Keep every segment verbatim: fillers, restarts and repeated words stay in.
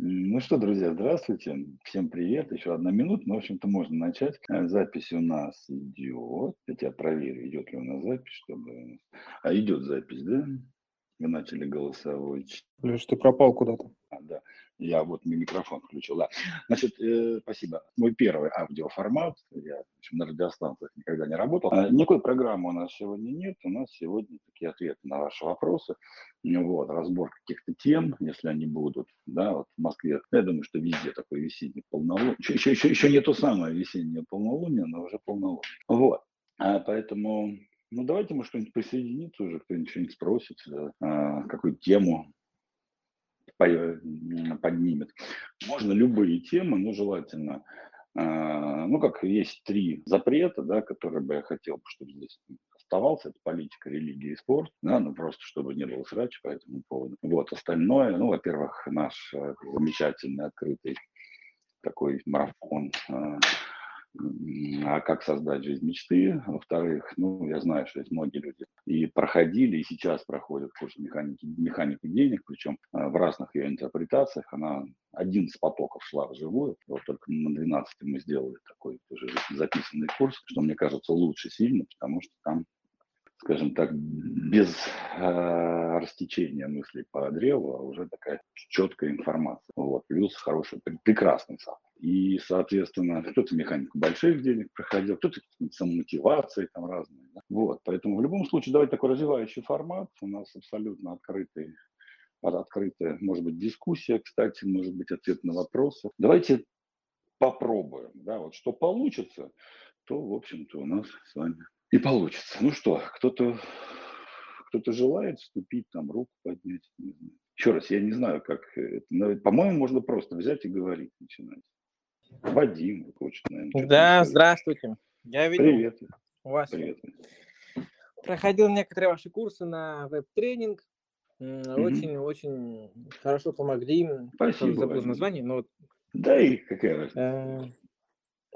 Ну что, друзья, здравствуйте, всем привет, еще одна минута, ну, в общем-то, можно начать. Запись у нас идет, хотя проверю, идет ли у нас запись, чтобы... А, идет запись, да? Мы начали голосовать. Леш, ты пропал куда-то. А, да, я вот микрофон включил, да. Значит, э, спасибо. Мой первый аудиоформат, я на радиостанциях никогда не работал. А, никакой программы у нас сегодня нет, у нас сегодня такие ответы на ваши вопросы. Вот, разбор каких-то тем, если они будут, да, вот в Москве. Я думаю, что везде такое весеннее полнолуние. Еще, еще, еще не то самое весеннее полнолуние, но уже полнолуние. Вот, а поэтому... Ну, давайте, может, кто-нибудь присоединится уже, кто-нибудь что-нибудь спросит, а, какую тему поднимет. Можно любые темы, но желательно, а, ну, как есть три запрета, да, которые бы я хотел, чтобы здесь оставался. Это политика, религия и спорт, да, ну, просто чтобы не было срача по этому поводу. Вот, остальное, ну, во-первых, наш замечательный открытый такой марафон, а, а как создать жизнь мечты. Во-вторых, ну, я знаю, что есть многие люди и проходили, и сейчас проходят курс механики, механики денег, причем в разных ее интерпретациях. Она один из потоков шла вживую, вот только на двенадцатом мы сделали такой уже записанный курс, что, мне кажется, лучше сильно, потому что там, скажем так, без э, растечения мыслей по древу, а уже такая четкая информация. Вот, плюс хороший, прекрасный сайт. И, соответственно, кто-то механику больших денег проходил, кто-то самомотивации там разные. Да? Вот, поэтому в любом случае давайте такой развивающий формат. У нас абсолютно открытый, открытая, может быть, дискуссия, кстати, может быть, ответ на вопросы. Давайте попробуем, да, вот что получится, то, в общем-то, у нас с вами и получится. Ну что, кто-то, кто-то желает вступить, там, руку поднять, не знаю. Еще раз, я не знаю, как, но, по-моему, можно просто взять и говорить, начинать. Вадим хочет, наверное. Да, здравствуйте. Я видел. Привет. У вас. Привет. Проходил некоторые ваши курсы на веб-тренинг. Очень-очень mm-hmm. хорошо помогли. Спасибо. Забыл название, но... Да и какая разница.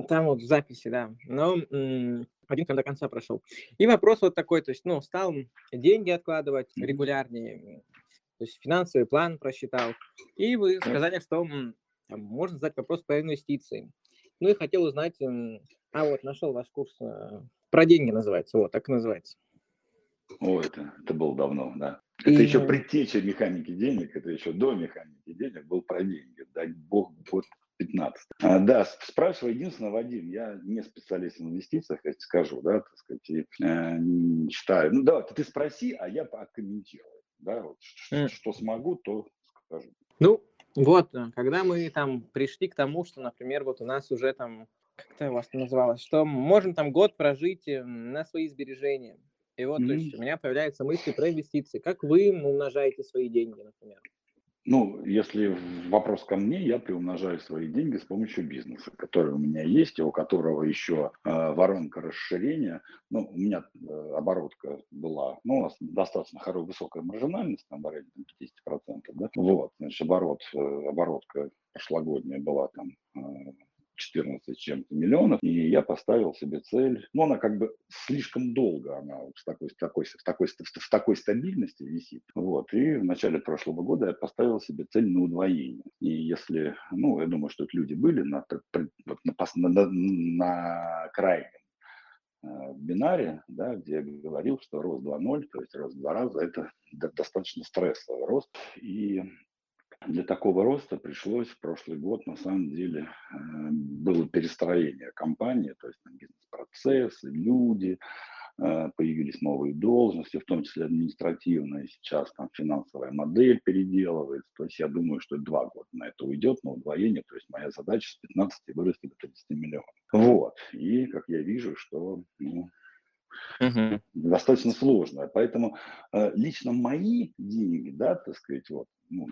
Там вот в записи, да. Но один там до конца прошел. И вопрос вот такой, то есть, ну, стал деньги откладывать mm-hmm. регулярнее, то есть финансовый план просчитал. И вы сказали, что... Можно задать вопрос по инвестициям. Ну и хотел узнать, а вот нашел ваш курс, про деньги называется, вот так и называется. О, это, это было давно, да. Это и... еще предтеча механики денег, это еще до механики денег был про деньги, дай бог, год пятнадцатый. А, да, спрашиваю, единственное, Вадим, я не специалист в инвестициях, я тебе скажу, да, так сказать, и, э, считаю. Ну давай, ты спроси, а я прокомментирую, да, вот, mm. что, что смогу, то скажу. Ну, вот, когда мы там пришли к тому, что, например, вот у нас уже там, как-то у вас называлось, что можем там год прожить на свои сбережения. И вот, mm-hmm. то есть у меня появляются мысли про инвестиции. Как вы умножаете свои деньги, например? Ну, если вопрос ко мне, я приумножаю свои деньги с помощью бизнеса, который у меня есть, и у которого еще э, воронка расширения. Ну, у меня э, оборотка была, ну, у нас достаточно хорошая высокая маржинальность, там, порядка пятьдесят процентов, да? Вот, значит, оборот, э, оборотка прошлогодняя была там э, четырнадцать чем-то миллионов, и я поставил себе цель, ну, она как бы слишком долго, она в такой, в такой, в такой, в такой стабильности висит, вот, и в начале прошлого года я поставил себе цель на удвоение, и если, ну, я думаю, что это люди были на, на, на, на крайнем бинаре, да, где я говорил, что рост два ноль, то есть рост в два раза, это достаточно стрессовый рост, и для такого роста пришлось в прошлый год, на самом деле, было перестроение компании, то есть бизнес-процессы, люди, появились новые должности, в том числе административные, сейчас там финансовая модель переделывается, то есть я думаю, что два года на это уйдет, на удвоение, то есть моя задача с пятнадцати вырасти до тридцати миллионов. Вот, и как я вижу, что... Ну, Uh-huh. достаточно сложно, поэтому э, лично мои деньги, да, так сказать, вот, ну,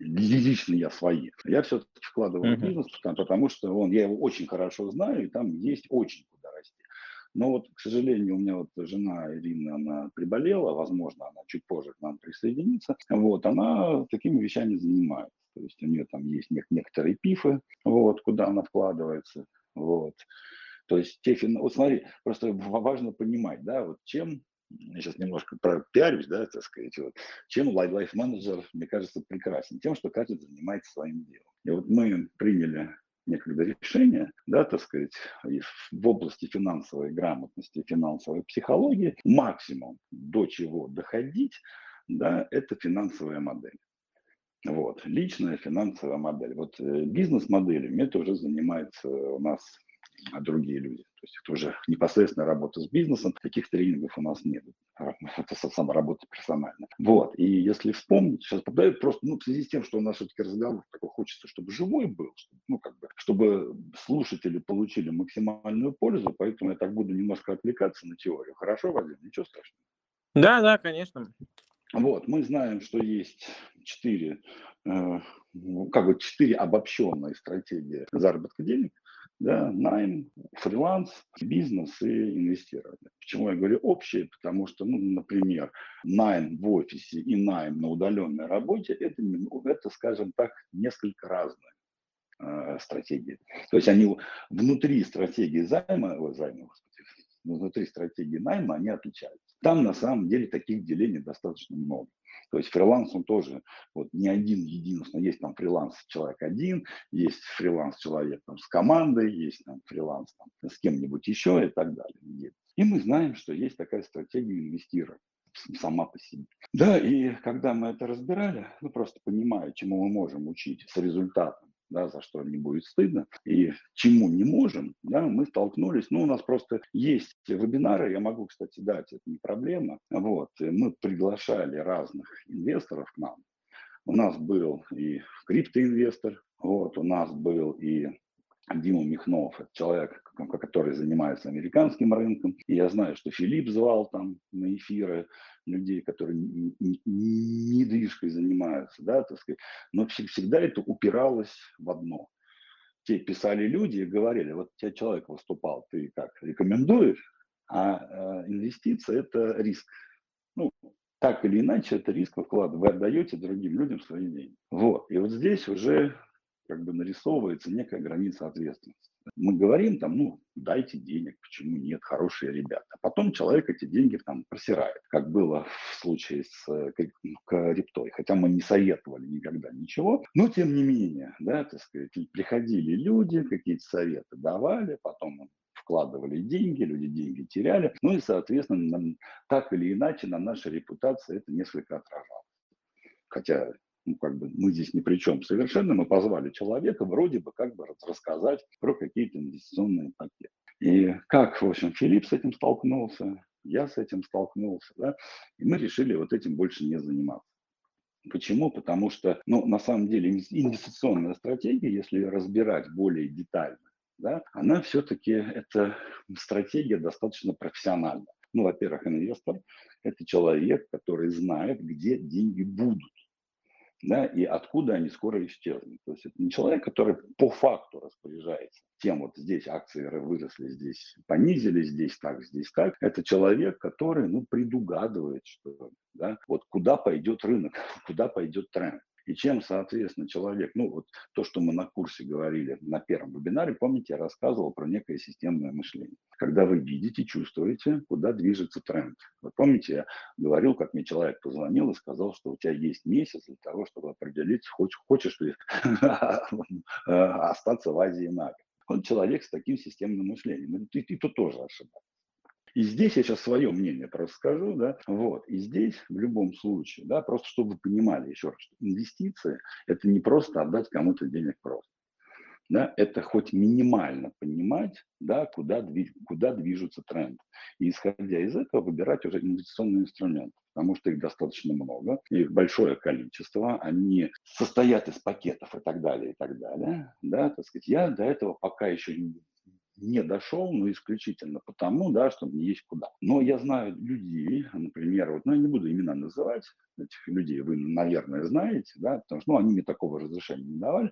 лично я свои, я все-таки вкладываю uh-huh. в бизнес, потому, потому что он, я его очень хорошо знаю, и там есть очень куда расти. Но вот, к сожалению, у меня вот жена Ирина, она приболела, возможно, она чуть позже к нам присоединится, вот, она такими вещами занимается, то есть у нее там есть некоторые пифы, вот, куда она вкладывается, вот. То есть, те, вот смотри, просто важно понимать, да, вот чем, я сейчас немножко пропиарюсь, да, так сказать, вот, чем Life Manager, мне кажется, прекрасен, тем, что каждый занимается своим делом. И вот мы приняли некогда решение, да, так сказать, в области финансовой грамотности, финансовой психологии максимум, до чего доходить, да, это финансовая модель. Вот, личная финансовая модель. Вот бизнес-моделями это уже занимается у нас другие люди. То есть это уже непосредственно работа с бизнесом. Таких тренингов у нас нет. Это сама работа персонально. Вот. И если вспомнить, сейчас просто, ну, в связи с тем, что у нас все-таки разговор такой, хочется, чтобы живой был, чтобы, ну, как бы, чтобы слушатели получили максимальную пользу, поэтому я так буду немножко отвлекаться на теорию. Хорошо, Вадим? Ничего страшного. Да, да, конечно. Вот, мы знаем, что есть четыре, э, как бы четыре обобщенные стратегии заработка денег. Да, найм, фриланс, бизнес и инвестирование. Почему я говорю общее? Потому что, ну, например, найм в офисе и найм на удаленной работе – это, это, скажем так, несколько разные э, стратегии. То есть они внутри стратегии займа, о, займа, господи, внутри стратегии найма они отличаются. Там на самом деле таких делений достаточно много. То есть фриланс, он тоже вот, не один единственный. Есть там фриланс человек один, есть фриланс человек там, с командой, есть там фриланс там, с кем-нибудь еще и так далее. И мы знаем, что есть такая стратегия инвестирования сама по себе. Да, и когда мы это разбирали, ну просто понимая, чему мы можем учить с результатом, да, за что не будет стыдно, и чему не можем, да, мы столкнулись, ну, у нас просто есть вебинары, я могу, кстати, дать, это не проблема, вот, мы приглашали разных инвесторов к нам, у нас был и криптоинвестор, вот, у нас был и Дима Михнов, это человек, который занимается американским рынком. И я знаю, что Филипп звал там на эфиры людей, которые недвижкой занимаются, да, так сказать. Но всегда это упиралось в одно. Те писали люди и говорили, вот у тебя человек выступал, ты как, рекомендуешь? А инвестиция – это риск. Ну, так или иначе, это риск вклад. Вы отдаете другим людям свои деньги. Вот. И вот здесь уже как бы нарисовывается некая граница ответственности. Мы говорим там, ну, дайте денег, почему нет, хорошие ребята. А потом человек эти деньги там просирает, как было в случае с криптой. Хотя мы не советовали никогда ничего, но тем не менее, да, так сказать, приходили люди, какие-то советы давали, потом вкладывали деньги, люди деньги теряли. Ну и, соответственно, нам, так или иначе на нашей репутации это несколько отражалось. Хотя... Ну, как бы мы здесь ни при чем совершенно, мы позвали человека вроде бы как бы рассказать про какие-то инвестиционные пакеты. И как, в общем, Филипп с этим столкнулся, я с этим столкнулся, да, и мы решили вот этим больше не заниматься. Почему? Потому что, ну, на самом деле инвестиционная стратегия, если разбирать более детально, да, она все-таки, это стратегия достаточно профессиональная. Ну, во-первых, инвестор – это человек, который знает, где деньги будут. Да, и откуда они скоро исчезнут. То есть это не человек, который по факту распоряжается тем, вот здесь акции выросли, здесь понизили, здесь так, здесь так. Это человек, который, ну, предугадывает, что, да, вот куда пойдет рынок, куда пойдет тренд. И чем, соответственно, человек, ну вот то, что мы на курсе говорили на первом вебинаре, помните, я рассказывал про некое системное мышление. Когда вы видите, чувствуете, куда движется тренд. Вы помните, я говорил, как мне человек позвонил и сказал, что у тебя есть месяц для того, чтобы определить, хочешь, хочешь ли остаться в Азии на год. Он человек с таким системным мышлением. И тут тоже ошибается. И здесь я сейчас свое мнение просто скажу, да, вот, и здесь в любом случае, да, просто чтобы вы понимали еще раз, что инвестиции – это не просто отдать кому-то денег просто, да, это хоть минимально понимать, да, куда, движ, куда движутся тренды, и исходя из этого выбирать уже инвестиционные инструменты, потому что их достаточно много, их большое количество, они состоят из пакетов и так далее, и так далее, да, так сказать, я до этого пока еще не не дошел, но исключительно потому, да, что мне есть куда. Но я знаю людей, например, вот, ну, я не буду имена называть, этих людей вы, наверное, знаете, да, потому что, ну, они мне такого разрешения не давали,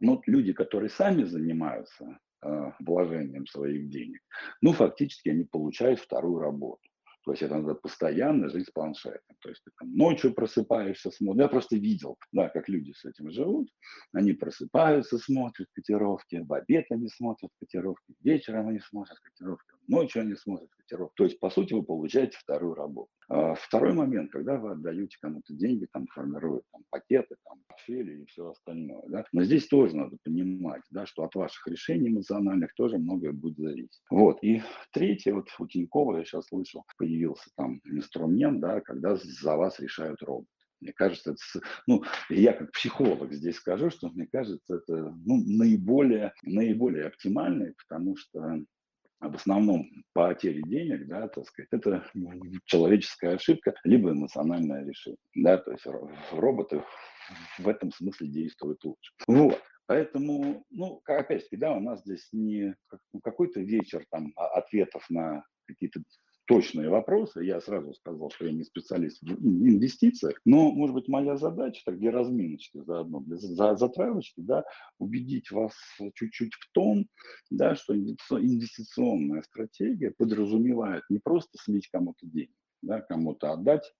но люди, которые сами занимаются э, вложением своих денег, ну, фактически они получают вторую работу. То есть это надо постоянно жить с планшетом. То есть ты там ночью просыпаешься, смотришь. Я просто видел, да, как люди с этим живут. Они просыпаются, смотрят котировки. В обед они смотрят котировки. Вечером они смотрят котировки. Ночью они смотрят котировки. То есть, по сути, вы получаете вторую работу. А второй момент, когда вы отдаете кому-то деньги, там формируют там, пакеты, там, портфели и все остальное. Да? Но здесь тоже надо понимать, да, что от ваших решений эмоциональных тоже многое будет зависеть. Вот. И третье, вот у Тинькова, я сейчас слышал, появился там инструмент, да, когда за вас решают роботы. Мне кажется, это, ну, я как психолог здесь скажу, что мне кажется, это ну, наиболее, наиболее оптимальное, потому что в основном потере денег, да, так сказать, это человеческая ошибка, либо эмоциональное решение. Да, то есть роботы в этом смысле действуют лучше. Вот. Поэтому, ну, опять-таки, да, у нас здесь не какой-то вечер там ответов на какие-то точные вопросы. Я сразу сказал, что я не специалист в инвестициях, но, может быть, моя задача, так, для разминочки заодно, для затравочки, да, убедить вас чуть-чуть в том, да, что инвестиционная стратегия подразумевает не просто слить кому-то деньги, да, кому-то отдать,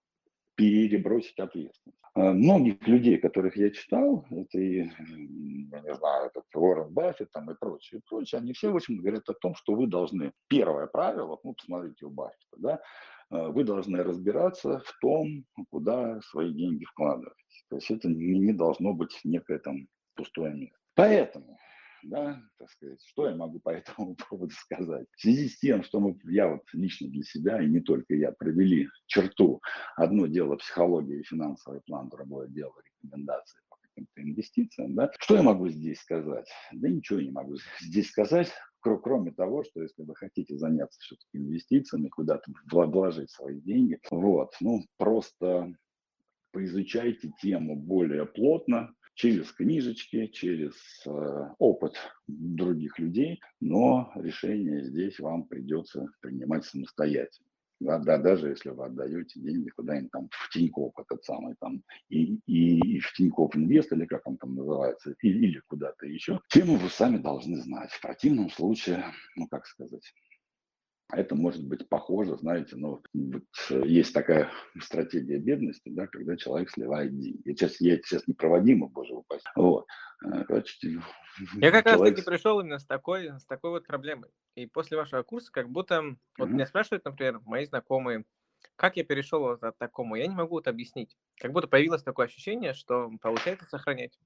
перебросить ответственность. Многих людей, которых я читал, это и, я не знаю, это Уоррен Баффет там, и прочее, и прочее, они все, в общем, говорят о том, что вы должны, первое правило, ну, посмотрите у Баффета, да, вы должны разбираться в том, куда свои деньги вкладывать. То есть это не должно быть некое там пустое место. Поэтому, да, так сказать, что я могу по этому поводу сказать? В связи с тем, что мы, я вот лично для себя, и не только я, провели черту. Одно дело психология и финансовый план, другое дело рекомендации по каким-то инвестициям. Да? Что я могу здесь сказать? Да ничего не могу здесь сказать, кроме того, что если вы хотите заняться все-таки инвестициями, куда-то вложить свои деньги, вот, ну, просто поизучайте тему более плотно, через книжечки, через э, опыт других людей, но решение здесь вам придется принимать самостоятельно. Да, да, даже если вы отдаете деньги куда-нибудь там в Тинькофф, этот самый там, и, и, и в Тинькофф Инвест, или как он там называется, и, или куда-то еще, тему вы сами должны знать. В противном случае, ну как сказать, это может быть похоже, знаете, но ну, вот есть такая стратегия бедности, да, когда человек сливает деньги. Я сейчас, я сейчас непроводимо, боже упасть. Вот. Короче, я как человек... раз таки пришел именно с такой, с такой вот проблемой. И после вашего курса как будто, mm-hmm. вот меня спрашивают, например, мои знакомые, как я перешел вот от такому, я не могу это объяснить. Как будто появилось такое ощущение, что получается сохранять.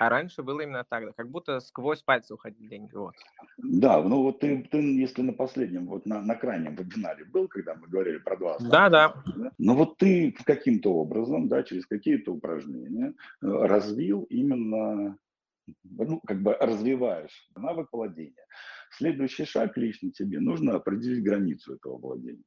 А раньше было именно так, да, как будто сквозь пальцы уходили деньги. Вот. Да, ну вот ты, ты, если на последнем, вот на, на крайнем вебинаре был, когда мы говорили про два основных. Да, да. да. Но вот ты каким-то образом, да, через какие-то упражнения развил именно, ну, как бы развиваешь навык владения. Следующий шаг лично тебе нужно определить границу этого владения.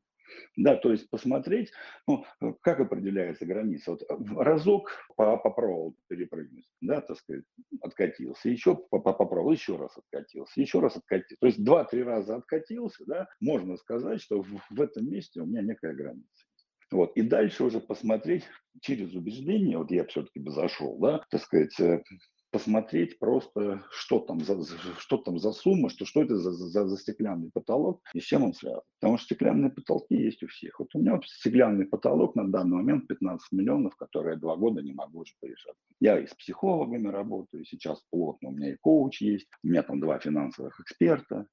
Да, то есть посмотреть, ну, как определяется граница. Вот разок попробовал перепрыгнуть, да, так сказать, откатился, еще попробовал, еще раз откатился, еще раз откатился. То есть два-три раза откатился, да, можно сказать, что в этом месте у меня некая граница. Вот, и дальше уже посмотреть через убеждение, вот я все-таки бы зашел, да, так сказать, посмотреть просто, что там за, что там за сумма, что, что это за, за, за стеклянный потолок и с чем он связан. Потому что стеклянные потолки есть у всех. Вот у меня вот стеклянный потолок на данный момент пятнадцать миллионов, которые я два года не могу уже порешать. Я и с психологами работаю, сейчас плотно, у меня и коуч есть, у меня там два финансовых эксперта.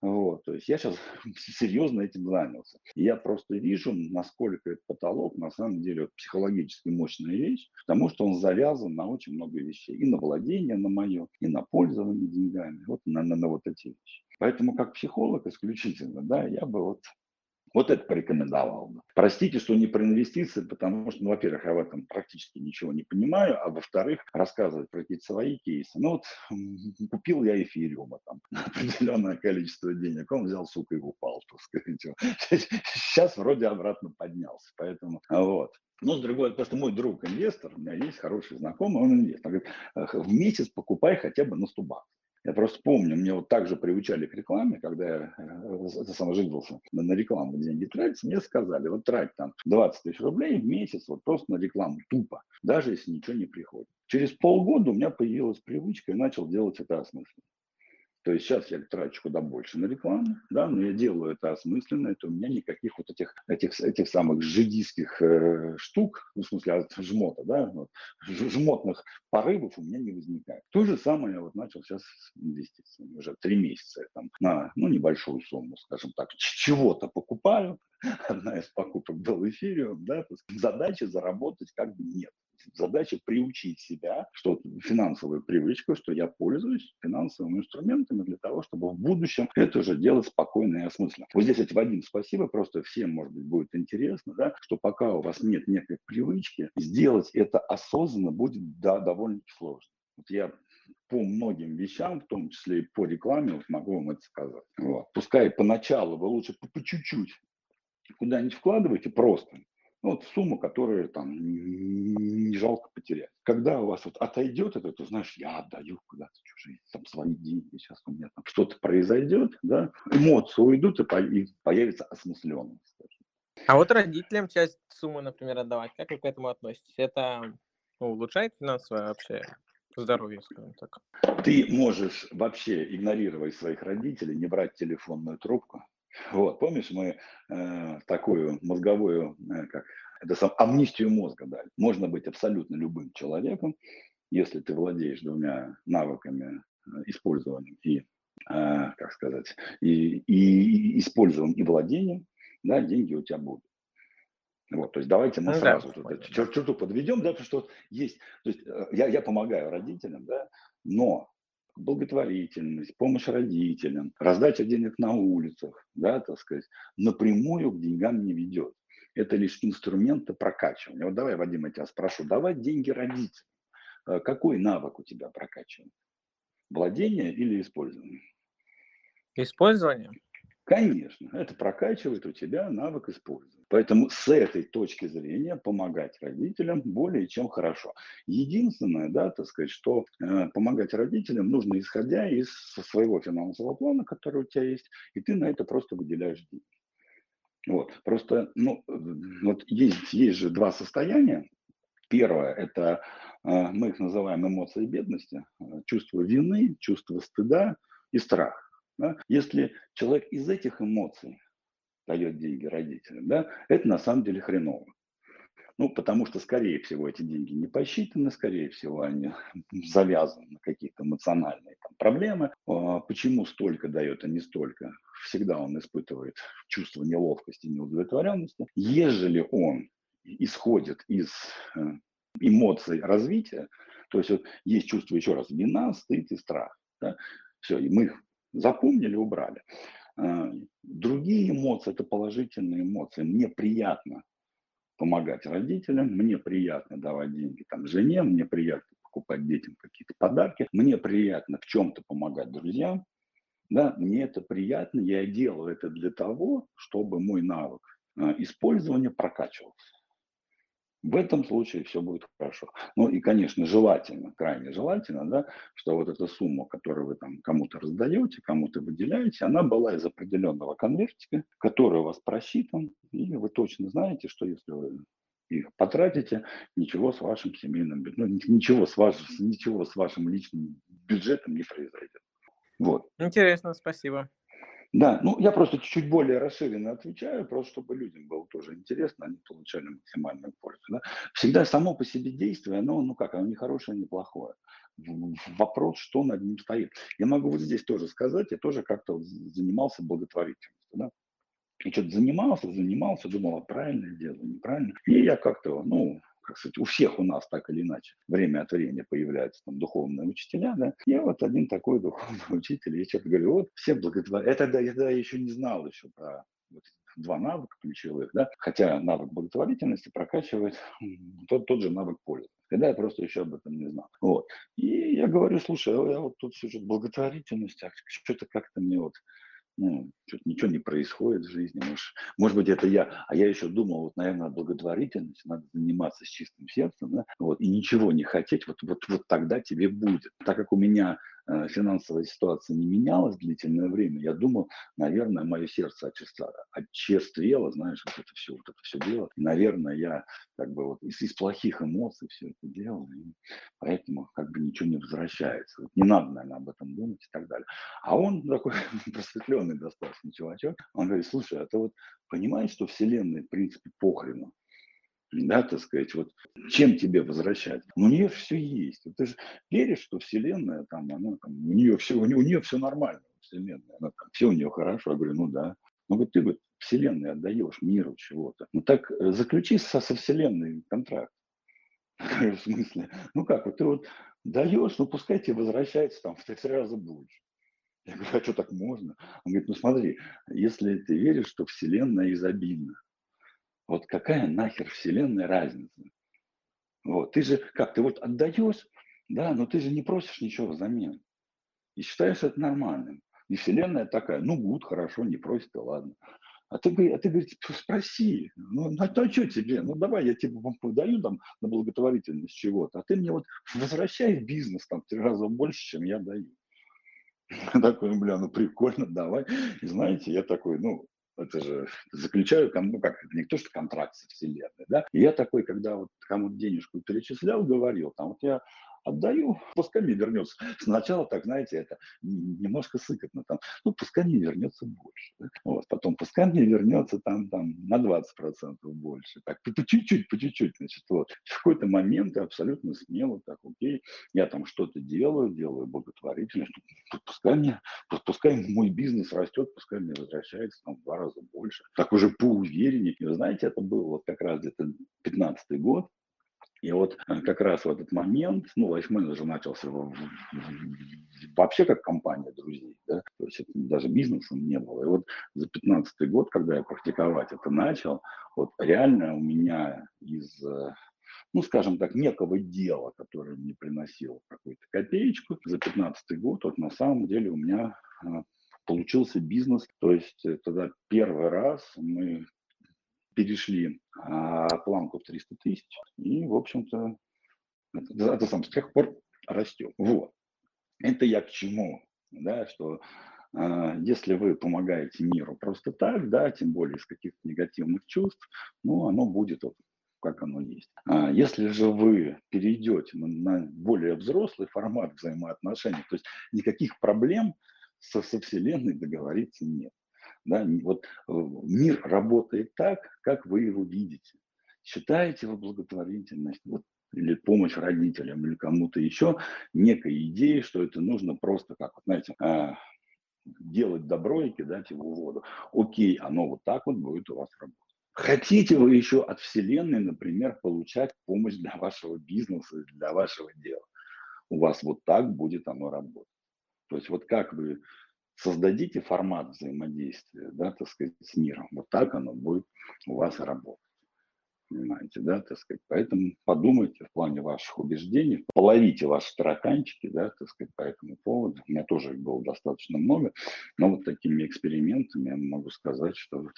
Вот, то есть я сейчас серьезно этим занялся. Я просто вижу, насколько этот потолок на самом деле психологически мощная вещь, потому что он завязан на очень много вещей. И на владение, на мое, и на пользование деньгами, вот на, на, на вот эти вещи. Поэтому как психолог исключительно, да, я бы вот, вот это порекомендовал. Простите, что не про инвестиции, потому что, ну, во-первых, я в этом практически ничего не понимаю, а во-вторых, рассказывать про какие-то свои кейсы. Ну вот купил я эфириума там на определенное количество денег, он взял, сука, и упал, так сказать. Сейчас вроде обратно поднялся, поэтому вот. Но с другой, просто мой друг инвестор, у меня есть хороший знакомый, он инвестор, он говорит, в месяц покупай хотя бы на сто баксов. Я просто помню, мне вот так же приучали к рекламе, когда я сам жился, на рекламу деньги тратить, мне сказали, вот трать там двадцать тысяч рублей в месяц вот просто на рекламу тупо, даже если ничего не приходит. Через полгода у меня появилась привычка и начал делать это осмысленно. То есть сейчас я трачу куда больше на рекламу, да, но я делаю это осмысленно, это у меня никаких вот этих, этих, этих самых жидистских э, штук, ну, в смысле от жмота, да, вот, жмотных порывов у меня не возникает. То же самое я вот начал сейчас с инвестициями, уже три месяца там, на ну, небольшую сумму, скажем так, чего-то покупаю. Одна из покупок был эфириум, да, задачи заработать как бы нет. Задача приучить себя, что финансовую привычку, что я пользуюсь финансовыми инструментами для того, чтобы в будущем это уже делать спокойно и осмысленно. Вот здесь, кстати, Вадим, спасибо, просто всем, может быть, будет интересно, да, что пока у вас нет некой привычки, сделать это осознанно будет, да, довольно-таки сложно. Вот я по многим вещам, в том числе и по рекламе, вот могу вам это сказать. Вот. Пускай поначалу вы лучше по чуть-чуть куда-нибудь вкладываете просто, ну, вот сумму, которую там не жалко потерять. Когда у вас вот отойдет это, то знаешь, я отдаю куда-то чужие, там свои деньги, сейчас у меня там что-то произойдет, да, эмоции уйдут и появится осмысленность. А вот родителям часть суммы, например, отдавать, как вы к этому относитесь? Это ну, улучшает финансовое вообще здоровье, скажем так? Ты можешь вообще игнорировать своих родителей, не брать телефонную трубку. Вот, помнишь, мы э, такую мозговую, э, как, это сам, амнистию мозга дали. Можно быть абсолютно любым человеком, если ты владеешь двумя навыками э, использованием и, э, как сказать, и, и, и использованием и владением, да, деньги у тебя будут. Вот, то есть давайте мы ну, сразу да, вот, чер- черту подведем, да, потому что вот есть, то есть э, я, я помогаю родителям, да, но благотворительность, помощь родителям, раздача денег на улицах, да, так сказать, напрямую к деньгам не ведет. Это лишь инструменты прокачивания. Вот давай, Вадим, я тебя спрошу, давать деньги родителям. Какой навык у тебя прокачивает? Владение или использование? Использование. Конечно, это прокачивает у тебя навык использования. Поэтому с этой точки зрения помогать родителям более чем хорошо. Единственное, да, так сказать, что э, помогать родителям нужно исходя из своего финансового плана, который у тебя есть, и ты на это просто выделяешь деньги. Вот, просто, ну, вот есть, есть же два состояния. Первое – это э, мы их называем эмоции бедности, э, чувство вины, чувство стыда и страх. Да? Если человек из этих эмоций дает деньги родителям, да, это на самом деле хреново. Ну, потому что, скорее всего, эти деньги не посчитаны, скорее всего, они завязаны на какие-то эмоциональные там, проблемы. Почему столько дает, а не столько? Всегда он испытывает чувство неловкости, неудовлетворенности. Ежели он исходит из эмоций развития, то есть вот есть чувство, еще раз, вина, стыд и страх. Да? Все, и мы их запомнили, убрали. Другие эмоции – это положительные эмоции. Мне приятно помогать родителям, мне приятно давать деньги там, жене, мне приятно покупать детям какие-то подарки, мне приятно в чем-то помогать друзьям. Да, мне это приятно, я делаю это для того, чтобы мой навык использования прокачивался. В этом случае все будет хорошо. Ну и, конечно, желательно, крайне желательно, да, что вот эта сумма, которую вы там кому-то раздаете, кому-то выделяете, она была из определенного конвертика, который у вас просчитан, и вы точно знаете, что если вы их потратите, ничего с вашим семейным бюджетом, ну, ничего с ваш, ничего с вашим личным бюджетом не произойдет. Вот. Интересно, спасибо. Да, ну я просто чуть-чуть более расширенно отвечаю, просто чтобы людям было тоже интересно, они получали максимальную пользу. Да? Всегда само по себе действие, оно, ну как, оно не хорошее, не плохое. Вопрос, что над ним стоит. Я могу вот здесь тоже сказать, я тоже как-то занимался благотворительностью. Да? И что-то занимался, занимался, думал, а правильно делаю, неправильно. И я как-то, ну... Как сказать, у всех у нас так или иначе время от времени появляются там духовные учителя, да, я вот один такой духовный учитель, я что-то говорю, вот, все благотворительные, это да, я да, еще не знал еще про вот два навыка ключевых, да, хотя навык благотворительности прокачивает тот, тот же навык пользы, когда я просто еще об этом не знал, вот, и я говорю, слушай, я вот тут сижу благотворительность, а что-то как-то мне вот, ну, что-то ничего не происходит в жизни. Может, может быть, это я. А я еще думал, вот, наверное, благотворительность, надо заниматься с чистым сердцем, да? Вот, и ничего не хотеть, вот, вот, вот тогда тебе будет. Так как у меня финансовая ситуация не менялась длительное время, я думал, наверное, мое сердце очерствело, знаешь, вот это все, вот это все дело. И, наверное, я как бы вот из, из плохих эмоций все это делал, и поэтому как бы ничего не возвращается. Вот не надо, наверное, об этом думать и так далее. А он такой просветленный достаточно чувачок, он говорит: слушай, а ты вот понимаешь, что Вселенная, в принципе, похрену? Да, так сказать, вот чем тебе возвращать? У нее все есть. Ты же веришь, что Вселенная, там, она, там, у нее все, у нее, у нее все нормально, Вселенная, она, там, все у нее хорошо. Я говорю: ну да. Ну говорит: ты вот Вселенной отдаешь миру чего-то. Ну так заключи со, со Вселенной контракт. Я говорю: в смысле? Ну как, вот ты вот даешь, ну пускай тебе возвращается там в три раза больше. Я говорю: а что, так можно? Он говорит: ну смотри, если ты веришь, что Вселенная изобильна, вот какая нахер Вселенная разница? Вот. Ты же как, ты вот отдаешь, да, но ты же не просишь ничего взамен. И считаешь это нормальным. И Вселенная такая: ну, гуд, хорошо, не просит, да ладно. А ты, а ты говоришь: спроси, ну, а то что тебе? Ну, давай я тебе даю там на благотворительность чего-то, а ты мне вот возвращай в бизнес там в три раза больше, чем я даю. Я такой: бля, ну прикольно, давай. И знаете, я такой, ну, это же заключаю, ну как, не то, что контракт со Вселенной, да. И я такой, когда вот кому-то денежку перечислял, говорил, там вот я отдаю, пускай мне вернется. Сначала, так знаете, это немножко сыкотно, там, ну пускай мне вернется больше. Да? Вот, потом пускай мне вернется там, там на двадцать процентов больше. Так, по чуть-чуть, по чуть-чуть, значит, вот. В какой-то момент я абсолютно смело так, окей, я там что-то делаю, делаю благотворительность, пускай мне, пускай мой бизнес растет, пускай мне возвращается там в два раза больше. Так уже поувереннее. И вы знаете, это был вот как раз где-то пятнадцатый год. И вот как раз в этот момент, ну, Life Manager начался вообще как компания друзей, да, то есть даже бизнеса не было. И вот за пятнадцатый год, когда я практиковать это начал, вот реально у меня из, ну, скажем так, некого дела, которое мне приносило какую-то копеечку, за пятнадцатый год вот на самом деле у меня получился бизнес. То есть тогда первый раз мы перешли а, планку в триста тысяч, и, в общем-то, это, это сам с тех пор растет. Вот. Это я к чему, да, что а, если вы помогаете миру просто так, да, тем более из каких-то негативных чувств, ну, оно будет вот как оно есть. А если же вы перейдете на, на более взрослый формат взаимоотношений, то есть никаких проблем со, со Вселенной договориться нет. Да, вот мир работает так, как вы его видите. Считаете вы благотворительность вот, или помощь родителям, или кому-то еще некой идеей, что это нужно просто как, вот, знаете, делать добро и кидать его в воду. Окей, оно вот так вот будет у вас работать. Хотите вы еще от Вселенной, например, получать помощь для вашего бизнеса, для вашего дела? У вас вот так будет оно работать. То есть вот как вы создадите формат взаимодействия, да, так сказать, с миром. Вот так оно будет у вас работать. Понимаете, да, так сказать. Поэтому подумайте в плане ваших убеждений, половите ваши тараканчики, да, так сказать, по этому поводу. У меня тоже их было достаточно много, но вот такими экспериментами я могу сказать, что вот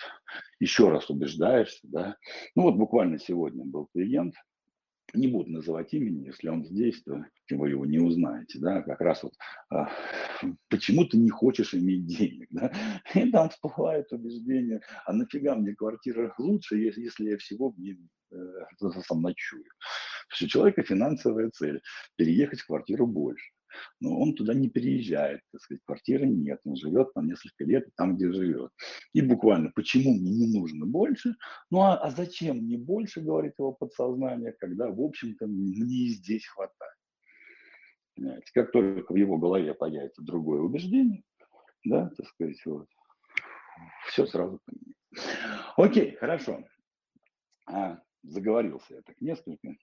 еще раз убеждаешься, да. Ну вот буквально сегодня был клиент, не буду называть имени, если он здесь, то вы его не узнаете, да, как раз вот а, почему ты не хочешь иметь денег, да, и там всплывает убеждение, а нафига мне квартира лучше, если, если я всего в ней э, сам ночую. У человека финансовая цель – переехать в квартиру больше. Но он туда не переезжает, так сказать, квартиры нет, он живет там несколько лет там, где живет. И буквально, почему мне не нужно больше, ну а, а зачем мне больше, говорит его подсознание, когда, в общем-то, мне и здесь хватает. Понимаете? Как только в его голове появится другое убеждение, да, так сказать, вот, все сразу поменяется. Окей, хорошо. А, заговорился я так несколько.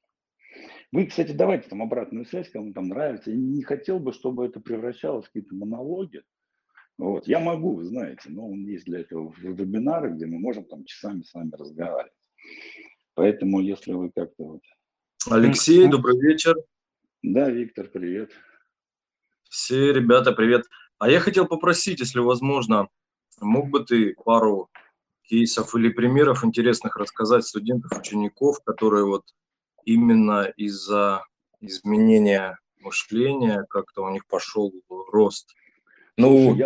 Вы, кстати, давайте там обратную связь, кому там нравится. Я не хотел бы, чтобы это превращалось в какие-то монологи. Вот. Я могу, вы знаете, но есть для этого вебинары, где мы можем там часами с вами разговаривать. Поэтому, если вы как-то... Вот... Алексей, добрый вечер. Да, Виктор, привет. Все, ребята, привет. А я хотел попросить, если возможно, мог бы ты пару кейсов или примеров интересных рассказать студентов, учеников, которые вот... именно из-за изменения мышления, как-то у них пошел рост. Ну, Слушай,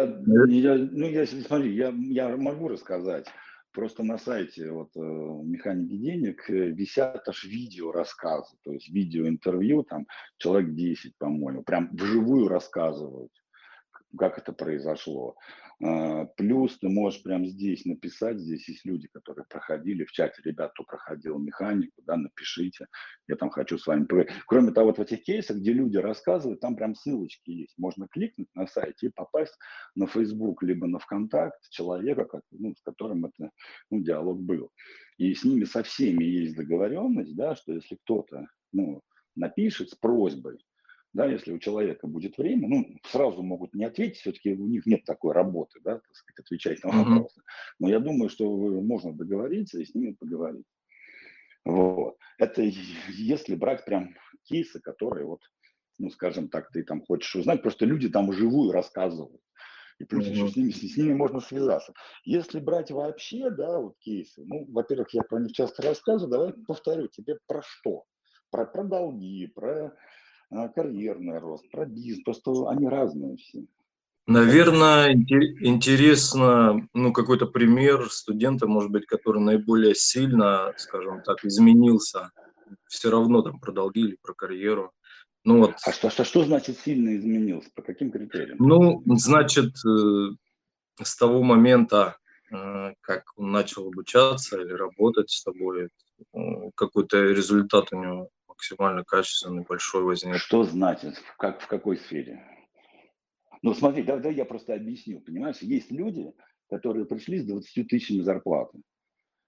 я, я, ну я, смотри, я, я могу рассказать. Просто на сайте вот, «Механики денег» висят аж видео рассказы, то есть видеоинтервью, там человек десять, по-моему, прям вживую рассказывают, как это произошло. Плюс ты можешь прямо здесь написать, здесь есть люди, которые проходили, в чате, ребят, кто проходил механику, да, напишите, я там хочу с вами поговорить. Кроме того, вот в этих кейсах, где люди рассказывают, там прям ссылочки есть, можно кликнуть на сайте и попасть на Facebook, либо на ВКонтакте человека, как, ну, с которым это, ну, диалог был. И с ними со всеми есть договоренность, да, что если кто-то, ну, напишет с просьбой, да, если у человека будет время, ну, сразу могут не ответить, все-таки у них нет такой работы, да, так сказать, отвечать на вопросы. Mm-hmm. Но я думаю, что можно договориться и с ними поговорить. Вот. Это если брать прям кейсы, которые вот, ну, скажем так, ты там хочешь узнать, просто люди там живую рассказывают. И плюс mm-hmm. еще с ними, с ними можно связаться. Если брать вообще, да, вот кейсы, ну, во-первых, я про них часто рассказываю, давай повторю тебе про что? Про, про долги, про... карьерный рост, про бизнес, просто они разные все. Наверное, интересно, ну, какой-то пример студента, может быть, который наиболее сильно, скажем так, изменился, все равно там про долги или про карьеру. Ну, вот. А что, что, что значит сильно изменился, по каким критериям? Ну, значит, с того момента, как он начал обучаться или работать с тобой, какой-то результат у него максимально качественный, большой возник. Что значит? Как, в какой сфере? Ну, смотри, да, да, я просто объясню. Понимаешь, есть люди, которые пришли с двадцатью тысячами зарплаты.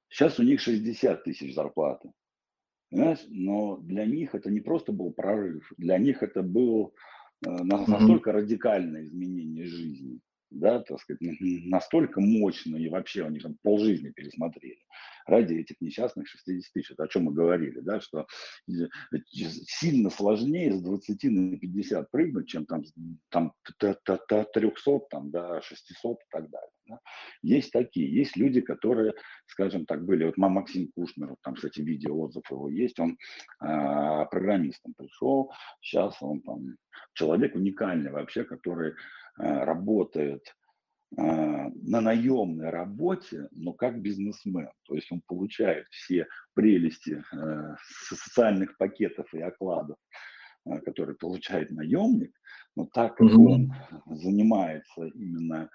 Сейчас у них шестьдесят тысяч зарплаты. Понимаешь? Но для них это не просто был прорыв. Для них это было э, настолько mm-hmm. радикальное изменение жизни. Да, так сказать, настолько мощно, и вообще они там полжизни пересмотрели. Ради этих несчастных шестидесяти тысяч, о чем мы говорили, да, что сильно сложнее с двадцати на пятьдесят прыгнуть, чем там, там трёхсот, там, да, шестисот и так далее. Да. Есть такие, есть люди, которые, скажем так, были, вот Максим Кушнер, там, кстати, видеоотзыв его есть, он э, программистом пришел, сейчас он там человек уникальный вообще, который работает э, на наемной работе, но как бизнесмен. То есть он получает все прелести э, социальных пакетов и окладов, э, которые получает наемник, но так как mm-hmm. он занимается именно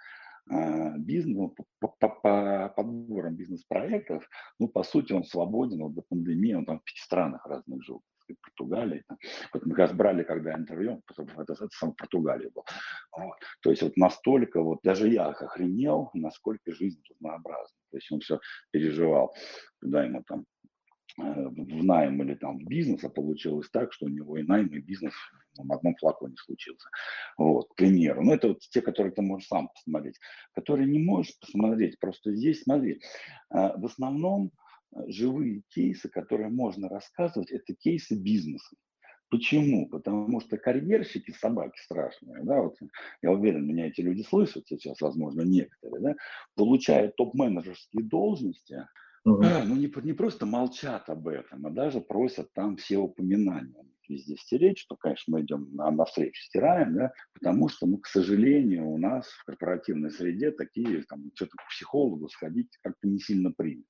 э, бизнесом, по, по, по подбором бизнес-проектов, ну, по сути, он свободен, вот до пандемии он там в пяти странах разных жил. Португалии. Вот мы как раз брали, когда интервью, это, это сам Португалия был. Вот. То есть вот настолько, вот даже я охренел, насколько жизнь разнообразна. То есть он все переживал, куда ему там в найм или там в бизнес, а получилось так, что у него и найм, и бизнес в одном флаконе случился. Вот, к примеру. Но это вот те, которые ты можешь сам посмотреть. Которые не можешь посмотреть, просто здесь смотри. В основном живые кейсы, которые можно рассказывать, это кейсы бизнеса. Почему? Потому что карьерщики, собаки страшные, да, вот, я уверен, меня эти люди слышат сейчас, возможно, некоторые, да, получают топ-менеджерские должности, uh-huh. да, ну не, не просто молчат об этом, а даже просят там все упоминания везде стереть, что, конечно, мы идем на, на встречу, стираем, да, потому что, ну, к сожалению, у нас в корпоративной среде такие, там, что-то к психологу сходить как-то не сильно принято.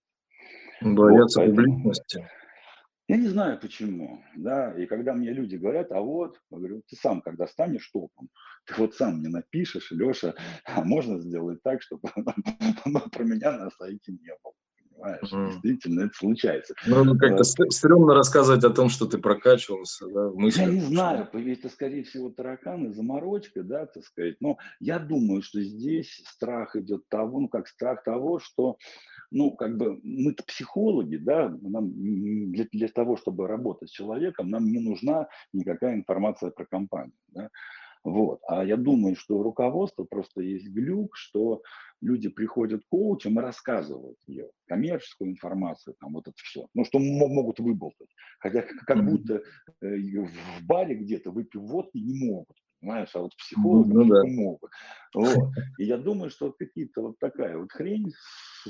Боятся вот, публичности. Я не знаю почему, да, и когда мне люди говорят, а вот, я говорю, ты сам, когда станешь топом, ты вот сам мне напишешь, Леша, а можно сделать так, чтобы про меня на сайте не было, понимаешь, mm. действительно, это случается. Ну, как-то вот. Стрёмно рассказывать о том, что ты прокачивался, да, в мыслях. Я не знаю, это, скорее всего, тараканы, заморочка, да, так сказать, но я думаю, что здесь страх идет того, ну, как страх того, что... Ну, как бы мы-то психологи, да, нам для, для того, чтобы работать с человеком, нам не нужна никакая информация про компанию. Да? Вот. А я думаю, что у руководства просто есть глюк, что люди приходят к коучам и рассказывают ее, коммерческую информацию, там вот это все. Ну, что могут выболтать. Хотя как будто в баре где-то выпив водки не могут. Понимаешь, а вот психологи ну, да. могут. Вот. И я думаю, что какие-то вот такая вот хрень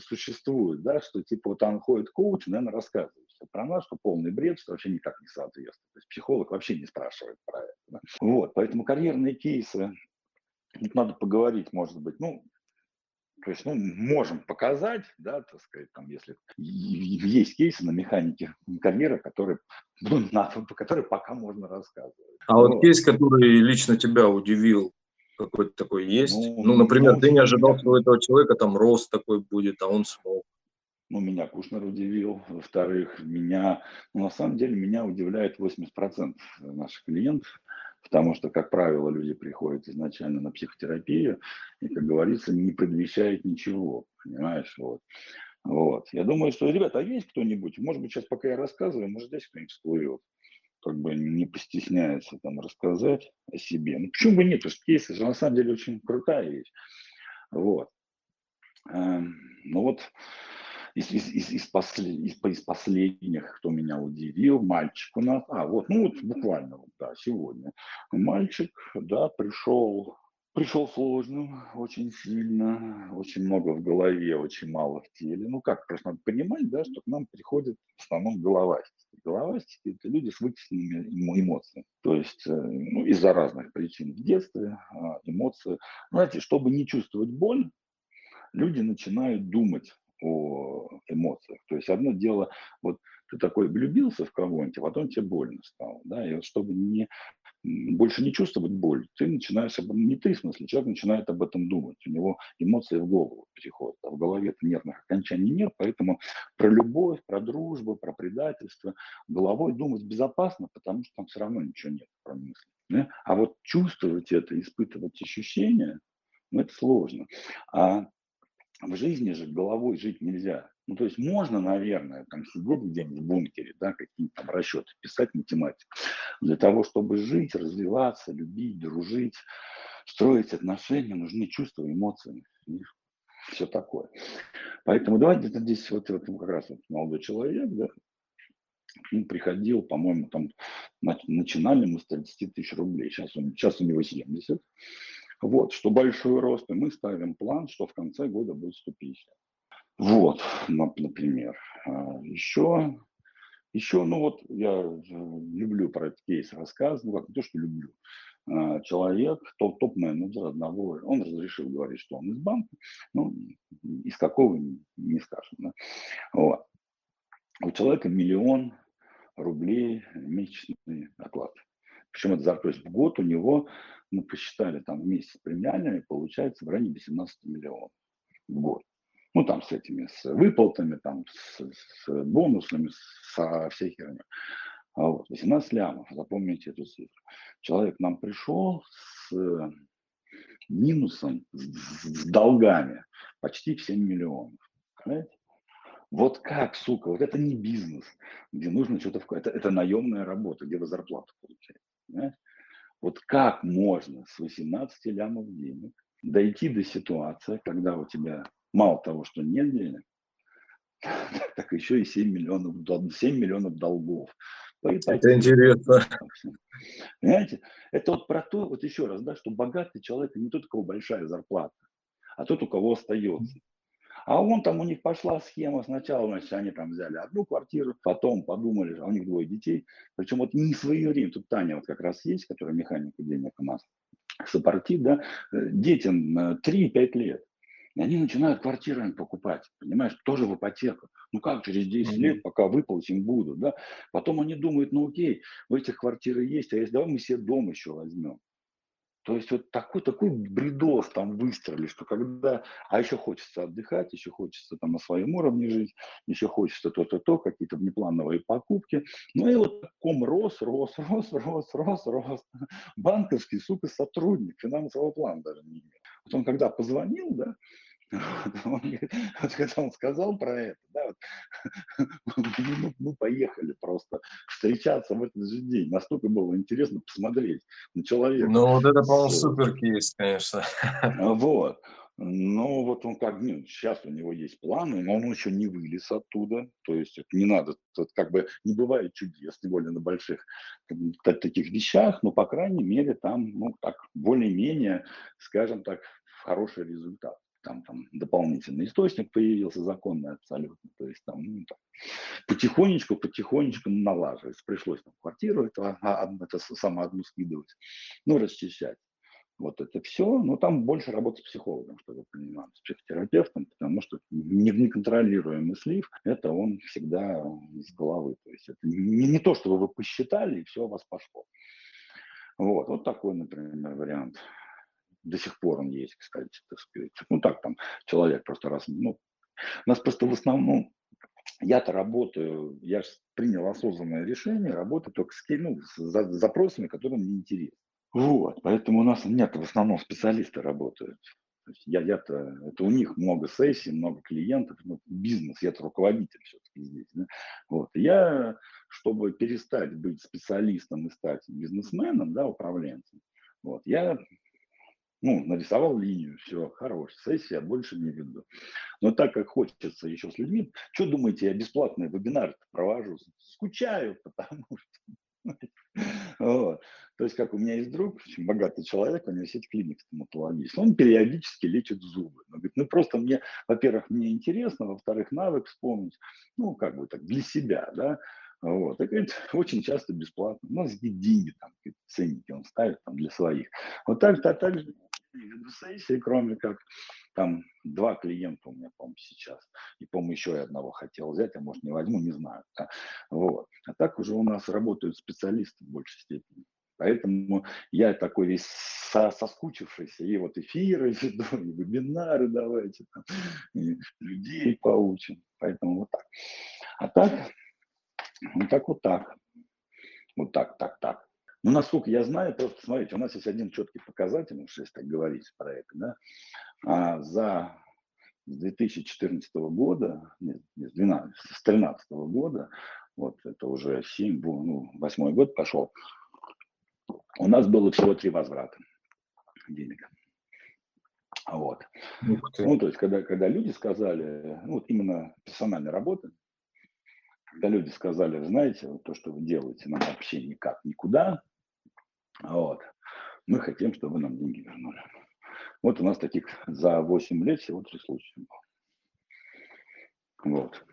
существует, да, что типа вот он ходит коуч, наверное, рассказывает. что про нас, что полный бред, что вообще никак не соответствует. То есть психолог вообще не спрашивает про это. Да? Вот, поэтому карьерные кейсы, надо поговорить, может быть, ну, то есть, ну, можем показать, да, так сказать, там, если есть кейсы на механике карьеры, которые, ну, надо, которые пока можно рассказывать. А вот, вот кейс, который лично тебя удивил, какой-то такой есть? Ну, ну например, ну, ты не ожидал, что у этого человека там рост такой будет, а он смог. Ну, меня Кушнер удивил. Во-вторых, меня, ну, на самом деле, меня удивляет восемьдесят процентов наших клиентов. Потому что, как правило, люди приходят изначально на психотерапию и, как говорится, не предвещает ничего, понимаешь, вот. Вот. Я думаю, что, ребята, а есть кто-нибудь, может быть, сейчас, пока я рассказываю, может, здесь кто-нибудь всплывет, как бы не постесняется там рассказать о себе. Ну, почему бы нет, потому что кейсы же, на самом деле, очень крутая вещь, вот. Ну, вот. Из, из, из, из, после, из, из последних, кто меня удивил, мальчик у нас, а вот, ну вот буквально, вот, да, сегодня, мальчик, да, пришел, пришел сложным, очень сильно, очень много в голове, очень мало в теле, ну как, просто надо понимать, да, что к нам приходят в основном головастики, головастики — это люди с вытесненными эмоциями, то есть, ну, из-за разных причин в детстве эмоции, знаете, чтобы не чувствовать боль, люди начинают думать о эмоциях. То есть одно дело, вот ты такой влюбился в кого-нибудь, а потом тебе больно стало, да, и вот чтобы не, больше не чувствовать боль, ты начинаешь, об, не ты, в смысле, человек начинает об этом думать, у него эмоции в голову переходят, а в голове нервных окончаний нет, поэтому про любовь, про дружбу, про предательство головой думать безопасно, потому что там все равно ничего нет, кроме мысли, да? А вот чувствовать это, испытывать ощущения, ну, это сложно. А в жизни же головой жить нельзя. Ну, то есть можно, наверное, там сидеть где-нибудь в бункере, да, какие-то там расчеты писать, математику. Для того, чтобы жить, развиваться, любить, дружить, строить отношения, нужны чувства, эмоции и все такое. Поэтому давайте здесь вот, вот как раз вот молодой человек, да, он приходил, по-моему, там начинали мы с тридцати тысяч рублей, сейчас, он, сейчас у него семьдесят. Вот, что большой рост, и мы ставим план, что в конце года будет сто пятьдесят. Вот, например. Еще, еще, ну вот, я люблю про этот кейс рассказывать, как не то, что люблю. Человек, топ, топ-менеджер одного, он разрешил говорить, что он из банка, ну, из какого, не скажем, да? Вот. У человека миллион рублей месячный оклад. Причем это за, то есть в год у него, мы посчитали там вместе с премиальными, получается в районе восемнадцати миллионов в год. Ну там с этими, с выплатами, там с, с бонусами, со всей херней. А вот, восемнадцать лямов, запомните эту цифру. Человек к нам пришел с минусом, с, с долгами почти в семь миллионов. Понимаете? Вот как, сука, вот это не бизнес, где нужно что-то вкладывать. Это, это наемная работа, где вы зарплату получаете. Понимаете? Вот как можно с восемнадцати лямов денег дойти до ситуации, когда у тебя мало того, что нет денег, так еще и семь миллионов долгов. Это интересно. Понимаете? Это вот про то, вот еще раз, да, что богатый человек не тот, у кого большая зарплата, а тот, у кого остается. А он там, у них пошла схема, сначала, значит, они там взяли одну квартиру, потом подумали, а у них двое детей, причем вот не свое время, тут Таня вот как раз есть, которая механика денег у нас, сопортит, да, детям три-пять лет, и они начинают квартирами покупать, понимаешь, тоже в ипотеку, ну как через десять лет, пока выплатим буду, да, потом они думают, ну окей, у этих квартиры есть, а если давай мы себе дом еще возьмем. То есть вот такой, такой бредос там выстрелили, что когда, а еще хочется отдыхать, еще хочется там на своем уровне жить, еще хочется то-то-то, какие-то внеплановые покупки. Ну и вот таком рос, рос, рос, рос, рос, рос. Банковский, сука, сотрудник, финансового плана даже не имеет. Вот он когда позвонил, да, вот, он, вот когда он сказал про это, да, вот, мы, мы поехали просто встречаться в этот же день. Настолько было интересно посмотреть на человека. Ну вот это, по-моему, супер кейс, конечно. Вот. Ну вот он как, ну, сейчас у него есть планы, но он еще не вылез оттуда. То есть не надо, тут как бы не бывает чудес, тем более на больших так, таких вещах, но по крайней мере там, ну так, более-менее, скажем так, хороший результат. там, там дополнительный источник появился, законный абсолютно, то есть там, ну, там потихонечку, потихонечку налаживается, пришлось там квартиру это, это саму одну скидывать, ну, расчищать. Вот это все, но там больше работы с психологом, чтобы понимать, с психотерапевтом, потому что неконтролируемый слив, это он всегда из головы, то есть это не, не то, чтобы вы посчитали, и все у вас пошло. Вот, вот такой, например, вариант. До сих пор он есть, кстати, так сказать. Ну так там человек просто раз, ну, у нас просто в основном, я-то работаю, я же принял осознанное решение, работаю только с, ну, с запросами, которые мне интересны. Вот, поэтому у нас нет, в основном специалисты работают. Я, я-то, это у них много сессий, много клиентов, ну, бизнес, я-то руководитель все-таки здесь. Да? Вот, я, чтобы перестать быть специалистом и стать бизнесменом, да, управленцем, вот, я, ну, нарисовал линию, все, хорош, сессия, я больше не веду. Но так как хочется еще с людьми, что думаете, я бесплатный вебинар провожу, скучаю, потому что... Вот. То есть, как у меня есть друг, очень богатый человек, у него сеть клиник стоматологических, он периодически лечит зубы. Он говорит, ну просто мне, во-первых, мне интересно, во-вторых, навык вспомнить, ну как бы так, для себя, да, вот. И говорит, очень часто бесплатно, у нас есть деньги, там, ценники он ставит там, для своих. Вот так-то, а также веду сессии, кроме как там два клиента у меня, по-моему, сейчас, и, по-моему, еще я одного хотел взять, а может не возьму, не знаю. Да? Вот. А так уже у нас работают специалисты в большей степени. Поэтому я такой весь со- соскучившийся, и вот эфиры веду, и вебинары давайте, там, и людей поучим. Поэтому вот так. А так, вот так, вот так. Вот так, так, так. Ну, насколько я знаю, просто смотрите, у нас есть один четкий показатель, если так говорить про это, да, а за две тысячи четырнадцатого года, нет, нет, двенадцатого, с две тысячи тринадцатого года, вот это уже семь, ну, восьмой год пошел, у нас было всего три возврата денег. Вот. Ну, то есть, когда, когда люди сказали, ну, вот именно персональная работа, когда люди сказали, знаете, вот то, что вы делаете, нам вообще никак, никуда, вот, мы хотим, чтобы вы нам деньги вернули. Вот у нас таких за восемь лет всего три случая было. Вот.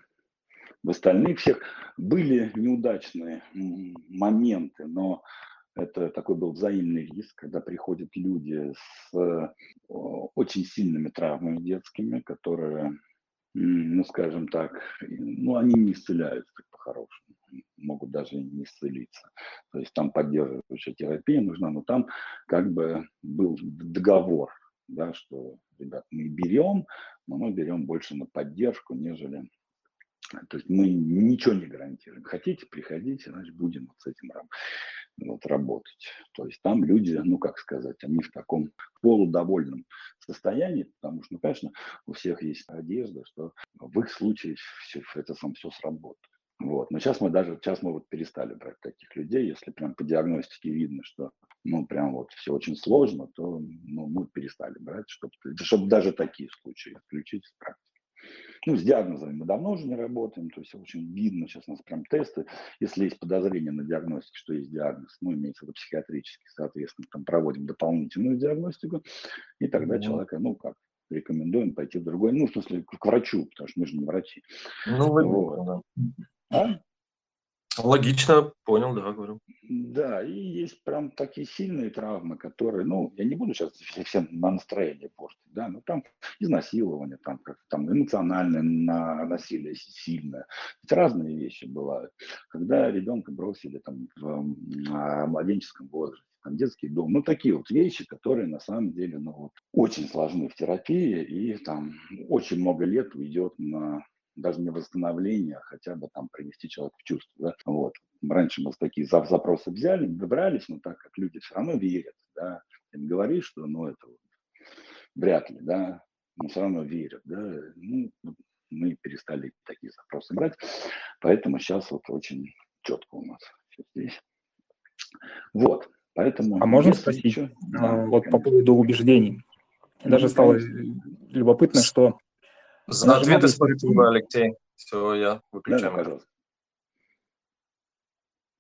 В остальных всех были неудачные моменты, но это такой был взаимный риск, когда приходят люди с очень сильными травмами детскими, которые... ну, скажем так, ну, они не исцеляются по-хорошему, могут даже не исцелиться. То есть там поддерживающая терапия нужна, но там как бы был договор, да, что, ребят, мы берем, но мы берем больше на поддержку, нежели... То есть мы ничего не гарантируем. Хотите, приходите, значит, будем вот с этим вот работать. То есть там люди, ну, как сказать, они в таком полудовольном состоянии, потому что, ну, конечно, у всех есть надежда, что в их случае все, это сам все сработает. Вот. Но сейчас мы даже, сейчас мы вот перестали брать таких людей, если прям по диагностике видно, что, ну, прям вот все очень сложно, то, ну, мы перестали брать, чтобы, чтобы даже такие случаи включить в практику. Ну, с диагнозами мы давно уже не работаем, то есть очень видно, сейчас у нас прям тесты, если есть подозрение на диагностику, что есть диагноз, ну, имеется в виду психиатрический, соответственно, там проводим дополнительную диагностику, и тогда mm-hmm. человека, ну, как, рекомендуем пойти в другой, ну, в смысле, к врачу, потому что мы же не врачи. Ну, вы... вот. А? Логично, понял, да, говорю. Да, и есть прям такие сильные травмы, которые, ну, я не буду сейчас всем на настроение портить, да, но там изнасилование, там, как, там эмоциональное насилие сильное. Ведь разные вещи бывают. Когда ребенка бросили там, в младенческом возрасте, там, детский дом, ну, такие вот вещи, которые на самом деле, ну, вот, очень сложны в терапии, и там очень много лет уйдет на... даже не восстановление, а хотя бы там привести человека в чувство. Да? Вот. Раньше мы такие запросы взяли, добрались, но так как люди все равно верят, да, ты им говоришь, что, ну, это вот, вряд ли, да, но все равно верят, да, ну, мы перестали такие запросы брать, поэтому сейчас вот очень четко у нас здесь. Вот, поэтому... А можно спросить, еще... а, вот по поводу убеждений? Даже стало любопытно, что... За ответы спасибо, Алексей. Все, я выключаю. Да, пожалуйста.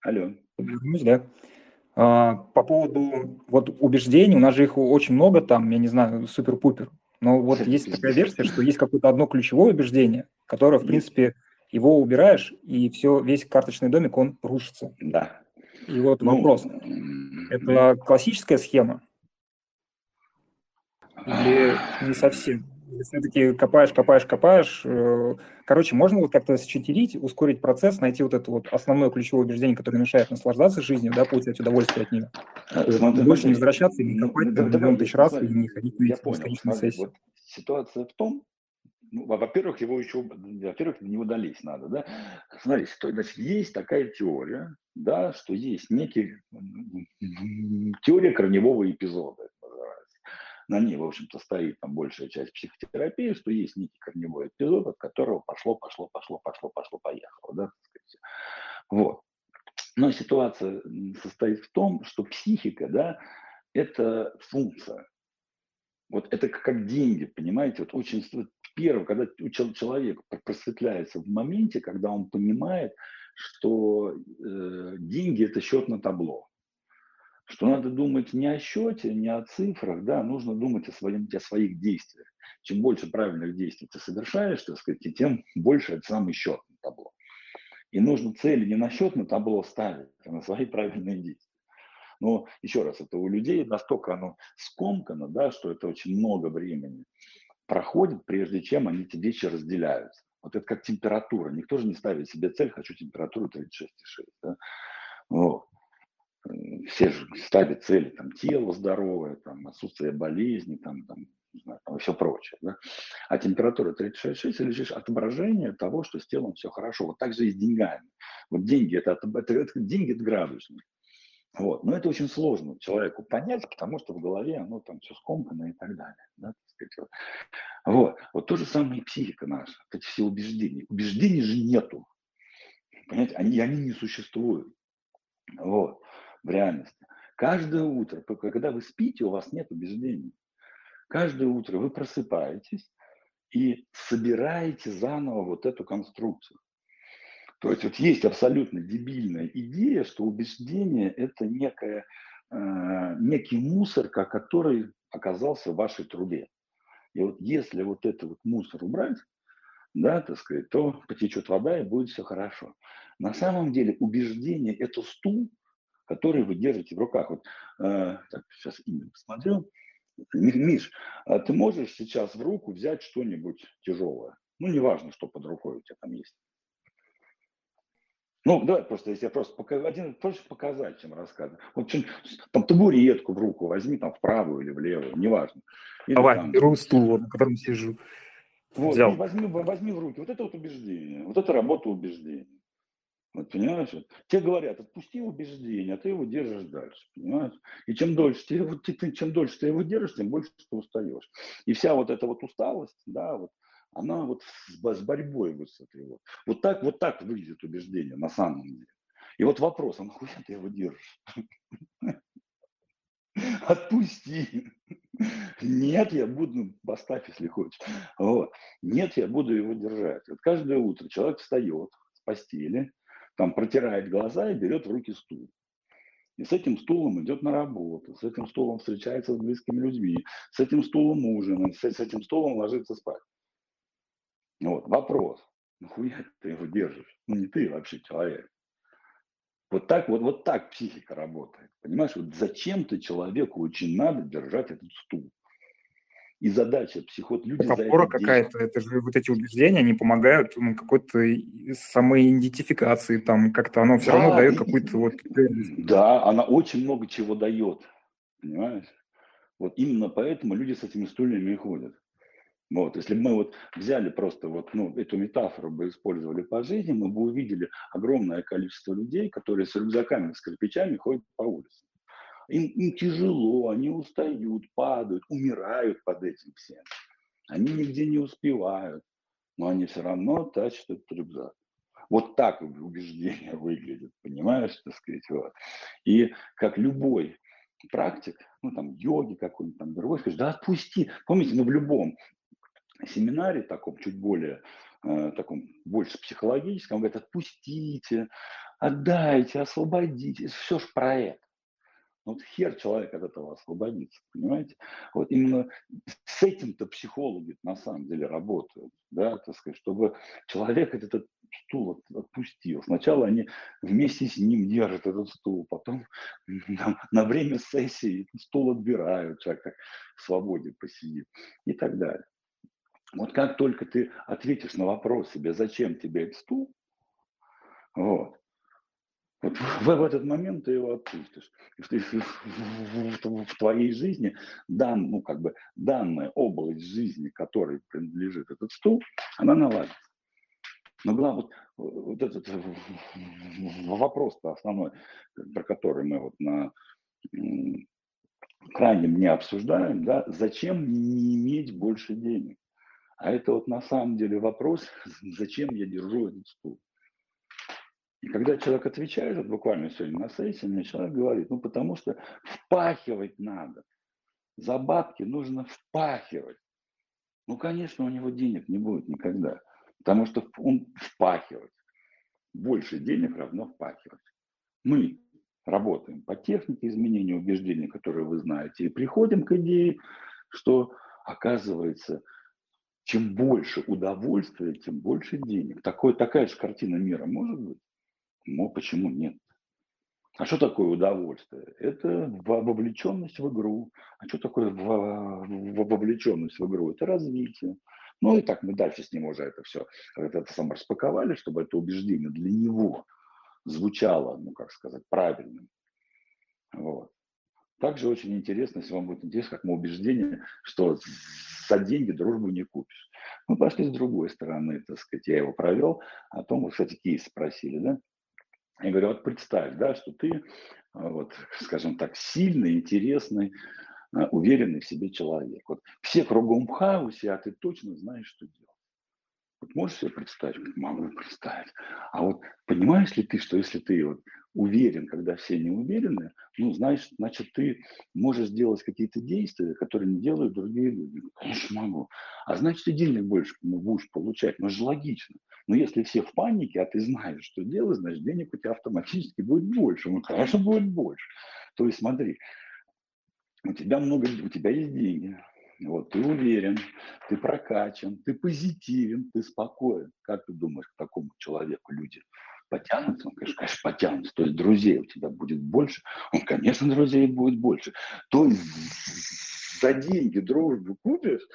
Алло. Вернусь, да. А, по поводу вот убеждений, у нас же их очень много там, я не знаю, супер-пупер. Но вот есть такая версия, что есть какое-то одно ключевое убеждение, которое, в принципе, его убираешь, и все, весь карточный домик, он рушится. Да. И вот ну, вопрос. Это классическая схема? Или не совсем? Или все-таки копаешь, копаешь, копаешь. Короче, можно вот как-то счетерить, ускорить процесс, найти вот это вот основное ключевое убеждение, которое мешает наслаждаться жизнью, да, получать удовольствие от нее. Смотри, больше не возвращаться, не копать да, да, миллион тысяч да, раз, да, и не ходить на эти бесконечные сессии. Вот ситуация в том, ну, во-первых, его еще, во-первых, не удалить надо, да. Смотри, что, значит, есть такая теория, да, что есть некий теория корневого эпизода. На ней, в общем-то, стоит там большая часть психотерапии, что есть некий корневой эпизод, от которого пошло, пошло, пошло, пошло, пошло, поехало. Да, так сказать. Вот. Но ситуация состоит в том, что психика, да, это функция. Вот это как деньги, понимаете? Вот очень первое, когда человек просветляется в моменте, когда он понимает, что э, деньги – это счет на табло. Что надо думать не о счете, не о цифрах, да, нужно думать о, своем, о своих действиях. Чем больше правильных действий ты совершаешь, так сказать, тем больше это самый счет на табло. И нужно цели не на счет на табло ставить, а на свои правильные действия. Но еще раз, это у людей настолько оно скомкано, да, что это очень много времени проходит, прежде чем они эти вещи разделяются. Вот это как температура. Никто же не ставит себе цель, хочу температуру тридцать шесть и шесть. Да? Вот. Все же ставят цели, там, тело здоровое, там, отсутствие болезни, там, там, не знаю, там, и все прочее. Да? А температура тридцать шесть и шесть – это лишь отображение того, что с телом все хорошо. Вот так же и с деньгами. Вот деньги – это, это, это, деньги – это градусник. Вот. Но это очень сложно человеку понять, потому что в голове оно там все скомкано и так далее. Да? Вот. Вот то же самое и психика наша. Вот эти все убеждения. Убеждений же нету. Понимаете? Они, они не существуют. Вот. В реальности. Каждое утро, когда вы спите, у вас нет убеждений. Каждое утро вы просыпаетесь и собираете заново вот эту конструкцию. То есть вот есть абсолютно дебильная идея, что убеждение – это некое, э, некий мусор, который оказался в вашей трубе. И вот если вот этот вот мусор убрать, да, так сказать, то потечет вода и будет все хорошо. На самом деле убеждение – это стул, который вы держите в руках. Вот, э, так, сейчас имя посмотрю. Миш, а ты можешь сейчас в руку взять что-нибудь тяжелое? Ну, неважно, что под рукой у тебя там есть. Ну, давай просто, если я просто покажу, один, проще показать, чем рассказывать. Вот, там табуретку в руку возьми, там в правую или в левую, неважно. Или, давай, там, беру стул, на котором сижу. Вот, возьми, возьми в руки. Вот это вот убеждение, вот это работа убеждения. Вот, понимаешь? Те говорят, отпусти убеждение, а ты его держишь дальше, понимаешь? И чем дольше ты его, ты, чем дольше ты его держишь, тем больше ты устаешь. И вся вот эта вот усталость, да, вот, она вот с, с борьбой вот с этой вот. Вот так, вот так выглядит убеждение на самом деле. И вот вопрос, а нахуя ты его держишь? Отпусти. Нет, я буду, поставь, если хочешь. Вот. Нет, я буду его держать. Вот каждое утро человек встает с постели, там протирает глаза и берет в руки стул. И с этим стулом идет на работу, с этим стулом встречается с близкими людьми, с этим стулом ужинает, с этим стулом ложится спать. Вот вопрос, нахуя ты его держишь? Ну не ты вообще человек. Вот так, вот, вот так психика работает. Понимаешь, вот зачем-то человеку очень надо держать этот стул. И задача психот... Люди опора какая-то, это же вот эти убеждения, они помогают ну, какой-то самоидентификации, там как-то оно все да, равно дает и... какую-то вот... Да, она очень много чего дает, понимаешь? Вот именно поэтому люди с этими стульями и ходят. Вот, если бы мы вот взяли просто вот, ну, эту метафору бы использовали по жизни, мы бы увидели огромное количество людей, которые с рюкзаками, с кирпичами ходят по улице. Им, им тяжело, они устают, падают, умирают под этим всем. Они нигде не успевают, но они все равно тащат этот рюкзак. Вот так убеждение выглядит, понимаешь, так сказать. Вот. И как любой практик, ну там йоги какой-нибудь, там другой, скажет, да отпусти. Помните, ну в любом семинаре таком, чуть более, э, таком, больше психологическом, говорят, отпустите, отдайте, освободите, все ж про это. Вот хер человек от этого освободится, понимаете? Вот именно с этим-то психологи на самом деле работают, да, так сказать, чтобы человек этот стул отпустил. Сначала они вместе с ним держат этот стул, потом там, на время сессии стул отбирают, человек так в свободе посидит и так далее. Вот как только ты ответишь на вопрос себе, зачем тебе этот стул, вот, вот в, в этот момент ты его отпустишь. В, в, в, в твоей жизни дан, ну, как бы, данная область жизни, которой принадлежит этот стул, она наладится. Но главное, вот, вот этот вопрос-то основной, про который мы вот на крайнем не обсуждаем, да, зачем не иметь больше денег? А это вот на самом деле вопрос, зачем я держу этот стул? И когда человек отвечает, вот буквально сегодня на сессии, мне человек говорит, ну потому что впахивать надо. За бабки нужно впахивать. Ну, конечно, у него денег не будет никогда. Потому что он впахивает. Больше денег равно впахивать. Мы работаем по технике изменения убеждений, которые вы знаете, и приходим к идее, что оказывается, чем больше удовольствия, тем больше денег. Такое, такая же картина мира может быть? Но почему нет? А что такое удовольствие? Это вовлеченность в игру. А что такое вовлеченность в игру? Это развитие. Ну и так мы дальше с ним уже это все это, это сам распаковали, чтобы это убеждение для него звучало, ну как сказать, правильным. Вот. Также очень интересно, если вам будет интересно, как мы убеждение, что за деньги дружбу не купишь. Мы пошли с другой стороны, так сказать, я его провел, о том, вот, кстати, кейс спросили, да? Я говорю, вот представь, да, что ты, вот, скажем так, сильный, интересный, уверенный в себе человек. Вот все кругом в хаосе, а ты точно знаешь, что делать. Вот можешь себе представить? Могу представить. А вот понимаешь ли ты, что если ты вот уверен, когда все не уверены, ну, знаешь, значит, ты можешь делать какие-то действия, которые не делают другие люди. Конечно, могу. А значит, и денег больше будешь получать. Ну, это же логично. Но если все в панике, а ты знаешь, что делать, значит, денег у тебя автоматически будет больше. Ну, конечно, будет больше. То есть, смотри, у тебя много, у тебя есть деньги. Вот, ты уверен, ты прокачан, ты позитивен, ты спокоен. Как ты думаешь, к такому человеку люди потянутся? Он, конечно, конечно, потянутся. То есть друзей у тебя будет больше. Он, конечно, друзей будет больше. То есть за деньги дружбу купишь?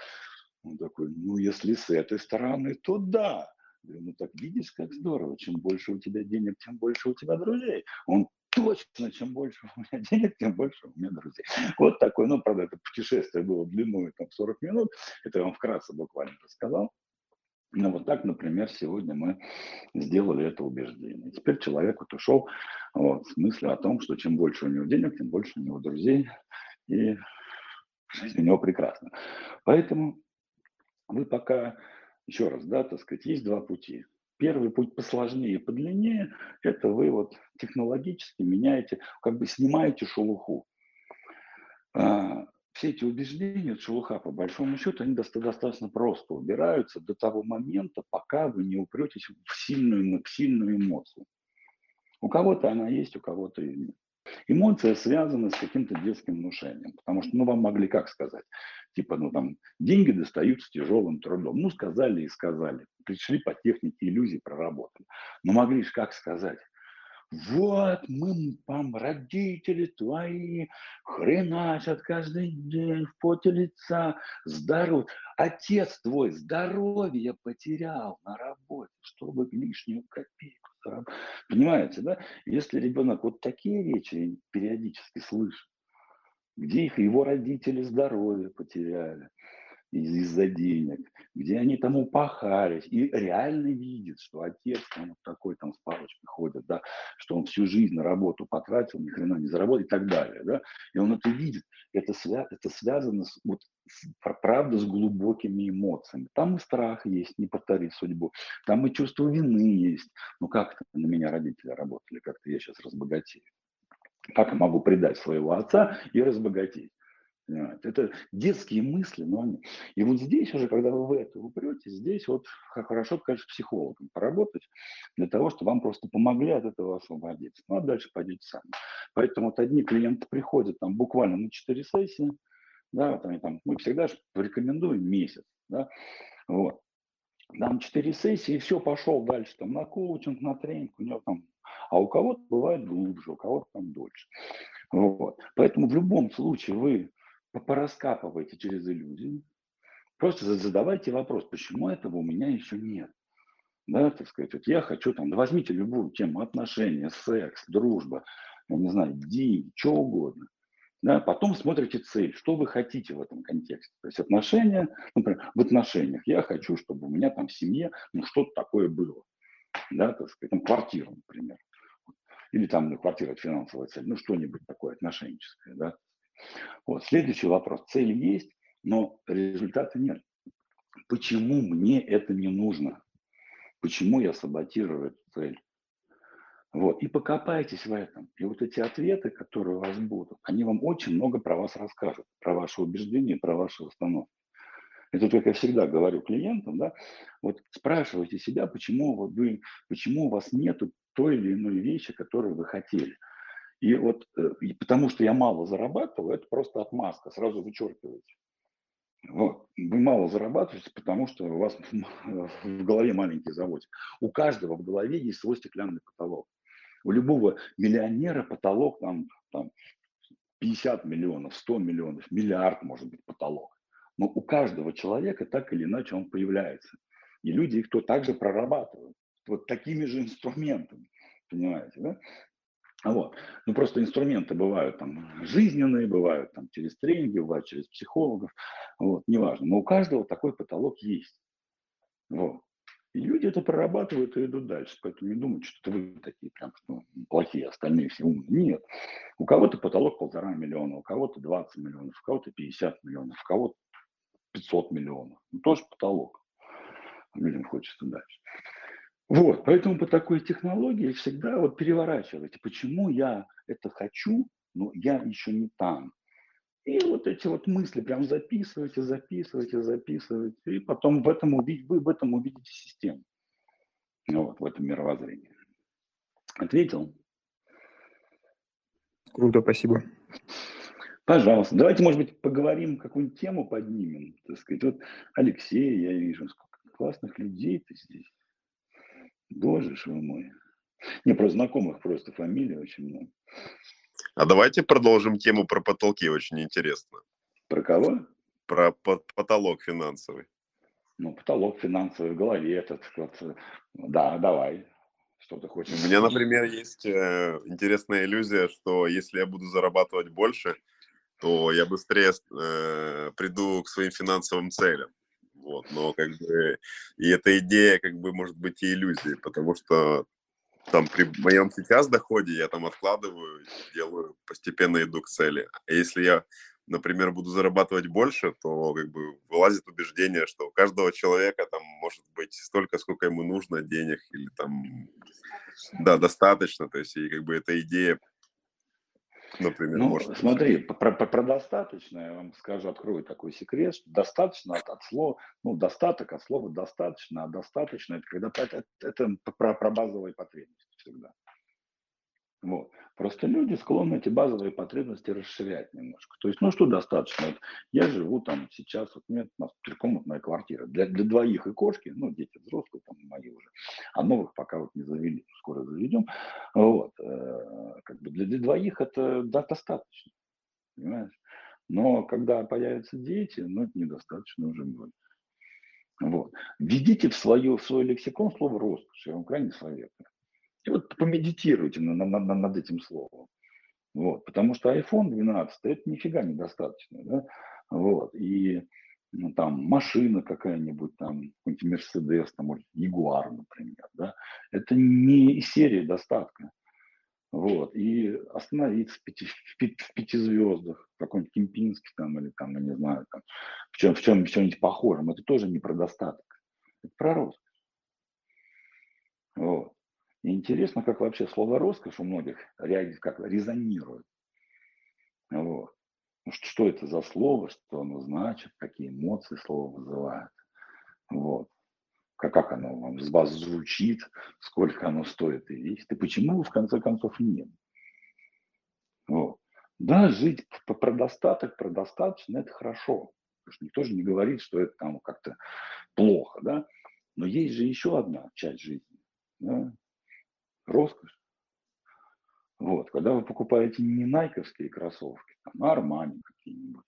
Он такой, ну, если с этой стороны, то да. Говорю, ну, так видишь, как здорово. Чем больше у тебя денег, тем больше у тебя друзей. Он точно, чем больше у меня денег, тем больше у меня друзей. Вот такое, ну, правда, это путешествие было длиной там сорок минут, это я вам вкратце буквально рассказал. Но вот так, например, сегодня мы сделали это убеждение. Теперь человек вот ушел вот, с мыслью о том, что чем больше у него денег, тем больше у него друзей, и жизнь у него прекрасна. Поэтому вы пока, еще раз, да, так сказать, есть два пути. Первый путь посложнее и подлиннее, это вы вот технологически меняете, как бы снимаете шелуху. А, все эти убеждения, шелуха по большому счету, они достаточно просто убираются до того момента, пока вы не упретесь в сильную, в сильную эмоцию. У кого-то она есть, у кого-то ее нет. Эмоция связана с каким-то детским внушением, потому что, ну, вам могли как сказать, типа, ну, там, деньги достаются тяжелым трудом, ну, сказали и сказали, пришли по технике иллюзий, проработали, но могли же как сказать, вот мы вам, родители твои, хреначат каждый день в поте лица, здоров... отец твой здоровье потерял на работе, чтобы лишнюю копейку. Понимаете, да? Если ребенок вот такие речи периодически слышит, где их его родители здоровье потеряли из-за денег, где они там упахались, и реально видит, что отец там вот такой там с палочкой ходит, да, что он всю жизнь на работу потратил, ни хрена не заработал и так далее, да? И он это видит, это, свя- это связано с, вот, с, правда, с глубокими эмоциями. Там и страх есть, не повторить судьбу, там и чувство вины есть. Ну как-то на меня родители работали, как-то я сейчас разбогатею. Как я могу предать своего отца и разбогатеть? Это детские мысли. Но они... И вот здесь уже, когда вы в это упрете, здесь вот хорошо, конечно, психологом поработать для того, чтобы вам просто помогли от этого освободиться. Ну, а дальше пойдете сами. Поэтому вот одни клиенты приходят там буквально на четыре сессии, да, там, и, там, мы всегда же рекомендуем месяц, да, вот. Там четыре сессии, и все, пошел дальше там на коучинг, на тренинг, у него там, а у кого-то бывает глубже, у кого-то там дольше. Вот. Поэтому в любом случае вы пораскапывайте через иллюзии, просто задавайте вопрос, почему этого у меня еще нет. Да, так сказать, вот я хочу там, да возьмите любую тему, отношения, секс, дружба, я не знаю, деньги, что угодно. Да, потом смотрите цель, что вы хотите в этом контексте. То есть отношения, например, в отношениях я хочу, чтобы у меня там в семье ну, что-то такое было. Да, так сказать, там квартира, например. Или там ну, квартира, это финансовая цель, ну что-нибудь такое отношенческое, да. Вот, следующий вопрос. Цель есть, но результата нет. Почему мне это не нужно? Почему я саботирую эту цель? Вот. И покопайтесь в этом. И вот эти ответы, которые у вас будут, они вам очень много про вас расскажут, про ваши убеждения, про ваши установки. Это только я всегда говорю клиентам, да, вот спрашивайте себя, почему, вы, почему у вас нет той или иной вещи, которую вы хотели. И вот, и потому что я мало зарабатываю, это просто отмазка, сразу вычеркиваете. Вот. Вы мало зарабатываете, потому что у вас в голове маленький заводик. У каждого в голове есть свой стеклянный потолок. У любого миллионера потолок там, там пятьдесят миллионов, сто миллионов, миллиард может быть потолок. Но у каждого человека так или иначе он появляется. И люди их то также прорабатывают. Вот такими же инструментами, понимаете, да? Вот. Ну, просто инструменты бывают там жизненные, бывают там через тренинги, бывают через психологов, вот, неважно. Но у каждого такой потолок есть. Вот. И люди это прорабатывают и идут дальше. Поэтому не думайте, что вы такие прям что плохие, остальные все умные. Нет. У кого-то потолок полтора миллиона, у кого-то двадцать миллионов, у кого-то пятьдесят миллионов, у кого-то пятьсот миллионов. Ну, тоже потолок. Людям хочется дальше. Вот, поэтому по такой технологии всегда вот переворачивайте, почему я это хочу, но я еще не там. И вот эти вот мысли прям записывайте, записывайте, записывайте, и потом в этом увидите, вы в этом увидите систему, вот, в этом мировоззрении. Ответил? Круто, спасибо. Пожалуйста. Давайте, может быть, поговорим, какую-нибудь тему поднимем, так сказать. Вот Алексей, я вижу, сколько классных людей-то здесь. Боже ж вы мой. Не, про знакомых просто фамилий очень много. А давайте продолжим тему про потолки, очень интересно. Про кого? Про потолок финансовый. Ну, потолок финансовый в голове этот. Вот. Да, давай. Что ты хочешь? У меня, например, есть интересная иллюзия, что если я буду зарабатывать больше, то я быстрее э, приду к своим финансовым целям. Вот, но как бы и эта идея, как бы, может быть, и иллюзия, потому что там при моем сейчас доходе я там откладываю, делаю, постепенно иду к цели. А если я, например, буду зарабатывать больше, то как бы вылазит убеждение, что у каждого человека там может быть столько, сколько ему нужно денег, или там, да, достаточно, то есть и как бы эта идея. Например, ну, можно смотри, про, про, про достаточно, я вам скажу, открою такой секрет, что достаточно от, от слова, ну, достаток от слова достаточно, а достаточно это когда это, это про, про базовые потребности всегда. Вот. Просто люди склонны эти базовые потребности расширять немножко. То есть, ну что достаточно? Вот я живу там сейчас, вот у меня трехкомнатная квартира. Для, для двоих и кошки, ну дети взрослые, там мои уже, а новых пока вот не завели, скоро заведем. Вот. Как бы для, для двоих это да, достаточно, понимаешь? Но когда появятся дети, ну это недостаточно уже будет. Вот. Введите в, свое, в свой лексикон слово «роскошь», я вам крайне советую. И вот помедитируйте над, над, над этим словом. Вот. Потому что айфон двенадцать это нифига недостаточно. Да? Вот. И ну, там машина какая-нибудь, там, какой-нибудь Мерседес, там, Ягуар, например, да? Это не из серии достатка. Вот. И остановиться в пяти, в пяти, в пяти звездах, в каком-нибудь Кемпинске, там, или там, я не знаю, там, в чем, в чем, в чем-нибудь похожем, это тоже не про достаток, это про рост. Вот. И интересно, как вообще слово «роскошь» у многих реагирует, как резонирует. Вот. что, что это за слово, что оно значит, какие эмоции слово вызывает. Вот. Как, как оно вам с вас звучит, сколько оно стоит и весит, и почему, в конце концов, нет. Вот. Да, жить про достаток, про достаточно – это хорошо. Потому что никто же не говорит, что это там как-то плохо, да. Но есть же еще одна часть жизни, да? Роскошь. Вот. Когда вы покупаете не найковские кроссовки, там, а Armani какие-нибудь,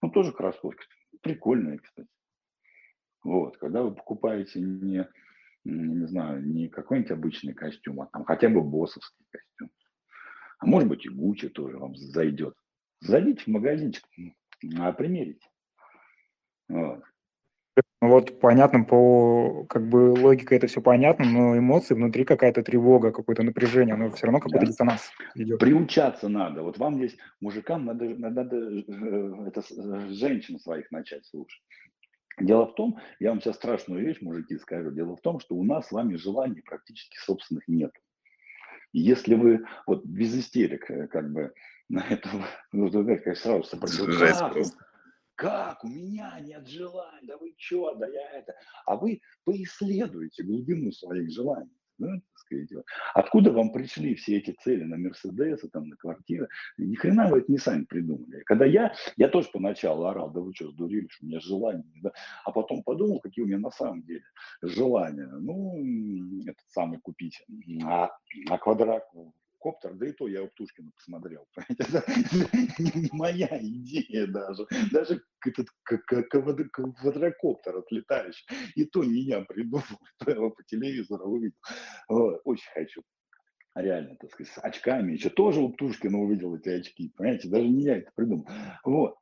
ну, тоже кроссовки, прикольные, кстати. Вот. Когда вы покупаете не, не знаю, не какой-нибудь обычный костюм, а там хотя бы боссовский костюм, а может быть и Gucci тоже вам зайдет. Зайдите в магазинчик, а примерите. Вот. Вот понятно, по как бы логике это все понятно, но эмоции внутри какая-то тревога, какое-то напряжение, но все равно какой-то диссонанс идет. Приучаться надо. Вот вам здесь, мужикам, надо, надо это, женщин своих начать слушать. Дело в том, я вам сейчас страшную вещь, мужики, скажу, дело в том, что у нас с вами желаний практически собственных нет. Если вы вот без истерик, как бы, на это, ну, как сразу сопротивляетесь. Как? У меня нет желаний, да вы чё, да я это. А вы поисследуете глубину своих желаний. Да, так сказать. Откуда вам пришли все эти цели на Мерседесы, там, на квартиры? Ни хрена вы это не сами придумали. Когда я, я тоже поначалу орал, да вы что, сдурили, что у меня желания, да? А потом подумал, какие у меня на самом деле желания. Ну, этот самый купить, а, а квадрат, коптер, да и то я у Птушкина посмотрел. Это не моя идея даже. Даже этот квадрокоптер отлетающий. И то не я придумал, то я его по телевизору увидел. Очень хочу. Реально, так сказать, с очками. Еще тоже у Птушкина увидел эти очки. Понимаете, даже не я это придумал. Вот.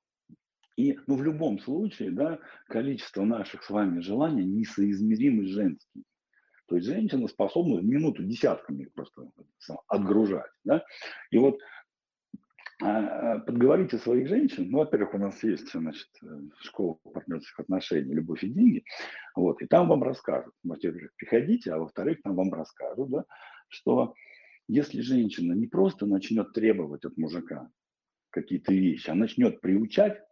И ну, в любом случае, да, количество наших с вами желаний несоизмеримо женским. То есть женщина способна в минуту десятками просто отгружать. Да? И вот подговорите своих женщин. Ну, во-первых, у нас есть, значит, школа партнерских отношений «Любовь и деньги». Вот, и там вам расскажут. Во-первых, приходите, а во-вторых, там вам расскажут, да, что если женщина не просто начнет требовать от мужика какие-то вещи, а начнет приучать.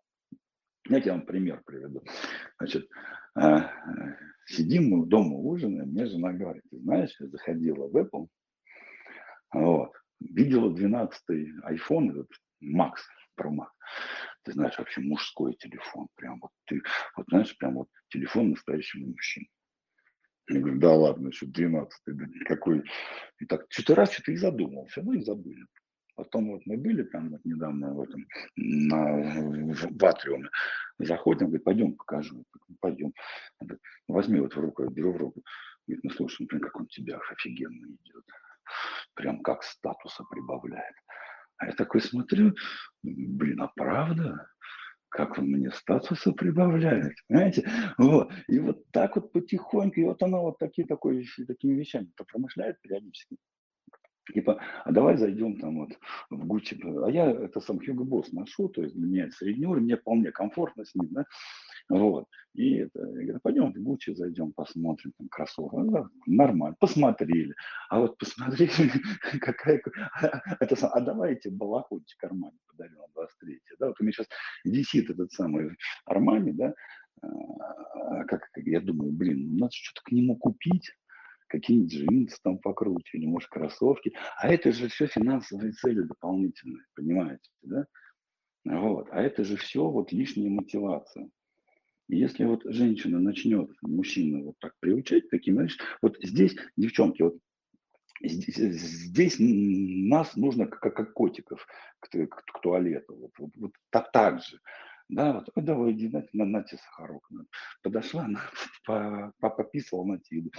Знаете, я вам пример приведу. Значит, сидим мы дома, ужинаем, мне жена говорит, ты знаешь, я заходила в Apple, вот, видела двенадцатый iPhone, этот Макс, Pro Max. Ты знаешь, вообще мужской телефон, прям вот ты, вот знаешь, прям вот телефон настоящего мужчины. Я говорю, да ладно, еще двенадцатый, да какой. И так, что-то раз, что-то и задумался, ну и забыли. Потом вот мы были там вот недавно в этом, на, в атриуме, заходим, говорит, пойдем покажу, пойдем. Говорит, возьми вот в руку, я беру в руку. Говорит, ну слушай, ну, прям как он тебя офигенно идет, прям как статуса прибавляет. А я такой смотрю, блин, а правда? Как он мне статуса прибавляет, понимаете? Вот. И вот так вот потихоньку, и вот она вот такие, такой, такими вещами-то промышляет периодически. Типа, а давай зайдем там вот в Gucci. А я это сам Hugo Boss ношу, то есть для меня это средний уровень, мне вполне комфортно с ним, да, вот. И это, я говорю, пойдем в Gucci зайдем, посмотрим, там кроссовок. Да, нормально, посмотрели. А вот посмотрели, какая... Это, а давайте балахончик Armani подарю вам двадцать третьего. Да, вот у меня сейчас висит этот самый Armani, да, а, как, я думаю, блин, надо что-то к нему купить. Какие-нибудь джинсы там покруче, или, может, кроссовки. А это же все финансовые цели дополнительные, понимаете, да? Вот. А это же все вот лишняя мотивация. И если вот женщина начнет мужчину вот так приучать, таким, знаешь, вот здесь, девчонки, вот здесь, здесь нас нужно как, как котиков к, к, к туалету, вот, вот, вот так, так же. Да, вот, ой, давай, иди, на, на, на тебе сахарок. На. Подошла, на, по, по, пописала на тебе.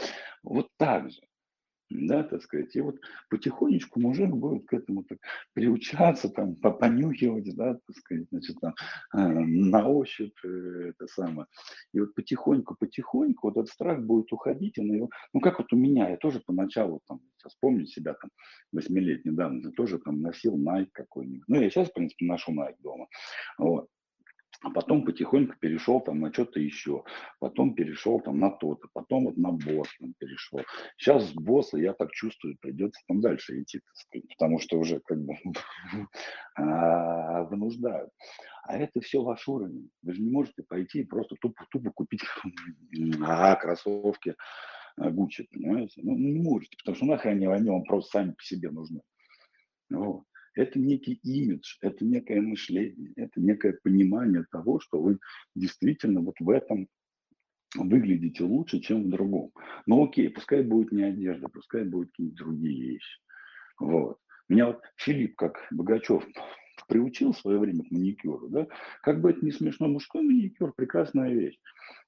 Вот так же, да, так сказать. И вот потихонечку мужик будет к этому так приучаться, там, понюхивать, да, так сказать, значит, там, на ощупь это самое. И вот потихоньку, потихоньку вот этот страх будет уходить. И на его... Ну, как вот у меня, я тоже поначалу, там, сейчас помню себя, там, восьмилетний давно, я тоже там носил Nike какой-нибудь. Ну, я сейчас, в принципе, ношу Nike дома, вот. А потом потихоньку перешел там на что-то еще, потом перешел там на то-то, потом вот на босс там перешел. Сейчас с босса, я так чувствую, придется там дальше идти, так сказать, потому что уже как бы вынуждают. А это все ваш уровень. Вы же не можете пойти и просто тупо-тупо купить кроссовки Gucci, понимаете? Ну, не можете, потому что нахрен они вам просто сами по себе нужны. Вот. Это некий имидж, это некое мышление, это некое понимание того, что вы действительно вот в этом выглядите лучше, чем в другом. Но окей, пускай будет не одежда, пускай будут какие-то другие вещи. Вот. Меня вот Филипп, как Богачев, приучил в свое время к маникюру. Да? Как бы это ни смешно, мужской маникюр – прекрасная вещь.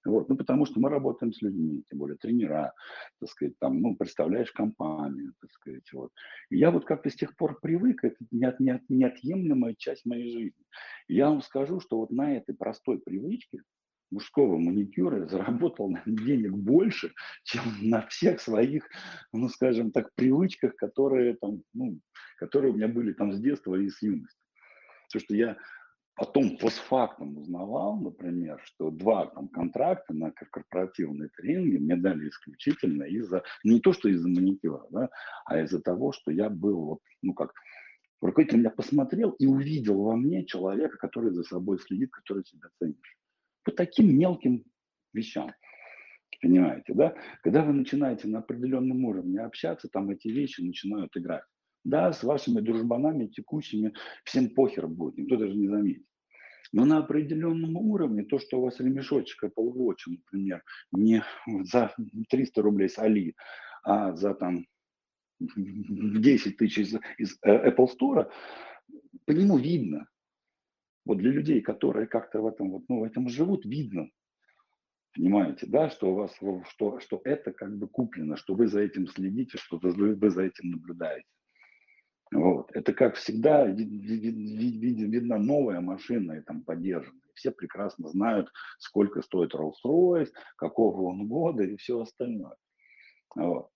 Вот. Ну, потому что мы работаем с людьми, тем более тренера, так сказать, там, ну, представляешь компанию, так сказать, вот. И я вот как-то с тех пор привык, это не, не, неотъемлемая часть моей жизни. И я вам скажу, что вот на этой простой привычке мужского маникюра заработал денег больше, чем на всех своих, ну, скажем так, привычках, которые там, ну, которые у меня были там с детства и с юности. Потому что я потом постфактум узнавал, например, что два там контракта на корпоративные тренинги мне дали исключительно из-за, не то что из-за маникюра, да, а из-за того, что я был, вот, ну как, руководитель меня посмотрел и увидел во мне человека, который за собой следит, который себя ценит. По таким мелким вещам. Понимаете, да? Когда вы начинаете на определенном уровне общаться, там эти вещи начинают играть. Да, с вашими дружбанами текущими всем похер будет, никто даже не заметит. Но на определенном уровне то, что у вас ремешочек Apple Watch, например, не за триста рублей с Али, а за там десять тысяч из, из Apple Store, по нему видно. Вот для людей, которые как-то в этом, вот, ну, в этом живут, видно. Понимаете, да, что у вас, что, что это как бы куплено, что вы за этим следите, что вы за этим наблюдаете. Вот. Это, как всегда, видна новая машина и там поддержанная. Все прекрасно знают, сколько стоит Rolls-Royce, какого он года и все остальное. Вот.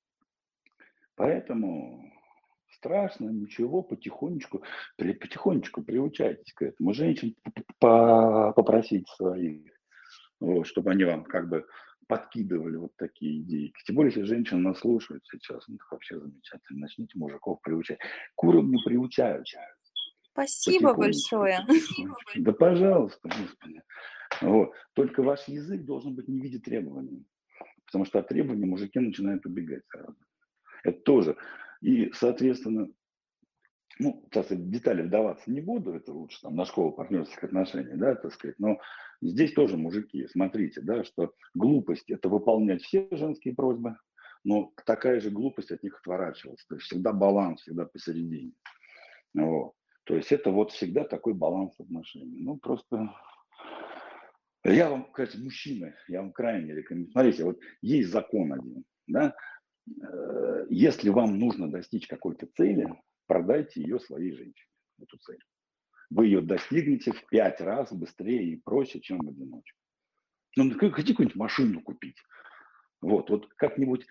Поэтому страшно, ничего, потихонечку, потихонечку приучайтесь к этому. Женщин попросите своих, вот, чтобы они вам как бы подкидывали вот такие идеи. Тем более, если женщины нас слушают сейчас, ну, это вообще замечательно. Начните мужиков приучать. К уровню приучают. Спасибо большое. Спасибо. Да, пожалуйста, господи. Вот. Только ваш язык должен быть не в виде требований. Потому что от требований мужики начинают убегать сразу. Это тоже. И, соответственно, ну, сейчас в детали вдаваться не буду, это лучше там на школу партнерских отношений, да, так сказать, но здесь тоже, мужики, смотрите, да, что глупость – это выполнять все женские просьбы, но такая же глупость от них отворачивалась, то есть всегда баланс, всегда посередине, вот, то есть это вот всегда такой баланс отношений, ну, просто… Я вам, конечно, мужчина, я вам крайне рекомендую, смотрите, вот есть закон один, да, если вам нужно достичь какой-то цели, продайте ее своей женщине, эту цель. Вы ее достигнете в пять раз быстрее и проще, чем в одиночку. Ну, хотите какую-нибудь машину купить. Вот, вот как-нибудь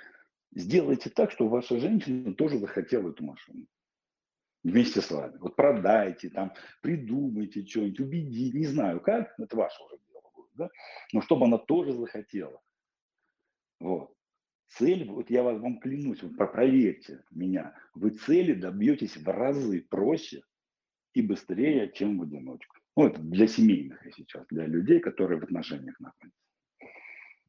сделайте так, чтобы ваша женщина тоже захотела эту машину. Вместе с вами. Вот продайте, там, придумайте что-нибудь, убедите. Не знаю как, это ваше уже дело будет, да? Но чтобы она тоже захотела. Вот. Цель, вот я вам клянусь, вот проверьте меня, вы цели добьетесь в разы проще и быстрее, чем в одиночку. Ну, это для семейных, и сейчас, для людей, которые в отношениях находятся.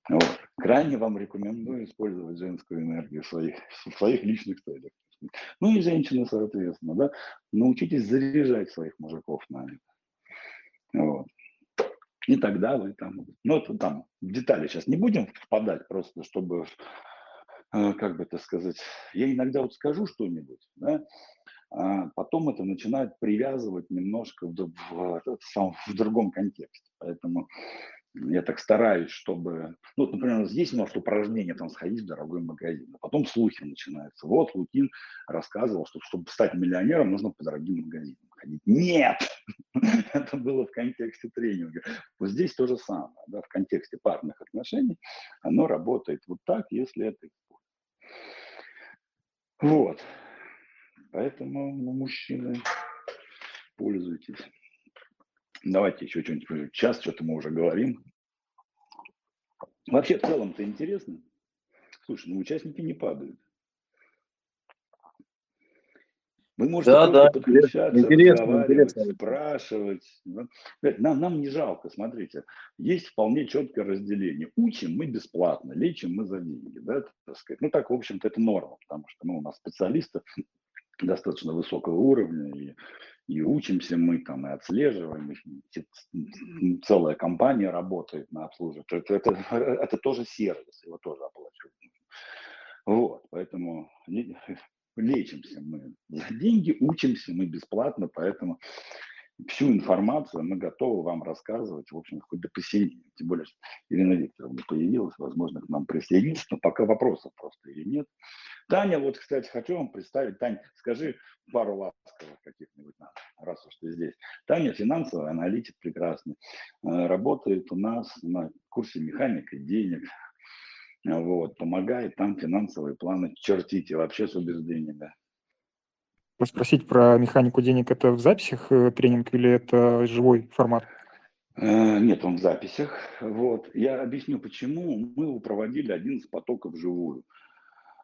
Вот. Крайне вам рекомендую использовать женскую энергию в своих, в своих личных целях. Ну и женщины, соответственно, да, научитесь заряжать своих мужиков на это. Вот. И тогда вы там, ну это там в детали сейчас не будем впадать, просто чтобы, как бы это сказать, я иногда вот скажу что-нибудь, да, а потом это начинает привязывать немножко в, в, в, в другом контексте, поэтому я так стараюсь, чтобы, ну вот, например, здесь у нас упражнение там сходить в дорогой магазин, а потом слухи начинаются, вот Лукин рассказывал, что чтобы стать миллионером, нужно по дорогим магазинам. Нет! Это было в контексте тренинга. Вот здесь то же самое, да, в контексте парных отношений оно работает вот так, если это... Вот. Поэтому, ну, мужчины, пользуйтесь. Давайте еще что-нибудь. Час что-то мы уже говорим. Вообще, в целом-то интересно. Слушай, ну участники не падают. Вы можете да, да, подключаться, интересно, разговаривать, интересно. Спрашивать. Нам, нам не жалко, смотрите. Есть вполне четкое разделение. Учим мы бесплатно, лечим мы за деньги. Да, так сказать. Ну так, в общем-то, это норма, потому что ну, у нас специалисты достаточно высокого уровня. И, и учимся мы, там, и отслеживаем. И целая компания работает на обслуживание. Это, это, это тоже сервис, его тоже оплачивают. Вот, поэтому... Лечимся мы за деньги, учимся мы бесплатно, поэтому всю информацию мы готовы вам рассказывать, в общем, хоть до посинения. Тем более, что Ирина Викторовна появилась, возможно, к нам присоединится, но пока вопросов просто или нет. Таня, вот, кстати, хочу вам представить. Таня, скажи пару ласковых каких-нибудь, раз уж ты здесь. Таня финансовый аналитик прекрасный, работает у нас на курсе «Механика денег». Вот, помогает там финансовые планы чертить и вообще с убеждениями. Спросить про механику денег, это в записях тренинг или это живой формат? Нет, он в записях. Вот. Я объясню, почему. Мы его проводили один из потоков вживую.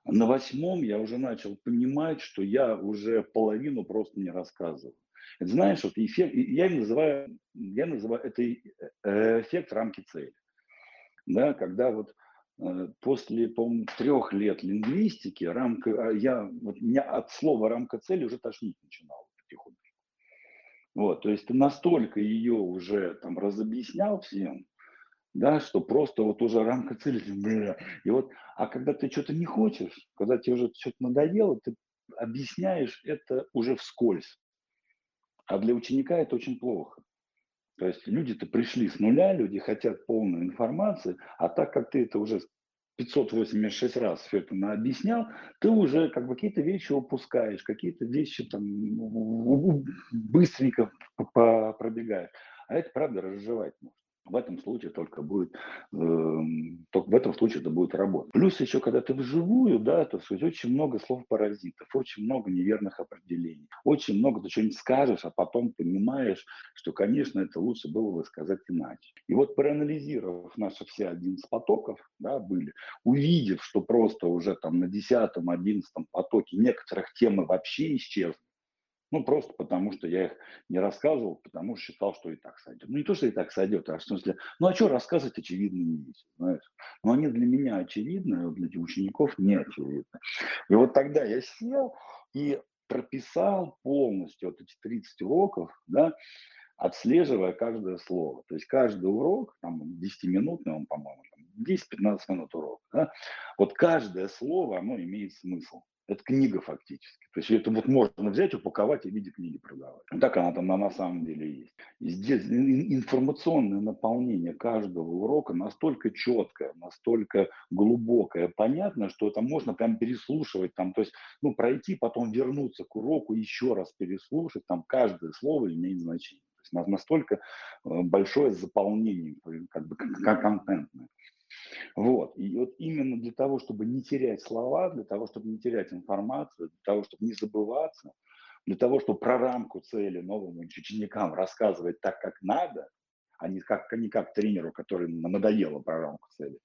На восьмом я уже начал понимать, что я уже половину просто не рассказывал. Это, знаешь, вот эффект, я называю, я называю это эффект рамки цели. Да, когда вот после, по-моему, трех лет лингвистики рамка, я, вот, меня от слова рамка цели уже тошнить начинало потихоньку. Вот, то есть ты настолько ее уже там разобъяснял всем, да, что просто вот уже рамка цели, бля, и вот, а когда ты что-то не хочешь, когда тебе уже что-то надоело, ты объясняешь это уже вскользь. А для ученика это очень плохо. То есть люди-то пришли с нуля, люди хотят полной информации, а так как ты это уже пятьсот восемьдесят шесть раз все это объяснял, ты уже как бы какие-то вещи упускаешь, какие-то вещи там быстренько пробегаешь. А это правда разжевать можно. В этом случае только будет, э, только в этом случае это будет работа. Плюс еще, когда ты вживую, да, то есть очень много слов-паразитов, очень много неверных определений, очень много ты что-нибудь скажешь, а потом понимаешь, что, конечно, это лучше было бы сказать иначе. И вот проанализировав наши все одиннадцать потоков, да, были, увидев, что просто уже там на десятом, одиннадцатом потоке некоторых темы вообще исчезли. Ну, просто потому, что я их не рассказывал, потому что считал, что и так сойдет. Ну, не то, что и так сойдет, а в смысле, ну, а что рассказывать очевидные вещи, знаешь? Ну, они для меня очевидны, а для учеников не очевидны. И вот тогда я сел и прописал полностью вот эти тридцать уроков, да, отслеживая каждое слово. То есть каждый урок, там, десятиминутный он, по-моему, десять-пятнадцать минут урок, да, вот каждое слово, оно имеет смысл. Это книга фактически. То есть это вот можно взять, упаковать и в виде книги продавать. Вот так она там на самом деле есть. И здесь информационное наполнение каждого урока настолько четкое, настолько глубокое, понятно, что там можно прям переслушивать, там, то есть, ну, пройти, потом вернуться к уроку, еще раз переслушать, там каждое слово имеет значение. То есть настолько большое заполнение, как бы как контентное. Вот. И вот именно для того, чтобы не терять слова, для того, чтобы не терять информацию, для того, чтобы не забываться, для того, чтобы про рамку цели новым ученикам рассказывать так, как надо, а не как, не как тренеру, который надоело про рамку цели.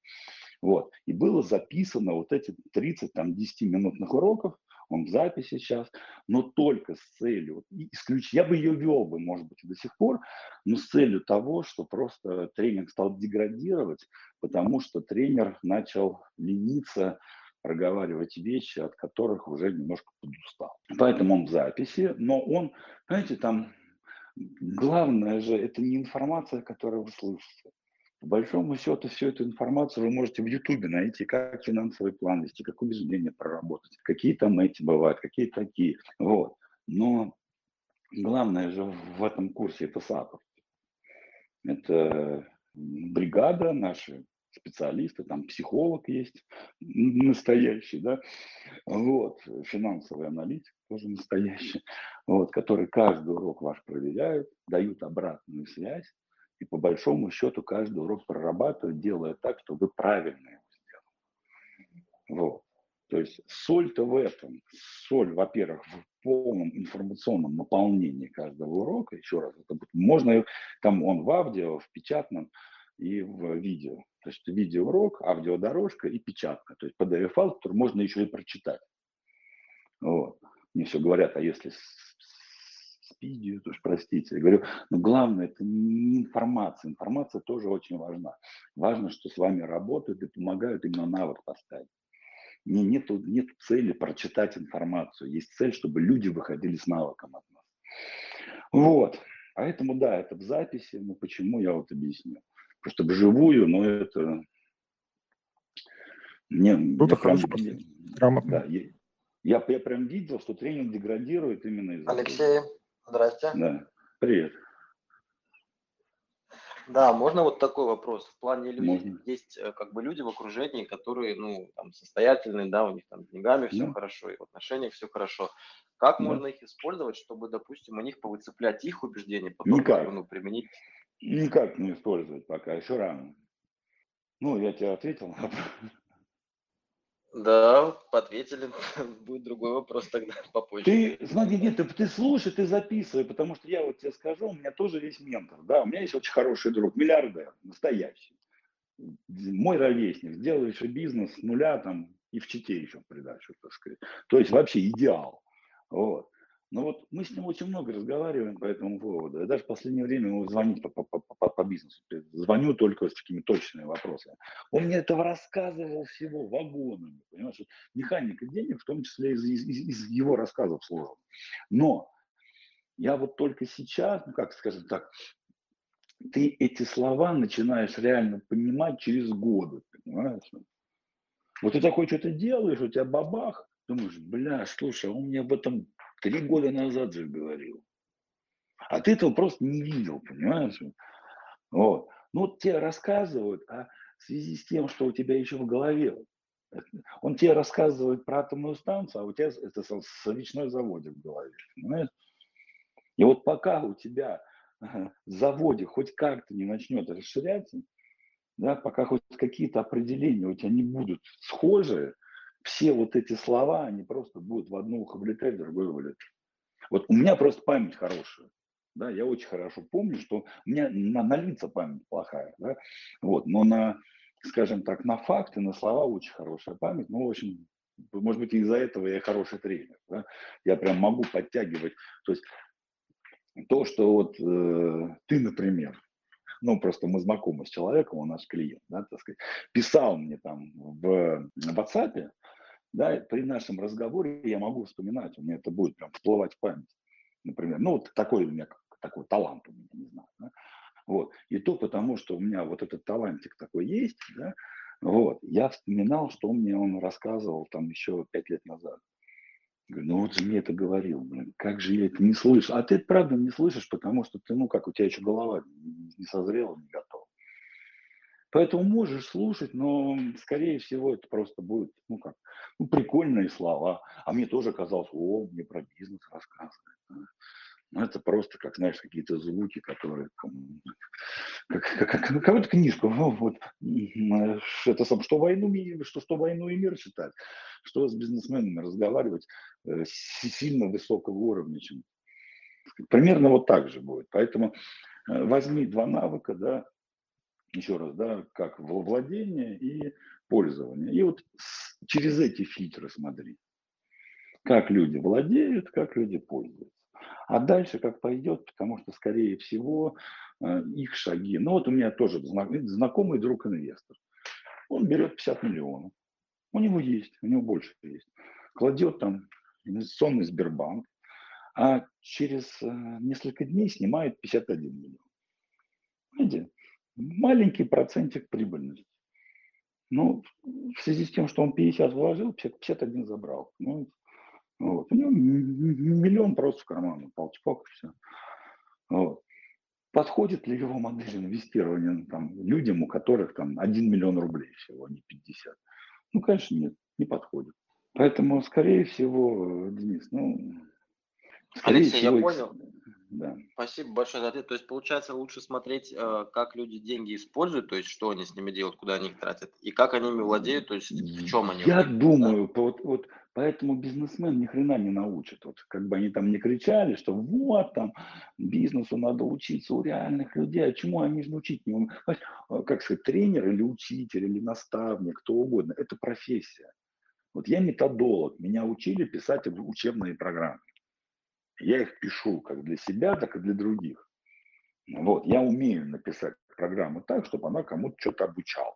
Вот. И было записано вот эти тридцать там, десятиминутных уроков, он в записи сейчас, но только с целью, исключ... я бы ее вел бы, может быть, до сих пор, но с целью того, что просто тренинг стал деградировать, потому что тренер начал лениться, проговаривать вещи, от которых уже немножко подустал. Поэтому он в записи, но он, знаете, там, главное же, это не информация, которую вы слышите. По большому счету, всю эту информацию вы можете в Ютубе найти, как финансовый план вести, как убеждения проработать, какие там эти бывают, какие такие. Вот. Но главное же в этом курсе это саппорт. Это бригада, наши специалисты, там психолог есть настоящий, да, вот, финансовый аналитик тоже настоящий, вот, который каждый урок ваш проверяют, дают обратную связь. И по большому счету каждый урок прорабатывает, делая так, чтобы правильно его сделать. Вот. То есть соль-то в этом. Соль, во-первых, полном информационном наполнении каждого урока, еще раз, это будет, можно, там он в аудио, в печатном и в видео. То есть видеоурок, аудиодорожка и печатка. То есть пи ди эф-файл, который можно еще и прочитать. Вот. Мне все говорят, а если спидию, то уж простите. Я говорю, но главное, это не информация. Информация тоже очень важна. Важно, что с вами работают и помогают именно навык поставить. Нет, нет цели прочитать информацию. Есть цель, чтобы люди выходили с навыком от нас. Вот. Поэтому, да, это в записи. Но почему, я вот объясню. Просто вживую, но это... Не, Круто, хорошо, прям... грамотно. Да, я, я, я прям видел, что тренинг деградирует именно из-за... Алексей, здрасте. Да, привет. Да, можно вот такой вопрос. В плане людей можно. Есть как бы люди в окружении, которые, ну, там, состоятельные, да, у них там с деньгами все да. хорошо, и в отношениях все хорошо. Как да. можно их использовать, чтобы, допустим, у них повыцеплять их убеждения, потом Никак. Ну, применить? Никак не использовать пока, еще рано. Ну, я тебе ответил. Да, ответили. Будет другой вопрос тогда попозже. Ты, смотри, нет, ты, ты слушай, ты записывай, потому что я вот тебе скажу, у меня тоже есть ментор. Да, у меня есть очень хороший друг, миллиардер, настоящий. Мой ровесник, сделал еще бизнес с нуля там и в Чите еще в придачу, так сказать. То есть вообще идеал. Вот. Ну вот мы с ним очень много разговариваем по этому поводу. Я даже в последнее время ему звонить по, по, по, по бизнесу. Звоню только с такими точными вопросами. Он мне этого рассказывал всего вагонами. Понимаешь, механика денег в том числе из, из, из его рассказов сложила. Но я вот только сейчас, ну как скажем так, ты эти слова начинаешь реально понимать через годы. Понимаешь? Вот ты такой что-то делаешь, у тебя бабах, думаешь, бля, слушай, он мне об этом... Три года назад же говорил. А ты этого просто не видел, понимаешь? Вот. Ну, вот тебе рассказывают а в связи с тем, что у тебя еще в голове. Он тебе рассказывает про атомную станцию, а у тебя это совечной заводик в голове, понимаешь? И вот пока у тебя в заводе хоть как-то не начнет расширяться, да, пока хоть какие-то определения у тебя не будут схожие, все вот эти слова, они просто будут в одно ухо влетать, в другое вылетать. Вот у меня просто память хорошая. Да? Я очень хорошо помню, что у меня на, на лица память плохая. Да? Вот. Но на, скажем так, на факты, на слова очень хорошая память. Ну, в общем, может быть, из-за этого я хороший тренер. Да? Я прям могу подтягивать. То есть то, что вот э, ты, например, ну, просто мы знакомы с человеком, он наш клиент, да, так сказать, писал мне там в, в WhatsApp, да, при нашем разговоре я могу вспоминать, у меня это будет прям всплывать в память, например. Ну, вот такой у меня, такой талант у меня, не знаю, да? Вот. И то потому, что у меня вот этот талантик такой есть, да, вот, я вспоминал, что мне он рассказывал там еще пять лет назад. Говорю, ну вот же мне это говорил, блин, как же я это не слышу. А ты это правда не слышишь, потому что ты, ну как, у тебя еще голова не созрела, не готова. Поэтому можешь слушать, но, скорее всего, это просто будет, ну как, ну, прикольные слова. А мне тоже казалось, о, мне про бизнес рассказывают. Ну это просто, как, знаешь, какие-то звуки, которые, как, как, как, как какую-то книжку, ну, вот, это сам, что войну, что, что войну и мир читать, что с бизнесменами разговаривать э, сильно высокого уровня, чем примерно вот так же будет. Поэтому э, возьми два навыка, да, еще раз, да, как владение и пользование, и вот с, через эти фильтры смотри, как люди владеют, как люди пользуются. А дальше как пойдет, потому что, скорее всего, их шаги. Ну вот у меня тоже знакомый друг инвестор. Он берет пятьдесят миллионов. У него есть, у него больше есть. Кладет там инвестиционный Сбербанк, а через несколько дней снимает пятьдесят один миллион. Видите, маленький процентик прибыльности. Ну, в связи с тем, что он пятьдесят вложил, пятьдесят один забрал. Ну, вот. У него миллион просто в карман, толчок, все. Вот. Подходит ли его модель инвестирования там, людям, у которых там один миллион рублей всего, а не пятьдесят? Ну, конечно, нет, не подходит. Поэтому, скорее всего, Денис, ну... Алексей, всего, я понял. Да. Спасибо большое за ответ. То есть, получается, лучше смотреть, как люди деньги используют, то есть, что они с ними делают, куда они их тратят, и как они ими владеют, то есть, в чем они... Я владеют, думаю, да? вот... вот Поэтому бизнесмен ни хрена не научит. Вот как бы они там не кричали, что вот там бизнесу надо учиться у реальных людей. А чему они же научить не умеют? Как сказать, тренер или учитель, или наставник, кто угодно. Это профессия. Вот я методолог. Меня учили писать учебные программы. Я их пишу как для себя, так и для других. Вот. Я умею написать программу так, чтобы она кому-то что-то обучала.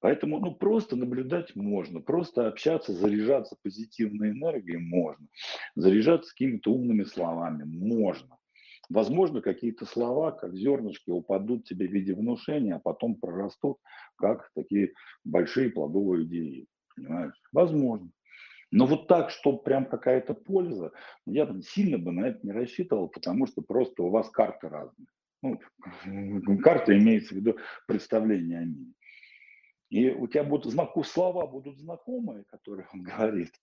Поэтому ну, просто наблюдать можно, просто общаться, заряжаться позитивной энергией можно, заряжаться какими-то умными словами можно. Возможно, какие-то слова, как зернышки, упадут тебе в виде внушения, а потом прорастут, как такие большие плодовые деревья. Понимаешь? Возможно. Но вот так, что прям какая-то польза, я там сильно бы на это не рассчитывал, потому что просто у вас карты разные. Ну, карта имеется в виду представление о мире. И у тебя будут слова будут знакомые, которые он говорит,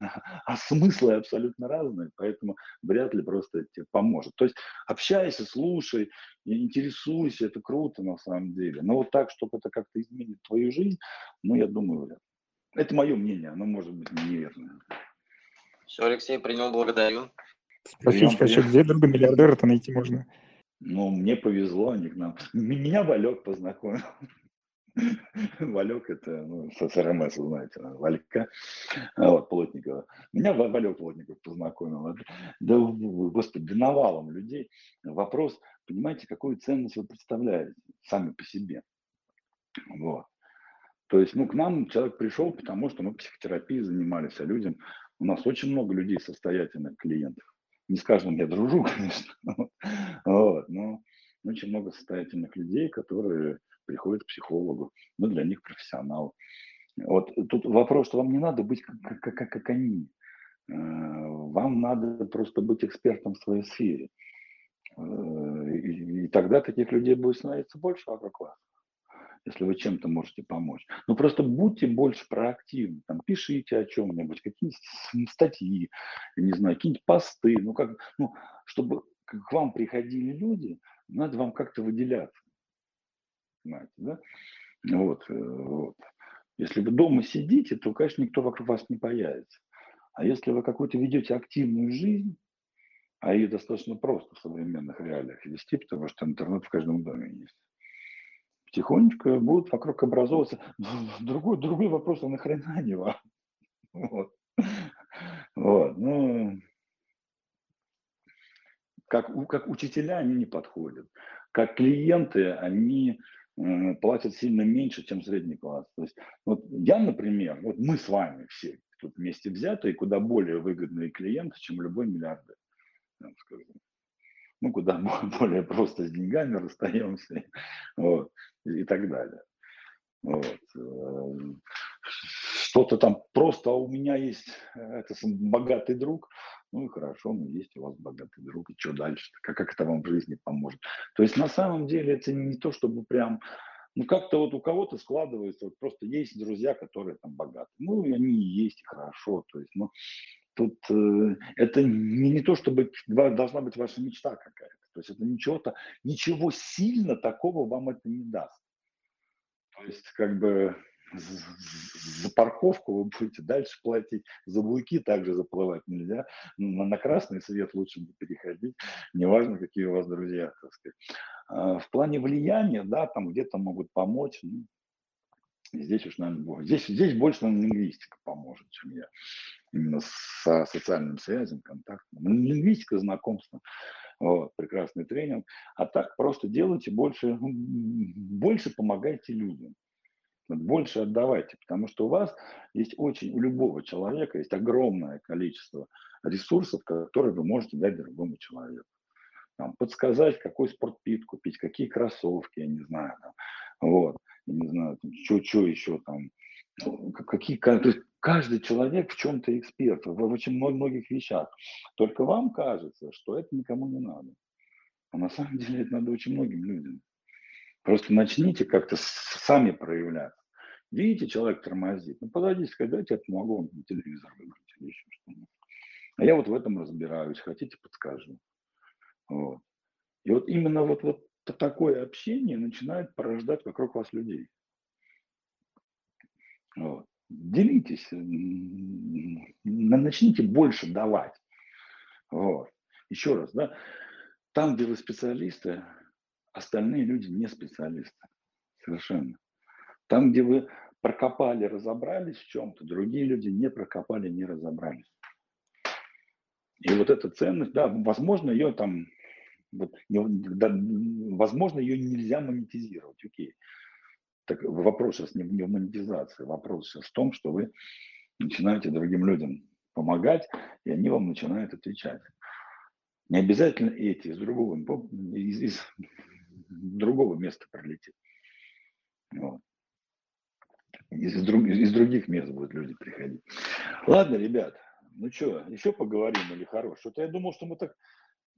а смыслы абсолютно разные, поэтому вряд ли просто это тебе поможет. То есть общайся, слушай, интересуйся, это круто на самом деле. Но вот так, чтобы это как-то изменит твою жизнь, ну, я думаю, вряд ли. Это мое мнение, оно может быть неверное. Все, Алексей, принял, благодарю. Спросить хочу, где друга миллиардера-то найти можно? Ну, мне повезло, они к нам. Меня Валек познакомил. Валек, это ну, с СРМС, знаете, Валека, вот, Плотникова. Меня Валек Плотников познакомил. Да, господи, навалом людей. Вопрос, понимаете, какую ценность вы представляете сами по себе. Вот. То есть, ну, к нам человек пришел, потому что мы психотерапией занимались, а людям, у нас очень много людей состоятельных клиентов. Не с каждым я дружу, конечно, вот, но очень много состоятельных людей, которые приходят к психологу, но для них профессионал. Вот тут вопрос, что вам не надо быть как, как, как, как они. Вам надо просто быть экспертом в своей сфере. И, и тогда таких людей будет становиться больше вокруг вас, если вы чем-то можете помочь. Но просто будьте больше проактивны. Там, пишите о чем-нибудь, какие-нибудь статьи, не знаю, какие-нибудь посты. Ну, как, ну, чтобы к вам приходили люди, надо вам как-то выделяться. Знаете, да? Вот, вот. Если вы дома сидите, то, конечно, никто вокруг вас не появится. А если вы какую-то ведете активную жизнь, а ее достаточно просто в современных реалиях вести, потому что интернет в каждом доме есть, потихонечку будут вокруг образовываться. Другой, другой вопрос, а нахрена не вам? Вот. Вот. Ну, как, как учителя они не подходят. Как клиенты они э, платят сильно меньше, чем средний класс. То есть, вот я, например, вот мы с вами все тут вместе взятые, куда более выгодные клиенты, чем любой миллиардер. Я вам скажу. Ну, куда более просто с деньгами расстаемся, вот, и так далее. Вот. Что-то там просто у меня есть это, богатый друг, ну и хорошо, но есть у вас богатый друг, и что дальше, как, как это вам в жизни поможет. То есть на самом деле это не то, чтобы прям, ну как-то вот у кого-то складывается, вот просто есть друзья, которые там богаты, ну и они есть, и хорошо, то есть, ну, тут э, это не, не то, чтобы должна быть ваша мечта какая-то, то есть это ничего-то, ничего сильно такого вам это не даст. То есть, как бы, за парковку вы будете дальше платить, за буйки также заплывать нельзя, на красный свет лучше не переходить, неважно, какие у вас друзья, так сказать. В плане влияния, да, там где-то могут помочь, ну, здесь уж, наверное, здесь, здесь больше, наверное, лингвистика поможет, чем я, именно со социальным связям, контактом. Лингвистика, знакомство. Вот, прекрасный тренинг. А так просто делайте больше, больше помогайте людям, больше отдавайте, потому что у вас есть очень, у любого человека есть огромное количество ресурсов, которые вы можете дать другому человеку. Там, подсказать, какой спортпит купить, какие кроссовки, я не знаю, там, вот, я не знаю, что еще там, какие, то есть каждый человек в чем-то эксперт, в очень многих вещах. Только вам кажется, что это никому не надо. А на самом деле это надо очень многим людям. Просто начните как-то сами проявляться. Видите, человек тормозит. Ну, подойдите, скажите, дайте я помогу вам на телевизор выбрать или еще что-нибудь. А я вот в этом разбираюсь, хотите, подскажу. Вот. И вот именно вот, вот такое общение начинает порождать вокруг вас людей. Вот. делитесь, начните больше давать. Вот. Еще раз, да, там, где вы специалисты, остальные люди не специалисты, совершенно. Там, где вы прокопали, разобрались в чем-то, другие люди не прокопали, не разобрались. И вот эта ценность, да, возможно, ее там, вот, да, возможно, ее нельзя монетизировать, окей. Так вопрос сейчас не в монетизации, вопрос сейчас в том, что вы начинаете другим людям помогать, и они вам начинают отвечать. Не обязательно эти из другого, из, из другого места прилетят. Вот. Из, из, друг, из других мест будут люди приходить. Ладно, ребят, ну что, еще поговорим или хорош? Что-то я думал, что мы так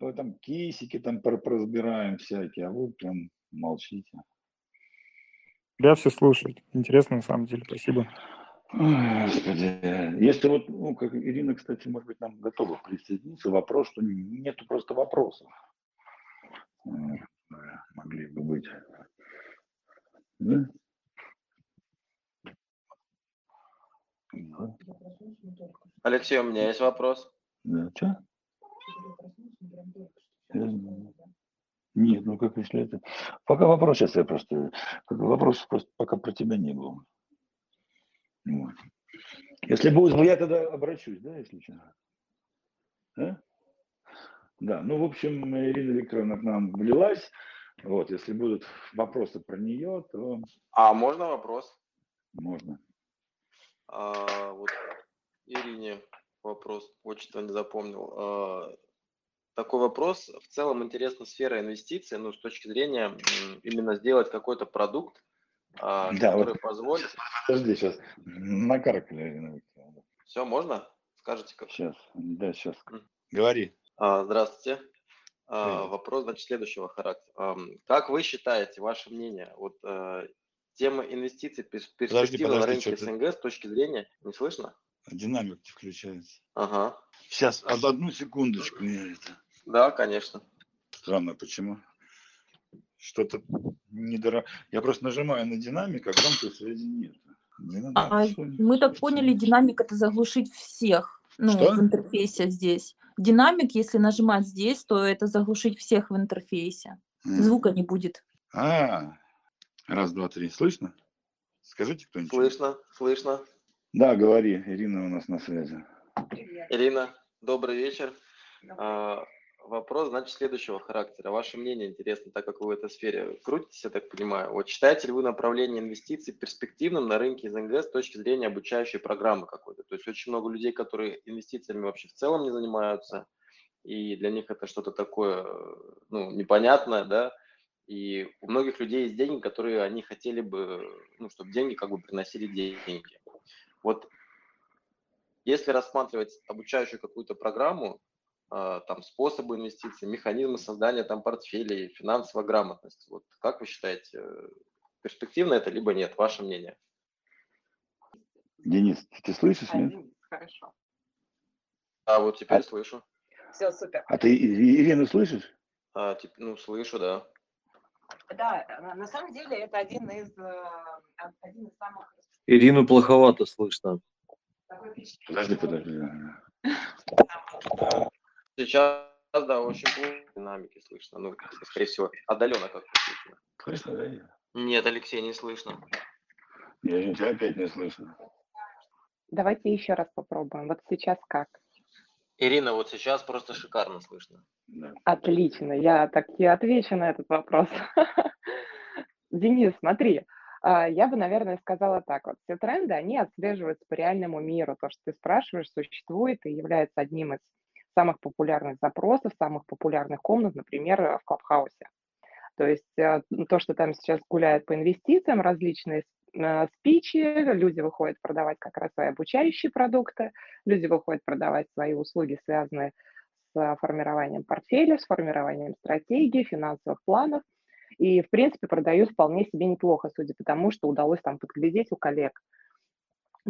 там кейсики там разбираем всякие, а вы прям молчите. Я все слушаю. Интересно, на самом деле. Спасибо. Ой, господи. Если вот, ну, как Ирина, кстати, может быть, нам готова присоединиться, вопрос, что нету просто вопросов. Могли бы быть. Да? Алексей, у меня есть вопрос. Да, что? Нет, ну как если это... Пока вопрос сейчас я просто... Вопрос просто пока про тебя не было. Вот. Если будет, я тогда обращусь, да, если что? А? Да, ну, в общем, Ирина Викторовна к нам влилась. Вот, если будут вопросы про нее, то... А, можно вопрос? Можно. А, вот Ирине вопрос, почту не запомнил. А... Такой вопрос. В целом интересна сфера инвестиций, ну, с точки зрения именно сделать какой-то продукт, да, который вот позволит... Подожди, сейчас накаркали. Все, можно? Скажите, как? Сейчас, да, сейчас. Говори. Здравствуйте. Привет. Вопрос, значит, следующего характера. Как вы считаете, ваше мнение, вот тема инвестиций, перспектива подожди, подожди, на рынке СНГ с точки зрения... Не слышно? Динамик включается. Ага. Сейчас, одну секундочку. Да, конечно. Странно, почему? Что-то недорого. Я просто нажимаю на динамик, а громкой связи нет. Не а, мы так поняли, динамик — это заглушить всех. Ну, что? В интерфейсе здесь. Динамик, если нажимать здесь, то это заглушить всех в интерфейсе. Mm. Звука не будет. А, раз, два, три. Слышно? Скажите кто-нибудь. Слышно, слышно. Да, говори. Ирина у нас на связи. Привет. Ирина, добрый вечер. Добрый. Вопрос, значит, следующего характера. Ваше мнение интересно, так как вы в этой сфере крутитесь, я так понимаю. Вот считаете ли вы направление инвестиций перспективным на рынке СНГ с точки зрения обучающей программы какой-то? То есть очень много людей, которые инвестициями вообще в целом не занимаются, и для них это что-то такое, ну, непонятное, да? И у многих людей есть деньги, которые они хотели бы, ну, чтобы деньги как бы приносили деньги. Вот если рассматривать обучающую какую-то программу, там способы инвестиций, механизмы создания там портфелей, финансовая грамотность, вот как вы считаете, перспективно это либо нет? Ваше мнение. Денис, ты слышишь меня? Хорошо. А вот теперь а... слышу. Все, супер. А ты Ирину слышишь? А, типа, ну, слышу, да. Да, на самом деле это один из, один из самых... Ирину плоховато слышно. Подожди, подожди. Сейчас, да, очень плохо динамики слышно. Ну, скорее всего, отдаленно как-то слышно. Слышно, да? Нет, Алексей, не слышно. Я тебя опять не слышно. Давайте еще раз попробуем. Вот сейчас как? Ирина, вот сейчас просто шикарно слышно. Да. Отлично, я так и отвечу на этот вопрос. Денис, смотри, я бы, наверное, сказала так. Вот все тренды, они отслеживаются по реальному миру. То, что ты спрашиваешь, существует и является одним из самых популярных запросов, самых популярных комнат, например, в Clubhouse. То есть то, что там сейчас гуляет по инвестициям, различные спичи, люди выходят продавать как раз свои обучающие продукты, люди выходят продавать свои услуги, связанные с формированием портфеля, с формированием стратегии, финансовых планов. И, в принципе, продают вполне себе неплохо, судя по тому, что удалось там подглядеть у коллег.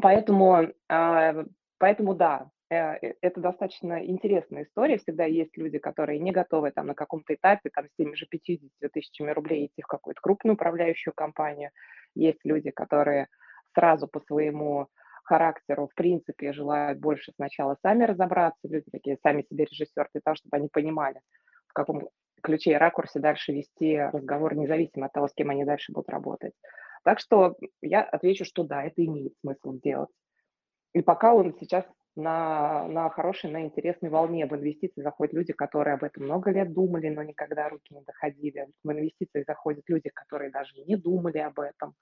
Поэтому, поэтому да, это достаточно интересная история. Всегда есть люди, которые не готовы там на каком-то этапе там, с теми же пятьюдесятью тысячами рублей идти в какую-то крупную управляющую компанию. Есть люди, которые сразу по своему характеру, в принципе, желают больше сначала сами разобраться, люди такие сами себе режиссеры, для того, чтобы они понимали, в каком ключе и ракурсе дальше вести разговор, независимо от того, с кем они дальше будут работать. Так что я отвечу, что да, это имеет смысл делать. И пока он сейчас на, на хорошей, на интересной волне. В инвестиции заходят люди, которые об этом много лет думали, но никогда руки не доходили. В инвестиции заходят люди, которые даже не думали об этом.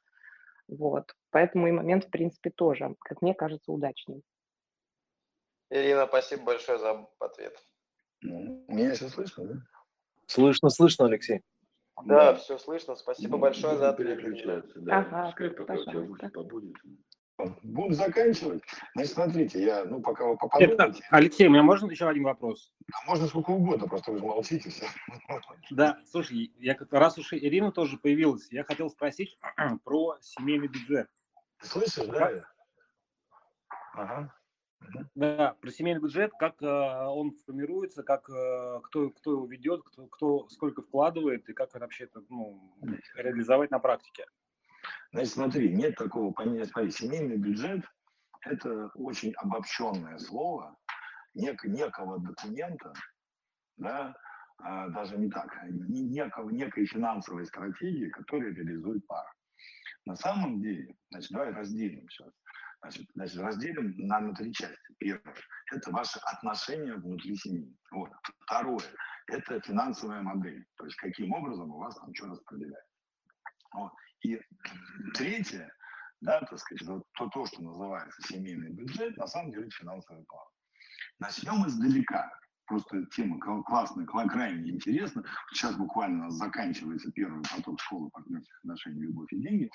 Вот. Поэтому и момент, в принципе, тоже, как мне кажется, удачный. Ирина, спасибо большое за ответ. Меня все слышно, да? Слышно, слышно, Алексей. Да, да. Все слышно. Спасибо большое за ответ. Переключается, да. Ага, пускай пока у тебя побудет. Буду заканчивать. Значит, смотрите, я, ну, пока вы попадаете. Алексей, у меня можно еще один вопрос? А можно сколько угодно, просто вы молчите все. Да, слушай, я как-то, раз уж Ирина тоже появилась, я хотел спросить про семейный бюджет. Ты слышишь, да? да? Ага. Да, про семейный бюджет, как э, он формируется, как, э, кто, кто его ведет, кто, кто сколько вкладывает и как вообще это, ну, реализовать на практике. Значит, смотри, нет такого понятия. Смотри, семейный бюджет – это очень обобщенное слово нек, некого документа, да, а, даже не так, некого, некой финансовой стратегии, которую реализует пара. На самом деле, значит, давай разделим сейчас. Значит, значит разделим на, на три части. Первое – это ваши отношения внутри семьи. Вот. Второе – это финансовая модель, то есть каким образом у вас там что распределяется. Вот. И третье, да, так сказать, то, то, что называется семейный бюджет, на самом деле финансовый план. Начнем издалека. Просто тема классная, крайне интересна. Сейчас буквально у нас заканчивается первый поток школы партнерских отношений «Любовь и деньги».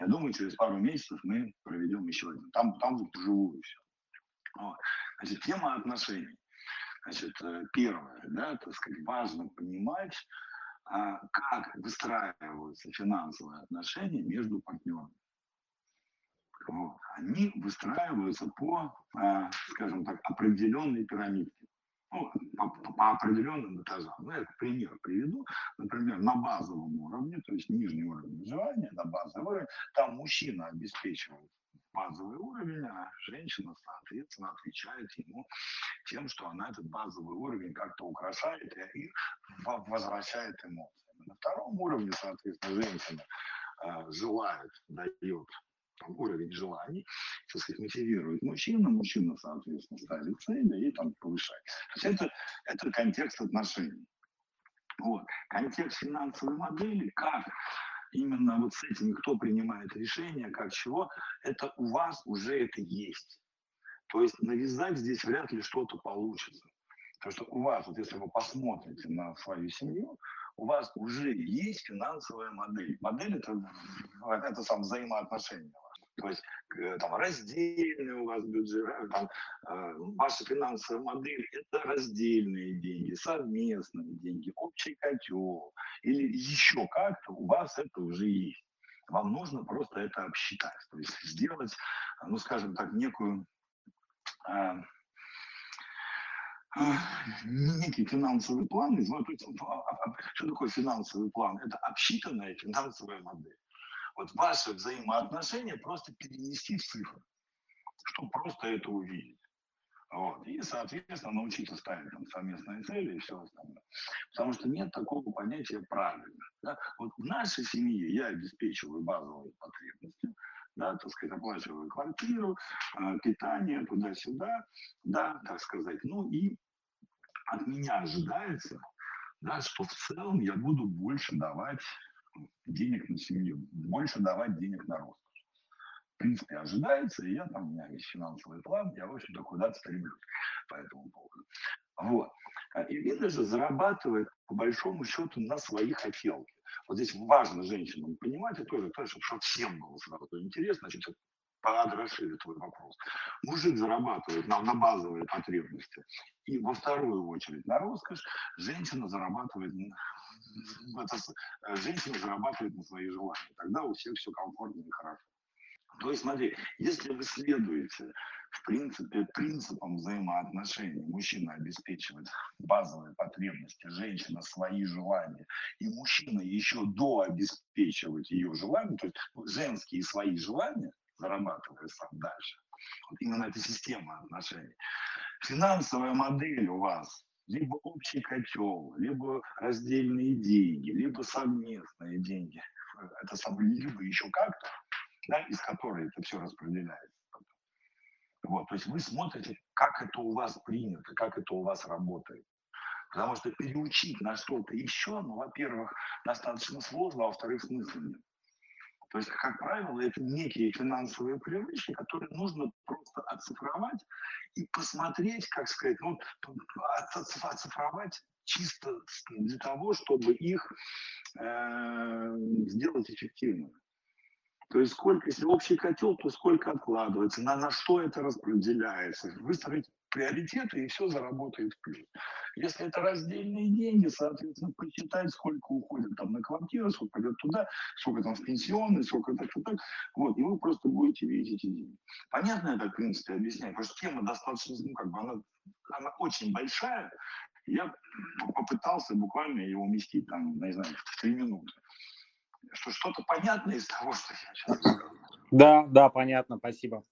Я думаю, через пару месяцев мы проведем еще один. Там, там вживую все. Вот. Значит, тема отношений. Значит, первое, да, так сказать, важно понимать, как выстраиваются финансовые отношения между партнерами. Вот. Они выстраиваются по, скажем так, определенной пирамидке, ну, по, по определенным этажам. Ну, я пример приведу. Например, на базовом уровне, то есть нижний уровень выживания, на базовый уровень, там мужчина обеспечивает базовый уровень, а женщина, соответственно, отвечает ему тем, что она этот базовый уровень как-то украшает и возвращает эмоции. На втором уровне, соответственно, женщина э, желает, дает там, уровень желаний, так сказать, мотивирует мужчину, мужчина, соответственно, ставит цели и там повышает. То есть это, это контекст отношений. Вот. Контекст финансовой модели, как именно вот с этим, кто принимает решение, как чего, это у вас уже это есть. То есть навязать здесь вряд ли что-то получится. Потому что у вас, вот если вы посмотрите на свою семью, у вас уже есть финансовая модель. Модель – это, это сам взаимоотношения. То есть там, раздельный у вас бюджет, там, э, ваша финансовая модель – это раздельные деньги, совместные деньги, общий котел или еще как-то у вас это уже есть. Вам нужно просто это обсчитать, то есть сделать, ну, скажем так, некую, э, э, некий финансовый план. Что такое финансовый план? Это обсчитанная финансовая модель. Вот ваши взаимоотношения просто перенести в цифры, чтобы просто это увидеть. Вот. И, соответственно, научиться ставить там совместные цели и все остальное. Потому что нет такого понятия правильно. Да? Вот в нашей семье я обеспечиваю базовые потребности, да, так сказать, оплачиваю квартиру, питание туда-сюда, да, так сказать. Ну и от меня ожидается, да, что в целом я буду больше давать денег на семью, больше давать денег на рост. В принципе, ожидается, и я там, у меня есть финансовый план, я, в общем-то, куда-то стремлюсь по этому поводу. Вот. Ирина же зарабатывает, по большому счету, на свои хотелки. Вот здесь важно женщинам понимать, и тоже, чтобы всем было сразу интересно, значит, надо расширить твой вопрос. Мужик зарабатывает на, на базовые потребности. И во вторую очередь на роскошь женщина зарабатывает, это, женщина зарабатывает на свои желания. Тогда у всех все комфортно и хорошо. То есть, смотри, если вы следуете, в принципе, принципам взаимоотношений, мужчина обеспечивает базовые потребности, женщина свои желания, и мужчина еще дообеспечивает ее желания, то есть женские свои желания, зарабатывая сам дальше, вот именно эта система отношений. Финансовая модель у вас либо общий котел, либо раздельные деньги, либо совместные деньги, это самое, либо еще как-то, да, из которой это все распределяется. Вот, то есть вы смотрите, как это у вас принято, как это у вас работает. Потому что переучить на что-то еще, ну, во-первых, достаточно сложно, а во-вторых, смысла нет. То есть, как правило, это некие финансовые привычки, которые нужно просто оцифровать и посмотреть, как сказать, ну, оцифровать чисто для того, чтобы их э, сделать эффективными. То есть, сколько, если общий котел, то сколько откладывается, на, на что это распределяется, выстроить приоритеты, и все заработает в плюс. Если это раздельные деньги, соответственно, посчитать, сколько уходит там на квартиру, сколько идет туда, сколько там в пенсионный, сколько так и так. Вот, и вы просто будете видеть эти деньги. Понятно это, в принципе, объясняю, потому что тема достаточно, ну, как бы она, она очень большая. Я попытался буквально ее уместить там, не знаю, в три минуты. Что, что-то понятно из того, что я сейчас сказал? Да, да, понятно, спасибо.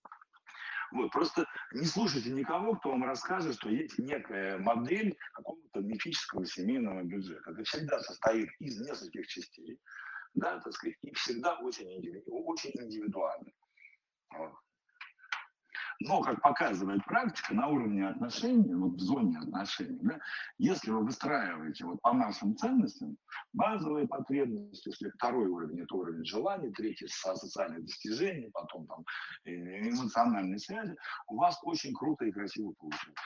Вот, просто не слушайте никого, кто вам расскажет, что есть некая модель какого-то мифического семейного бюджета. Это всегда состоит из нескольких частей, да, так сказать, и всегда очень, очень индивидуально. Вот. Но, как показывает практика, на уровне отношений, вот в зоне отношений, да, если вы выстраиваете вот по нашим ценностям базовые потребности, если второй уровень – это уровень желаний, третий – социальных достижений, потом там эмоциональные связи, у вас очень круто и красиво получается.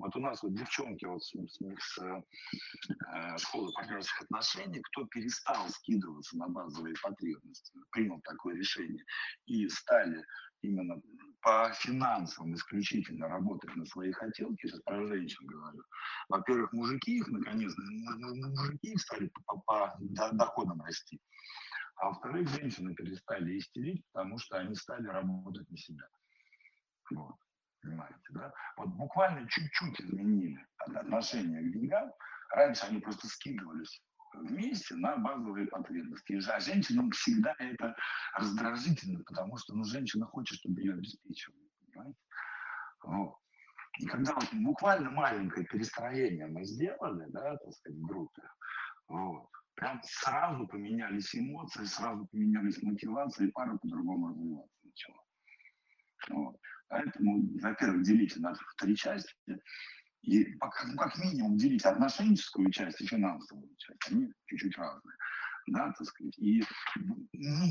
Вот у нас вот девчонки вот с, с, с, э, школы партнерских отношений, кто перестал скидываться на базовые потребности, принял такое решение и стали именно по финансам исключительно работать на свои хотелки, сейчас про женщин говорю. Во-первых, мужики их, наконец, мужики их стали по, по, по доходам расти, а во-вторых, женщины перестали истерить, потому что они стали работать на себя. Вот. Понимаете, да? Вот буквально чуть-чуть изменили отношение к деньгам. Раньше они просто скидывались вместе на базовые потребности. А женщинам всегда это раздражительно, потому что, ну, женщина хочет, чтобы ее обеспечивали. Вот. И когда вот буквально маленькое перестроение мы сделали, да, так сказать, в группе, вот, прям сразу поменялись эмоции, сразу поменялись мотивации, и пара по-другому развиваться начала. Вот. Поэтому, во-первых, делите на три части, и как, ну, как минимум делите отношенческую часть и финансовую часть, они чуть-чуть разные, да, так сказать. И ну,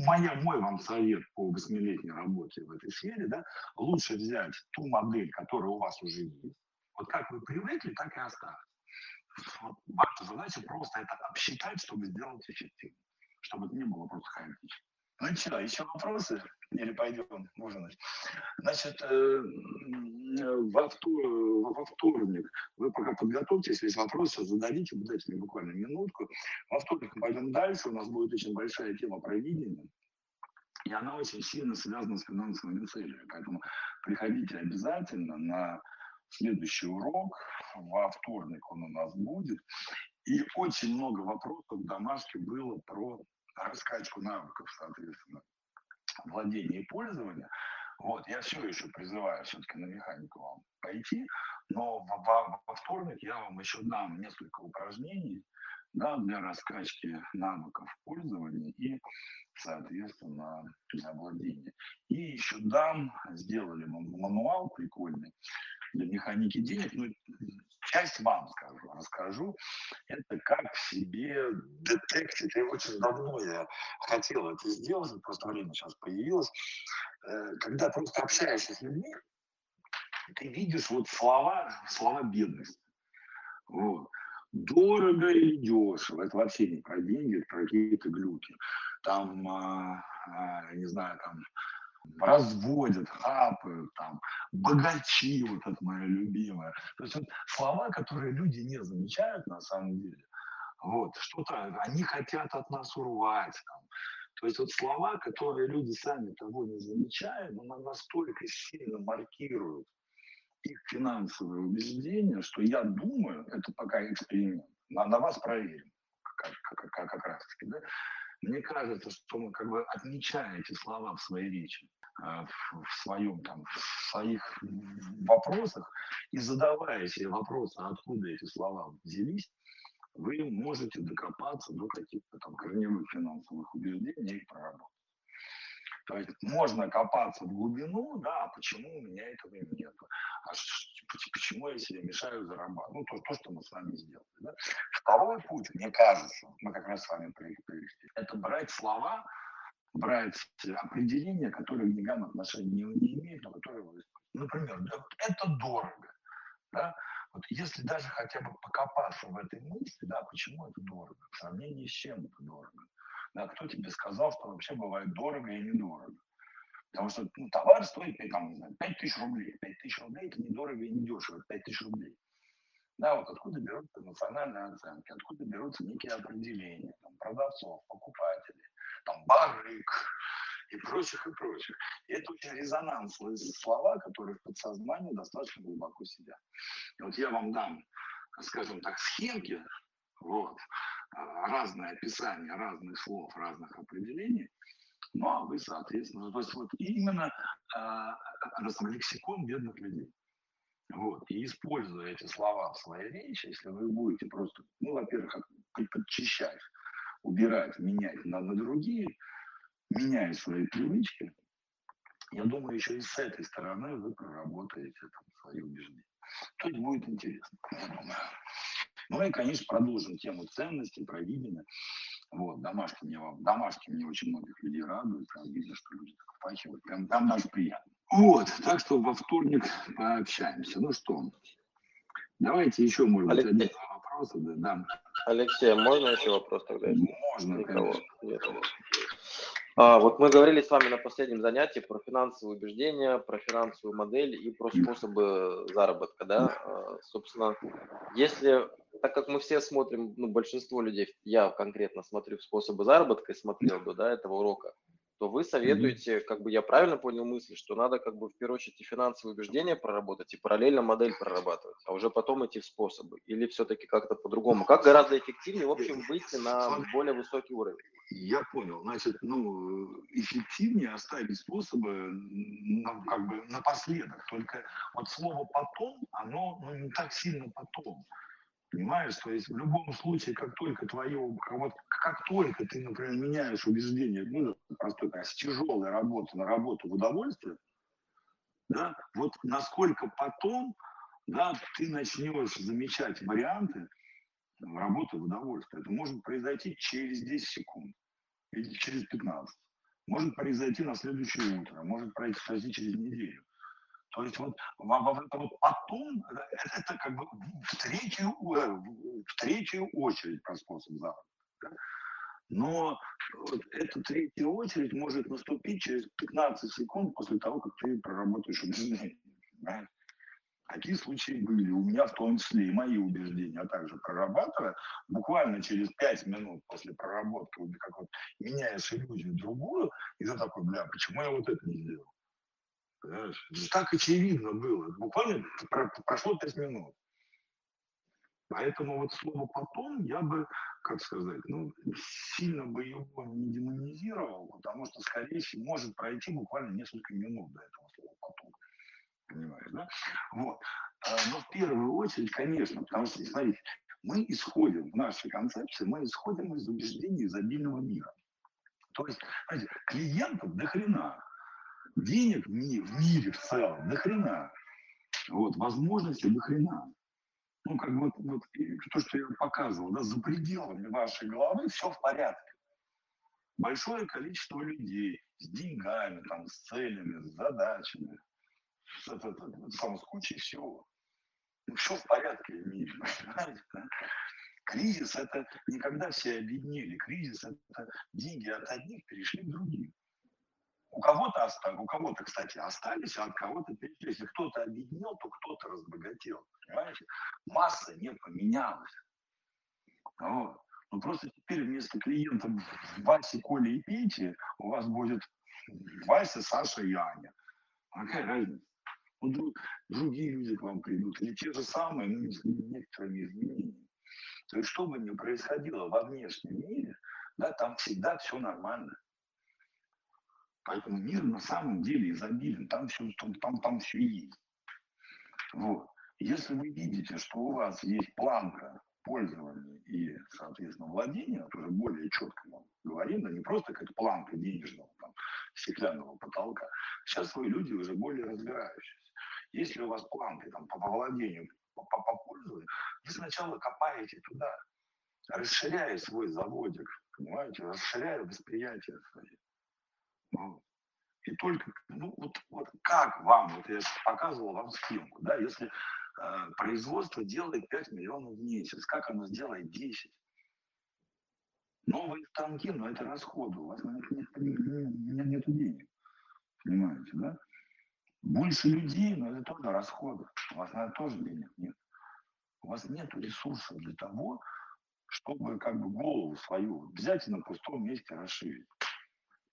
моя, мой вам совет по восьмилетней работе в этой сфере, да, лучше взять ту модель, которая у вас уже есть, вот как вы привыкли, так и оставьте. Вот ваша задача просто это обсчитать, чтобы сделать эффективно, чтобы это не было просто хаотично. Ну что, еще вопросы? Или пойдем ужинать? Значит, э, во, втор... во вторник, вы пока подготовьтесь, если вопросы зададите, дайте мне буквально минутку. Во вторник мы пойдем дальше, у нас будет очень большая тема про видение, и она очень сильно связана с финансовыми целями, поэтому приходите обязательно на следующий урок, во вторник он у нас будет, и очень много вопросов домашних было про раскачку навыков, соответственно, владения и пользования. Вот, я все еще призываю все-таки на механику вам пойти, но во, во, во вторник я вам еще дам несколько упражнений, да, для раскачки навыков пользования и, соответственно, для владения. И еще дам, сделали мануал прикольный для механики денег, ну, часть вам скажу, расскажу, это как в себе детектить, и очень давно я хотел это сделать, просто время сейчас появилось, когда просто общаешься с людьми, ты видишь вот слова, слова бедности, вот. Дорого или дешево, это вообще не про деньги, это про какие-то глюки, там, не знаю, там, разводят, хапают, там, богачи, вот это мое любимое. То есть вот слова, которые люди не замечают на самом деле, вот, что-то они хотят от нас урвать, там. То есть вот слова, которые люди сами того не замечают, но настолько сильно маркируют их финансовые убеждения, что я думаю, это пока эксперимент, на, на вас проверим, как, как, как, как раз таки, да? Мне кажется, что мы как бы отмечаем эти слова в своей речи. в своем там, в своих вопросах и задавая себе вопросы, откуда эти слова взялись, вы можете докопаться до каких-то там корневых финансовых убеждений и проработать. То есть можно копаться в глубину, да, а почему у меня этого нет, а почему я себе мешаю зарабатывать, ну, то, то, что мы с вами сделали. Да? Второй путь, мне кажется, мы как раз с вами привели, это брать слова, брать определения, которые к деньгам отношения не имеют, но которые вы используете. Например, да, это дорого. Да? Вот если даже хотя бы покопаться в этой мысли, да, почему это дорого, в сравнении с чем это дорого. Да, кто тебе сказал, что вообще бывает дорого и недорого? Потому что ну, товар стоит там, не знаю, пять тысяч рублей. пять тысяч рублей – это недорого и недешево, пять тысяч рублей. Да, вот откуда берутся эмоциональные оценки, откуда берутся некие определения там, продавцов, покупателей, там, барыг и прочих, и прочих. И это очень резонансные слова, которые в подсознании достаточно глубоко сидят. И вот я вам дам, скажем так, схемки, вот, разное описание разных слов, разных определений, ну а вы, соответственно, то есть вот именно э, лексикон бедных людей. Вот, и используя эти слова в своей речи, если вы будете просто, ну, во-первых, подчищать, убирать, менять на, на другие, меняя свои привычки, я думаю, еще и с этой стороны вы проработаете там, свои убеждения. То есть будет интересно. Ну и, конечно, продолжим тему ценностей, провидения. Вот, домашки мне, домашки мне очень многих людей радуют. Там видно, что люди так впахивают. Там, там даже приятно. Вот, так что во вторник пообщаемся. Ну что, давайте еще, может Алексей. быть, один вопрос. Да, да. Алексей, можно еще вопрос тогда? Можно, Никого. конечно. А, вот мы говорили с вами на последнем занятии про финансовые убеждения, про финансовую модель и про способы заработка, да? А, собственно, если... Так как мы все смотрим, ну, большинство людей, я конкретно смотрю способы заработка и смотрел бы, да, этого урока, то вы советуете, как бы я правильно понял мысль, что надо как бы в первую очередь и финансовые убеждения проработать, и параллельно модель прорабатывать, а уже потом идти в способы, или все-таки как-то по-другому? Как гораздо эффективнее, в общем, выйти на более высокий уровень? Я понял. Значит, ну, эффективнее оставить способы, ну, как бы напоследок, только вот слово «потом», оно ну, не так сильно «потом». Понимаешь, то есть в любом случае, как только твое, вот как только ты, например, меняешь убеждение, ну, простой, с тяжелой работы на работу в удовольствие, да, вот насколько потом, да, ты начнешь замечать варианты работы в удовольствие. Это может произойти через десять секунд или через пятнадцать. Может произойти на следующее утро, может произойти через неделю. То есть вот, вот потом, это как бы в третью, в третью очередь про способ заработка. Да? Но вот эта третья очередь может наступить через пятнадцать секунд после того, как ты проработаешь убеждения. Да? Такие случаи были у меня, в том числе и мои убеждения, а также прорабатывая. Буквально через пять минут после проработки, как вот меняешь иллюзию другую, и ты такой, бля, почему я вот это не сделал? Так очевидно было. Буквально прошло пять минут. Поэтому вот слово «потом» я бы, как сказать, ну, сильно бы его не демонизировал, потому что, скорее всего, может пройти буквально несколько минут до этого слова «потом». Понимаешь, да? Вот. Но в первую очередь, конечно, потому что, смотрите, мы исходим в нашей концепции, мы исходим из убеждений изобильного мира. То есть, знаете, клиентов до хрена. Денег в мире в целом до хрена, вот, возможности до хрена. Ну, как бы вот, вот, то, что я показывал, да, за пределами вашей головы все в порядке. Большое количество людей с деньгами, там, с целями, с задачами, с, это, это, там, с кучей всего. Ну, все в порядке в мире, понимаете? Кризис – это никогда все объединили. Кризис – это деньги от одних перешли к другим. У кого-то, остались, у кого-то, кстати, остались, а от кого-то перешли. Если кто-то объединил, то кто-то разбогател. Понимаете? Масса не поменялась. Вот. Ну, просто теперь вместо клиентов Васи, Коли и Пети у вас будет Вася, Саша и Аня. А какая разница? Ну, другие люди к вам придут. Или те же самые, но с некоторыми изменениями. То есть, что бы ни происходило во внешнем мире, да, там всегда все нормально. Поэтому мир на самом деле изобилен, там все, там, там все есть. Вот. Если вы видите, что у вас есть планка пользования и, соответственно, владения, вот уже более четко нам говорим, да не просто как планка денежного, там, стеклянного потолка, сейчас вы люди уже более разбирающиеся. Если у вас планка там, по владению, по, по, по пользованию, вы сначала копаете туда, расширяя свой заводик, понимаете, расширяя восприятие свое. Вот. И только, ну вот, вот как вам, вот я показывал вам схемку, да, если э, производство делает пять миллионов в месяц, как оно сделает десять? Новые станки, но это расходы, у вас на это нет, нет, нет денег, понимаете, да? Больше людей, но это тоже расходы, у вас на это тоже денег нет. У вас нет ресурсов для того, чтобы как бы голову свою взять и на пустом месте расширить.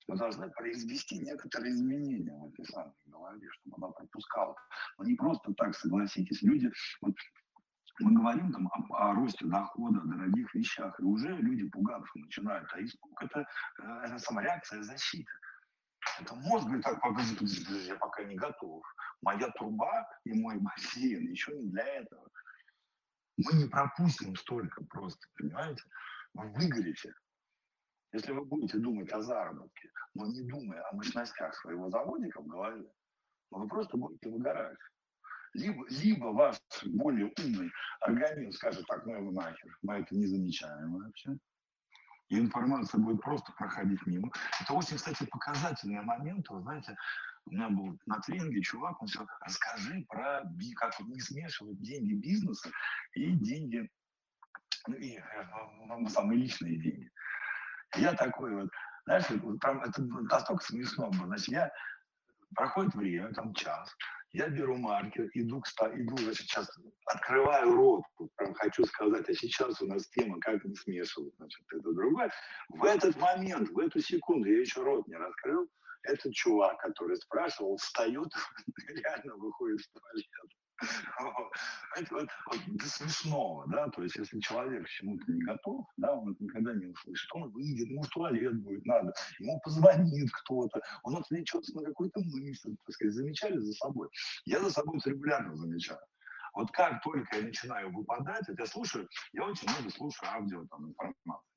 Мы должны произвести некоторые изменения в этой самой голове, чтобы она пропускала. Но не просто так, согласитесь, люди, вот мы говорим там о, о росте дохода, о дорогих вещах, и уже люди пугаться начинают, а испуг это, это самореакция защиты. Это мозг говорит, так, я пока не готов. Моя труба и мой бассейн еще не для этого. Мы не пропустим столько просто, понимаете? Вы выгорите. Если вы будете думать о заработке, но не думая о мощностях своего заводика в голове, вы просто будете выгорать. Либо, либо ваш более умный организм скажет, так, ну его нахер, мы это не замечаем вообще. И информация будет просто проходить мимо. Это очень, кстати, показательный момент. Вы знаете, у меня был на тренинге чувак, он сказал, расскажи про, как не смешивать деньги бизнеса и деньги, ну и самые личные деньги. Я такой вот, знаешь, прям это настолько смешно было. Значит, я, проходит время, там час, я беру маркер, иду, к, иду значит, сейчас открываю рот, вот, прям хочу сказать, а сейчас у нас тема как не смешивать, значит, это другое. В этот момент, в эту секунду, я еще рот не раскрыл, этот чувак, который спрашивал, встает, реально выходит в туалет. Это вот, вот до смешного, да, то есть если человек к чему-то не готов, да, он это никогда не услышит, он выйдет, ему в туалет будет надо, ему позвонит кто-то, он отвлечется на какую-то мысль, так сказать, замечали за собой. Я за собой регулярно замечаю. Вот как только я начинаю выпадать, вот я слушаю, я очень много слушаю аудио, там, информацию.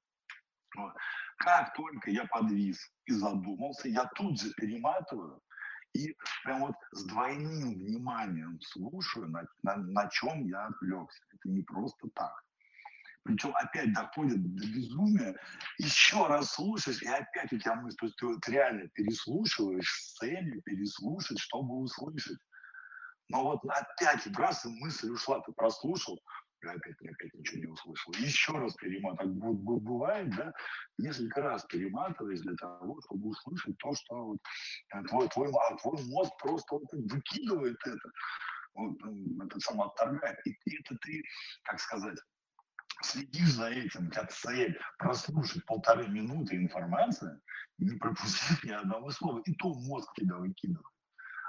Вот. Как только я подвис и задумался, я тут же перематываю и прям вот с двойным вниманием слушаю, на, на, на чем я отвлекся. Это не просто так. Причем опять доходит до безумия, еще раз слушаешь, и опять у тебя мысль, то есть ты вот реально переслушиваешь с целью переслушать, чтобы услышать. Но вот опять раз и мысль ушла, ты прослушал, опять, опять ничего не услышал. Еще раз перематываю. Бывает, да, несколько раз перематываешь для того, чтобы услышать то, что вот твой, твой, твой мозг просто вот выкидывает это, вот, это самоотторгает. И это ты, как сказать, следишь за этим, у тебя цель прослушать полторы минуты информации, не пропустив ни одного слова, и то мозг тебя выкидывает.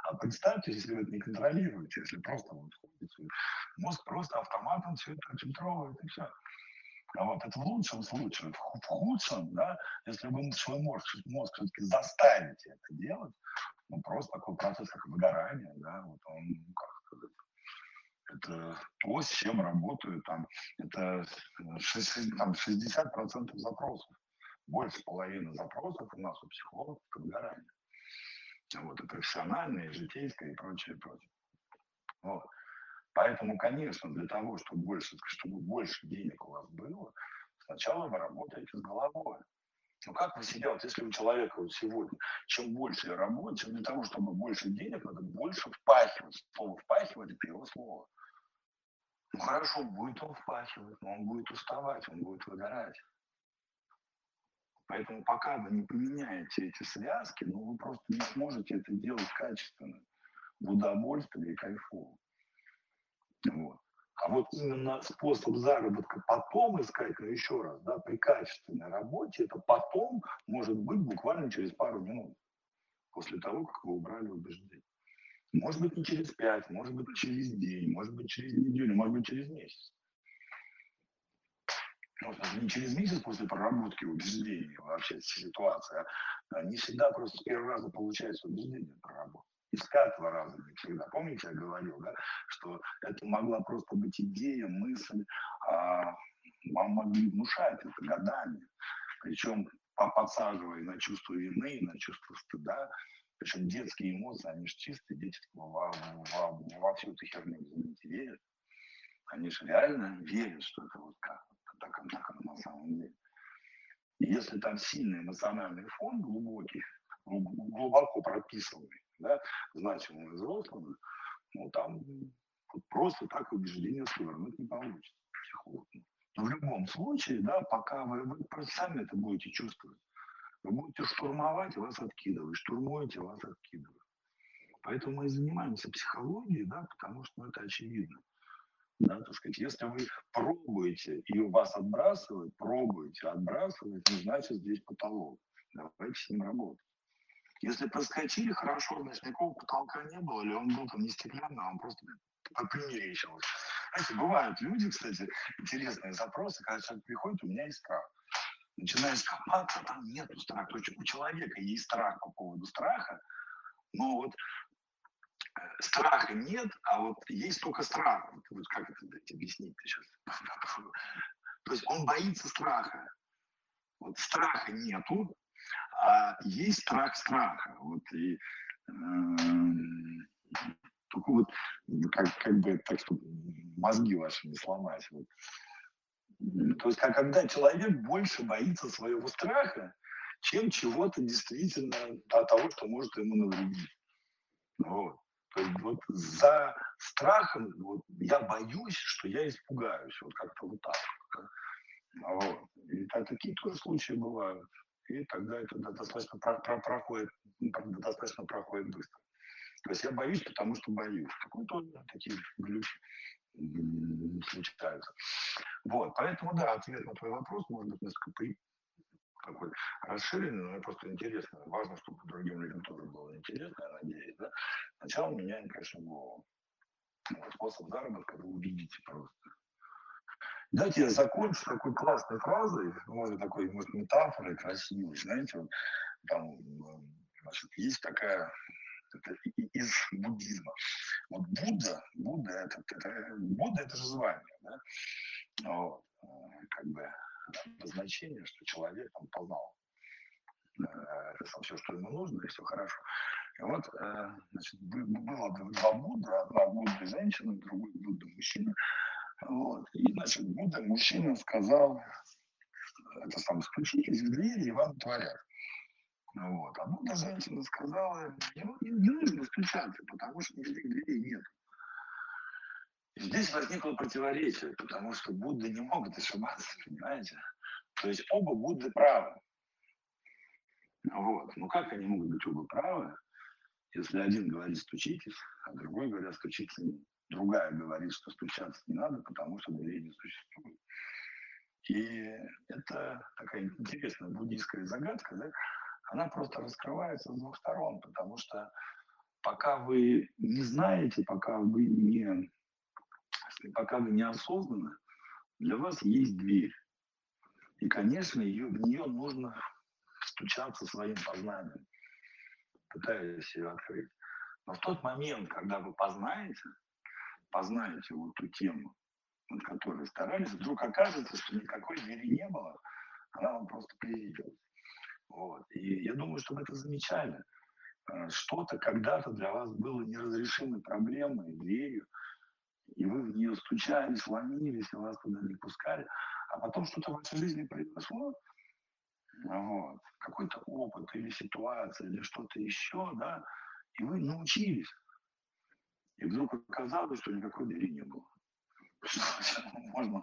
А представьте, если вы это не контролируете, если просто вот ходите, мозг просто автоматом все это фильтровывает и все. А вот это в лучшем случае, в худшем, да, если вы свой мозг, мозг все-таки заставите это делать, ну просто такой процесс, как выгорание, да, вот он, как сказать, это то, с чем работаю, там, это шестьдесят процентов запросов, больше половины запросов у нас у психологов это выгорание. Вот, и профессиональное, и житейское, и прочее, и прочее. Вот. Поэтому, конечно, для того, чтобы больше, чтобы больше денег у вас было, сначала вы работаете с головой. Ну как вы себя, вот если у человека вот сегодня, чем больше я работаю, чем для того, чтобы больше денег, надо больше впахивать. Слово «впахивать» — это его слово. Ну хорошо, будет он впахивать, но он будет уставать, он будет выгорать. Поэтому пока вы не поменяете эти связки, ну, вы просто не сможете это делать качественно, в удовольствии и кайфово. Вот. А вот именно способ заработка потом искать, ну еще раз, да, при качественной работе, это потом может быть буквально через пару минут, после того, как вы убрали убеждения. Может быть, не через пять, может быть, через день, может быть, через неделю, может быть, через месяц. Может, не через месяц после проработки убеждений вообще ситуация. Не всегда просто с первого раза получается убеждение проработать. Из пятого раза не всегда. Помните, я говорил, да, что это могла просто быть идея, мысль, а вам могли внушать это годами. Причем подсаживая на чувство вины, на чувство стыда. Причем детские эмоции, они же чистые, дети во, во, во всю эту херню не верят. Они же реально верят, что это вот как. Так, так на самом деле. Если там сильный эмоциональный фон, глубокий, глубоко прописанный, да, значимым взрослым, ну там просто так убеждение свернуть не получится. Но в любом случае, да, пока вы, вы сами это будете чувствовать, вы будете штурмовать, вас откидывают, штурмуете, вас откидывают. Поэтому мы и занимаемся психологией, да, потому что ну, это очевидно. Да, так сказать, если вы пробуете и вас отбрасывают, пробуете отбрасывать, ну, значит здесь потолок. Давайте с ним работать. Если проскочили, хорошо, значит никакого потолка не было, или он был там не стеклянный, а он просто опримерещивался. Знаете, бывают люди, кстати, интересные запросы, когда человек приходит, у меня есть страх. Начинаешь копаться, там нет страха. У человека есть страх по поводу страха, но вот страха нет, а вот есть только страх. Вот как это дать, объяснить сейчас? То есть он боится страха. Вот страха нету, а есть страх страха. Вот и э, только вот как, как бы так, чтобы мозги ваши не сломать. Вот. То есть а когда человек больше боится своего страха, чем чего-то действительно от того, что может ему навредить. Вот. То есть вот за страхом вот, я боюсь, что я испугаюсь. Вот как-то вот так. Да? Вот. И так, такие тоже случаи бывают. И тогда это достаточно, про- про- проходит, достаточно проходит быстро. То есть я боюсь, потому что боюсь. Какой-то такие глюки случаются. Вот. Поэтому, да, ответ на твой вопрос может быть несколько при... такой расширенный, но мне просто интересно. Важно, чтобы другим людям тоже было интересно, я надеюсь, да. Сначала меняем, конечно, голову. Вот способ заработка вы увидите просто. Дайте я закончу такой классной фразой, может, такой, может, метафорой красивой, знаете, вот, там, значит, есть такая, это из буддизма. Вот Будда, Будда это, это, Будда это же звание, да, вот, как бы, значение, что человек там познал э, все, что ему нужно, и все хорошо. И вот, э, значит, было два Будда, одна Будда женщина, другой Будда мужчина. Вот. И, значит, Будда мужчина сказал, это сам стучитесь в дверь, и вам творят. Вот. А Будда женщина сказала, ему не нужно стучаться, потому что никаких дверей нет. Здесь возникло противоречие, потому что Будды не могут ошибаться, понимаете? То есть оба Будды правы. Вот. Ну как они могут быть оба правы, если один говорит «стучитесь», а другой говорит «стучиться не надо». Другая говорит, что стучаться не надо, потому что дверей не существует. И это такая интересная буддийская загадка, да? Она просто раскрывается с двух сторон, потому что пока вы не знаете, пока вы не... пока вы неосознанно, для вас есть дверь. И, конечно, ее, в нее нужно стучаться своим познанием, пытаясь ее открыть. Но в тот момент, когда вы познаете, познаете вот ту тему, над которой старались, вдруг окажется, что никакой двери не было, она вам просто привиделась. Вот. И я думаю, что вы это замечали. Что-то когда-то для вас было неразрешимой проблемой, дверью, и вы в нее стучались, ломились, и вас туда не пускали. А потом что-то в вашей жизни произошло, вот, какой-то опыт или ситуация, или что-то еще, да, и вы научились. И вдруг оказалось, что никакой двери не было. Можно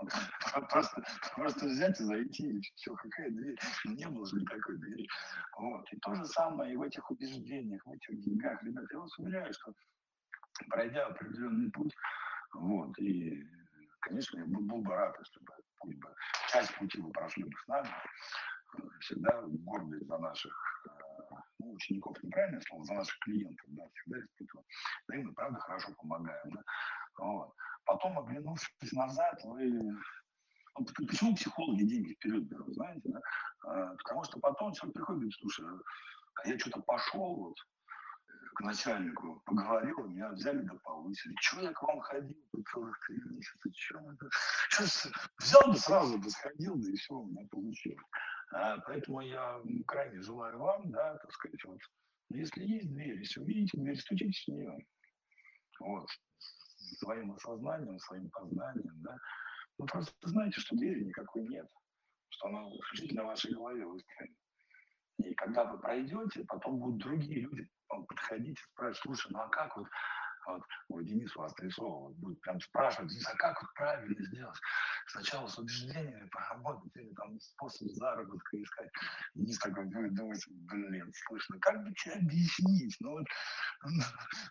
просто, просто взять и зайти, и все, какая дверь, не было же никакой двери. Вот. И то же самое и в этих убеждениях, в этих деньгах. Ребята, я вас уверяю, что пройдя определенный путь, вот, и, конечно, я был бы рад, если бы, если бы часть пути вы прошли бы с нами. Всегда гордость за наших, ну, учеников, неправильное слово, за наших клиентов, да, всегда испытывал. Да и мы, правда, хорошо помогаем, да. Вот. Потом, оглянувшись назад, вы Почему психологи деньги вперед берут, знаете, да? А, потому что потом человек приходит и говорит: слушай, а я что-то пошел вот к начальнику, поговорил, меня взяли да повысили. Чего я к вам ходил по целых три месяца? Чего это? Сейчас взял бы сразу, бы сходил, да и все у меня получилось. А, поэтому я крайне желаю вам, да, так сказать, вот, если есть дверь, если увидите дверь, стучитесь в нее. Вот. Своим осознанием, своим познанием, да. Вы просто знаете, что двери никакой нет, что она исключительно в вашей голове выстроена. И когда вы пройдете, потом будут другие люди подходить и спрашивать: слушай, ну а как вот, вот, вот Денис Вострецов будет прям спрашивать: а как вот правильно сделать? Сначала с убеждениями поработать или там способ заработка искать. Денис такой будет думать: блин, слышно, как бы тебе объяснить? Ну вот,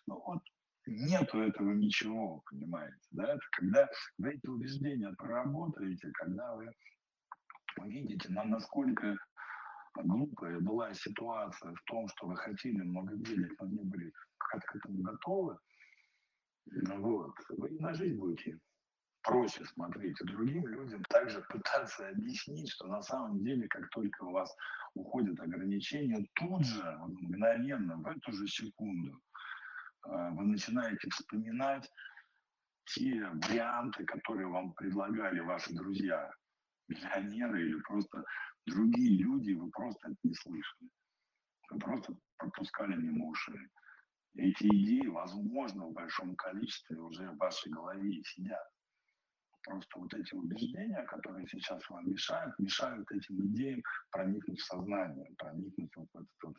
ну вот. Нету этого ничего, понимаете, да? Это когда вы эти убеждения проработаете, когда вы увидите, насколько глупая была ситуация в том, что вы хотели много денег, но не были как к этому готовы, вот, вы на жизнь будете проще смотреть, и другим людям также пытаться объяснить, что на самом деле, как только у вас уходят ограничения, тут же, мгновенно, в эту же секунду, вы начинаете вспоминать те варианты, которые вам предлагали ваши друзья, миллионеры или просто другие люди, вы просто это не слышали. Вы просто пропускали мимо ушей. Эти идеи, возможно, в большом количестве уже в вашей голове сидят. Просто вот эти убеждения, которые сейчас вам мешают, мешают этим идеям проникнуть в сознание, проникнуть вот, вот, вот,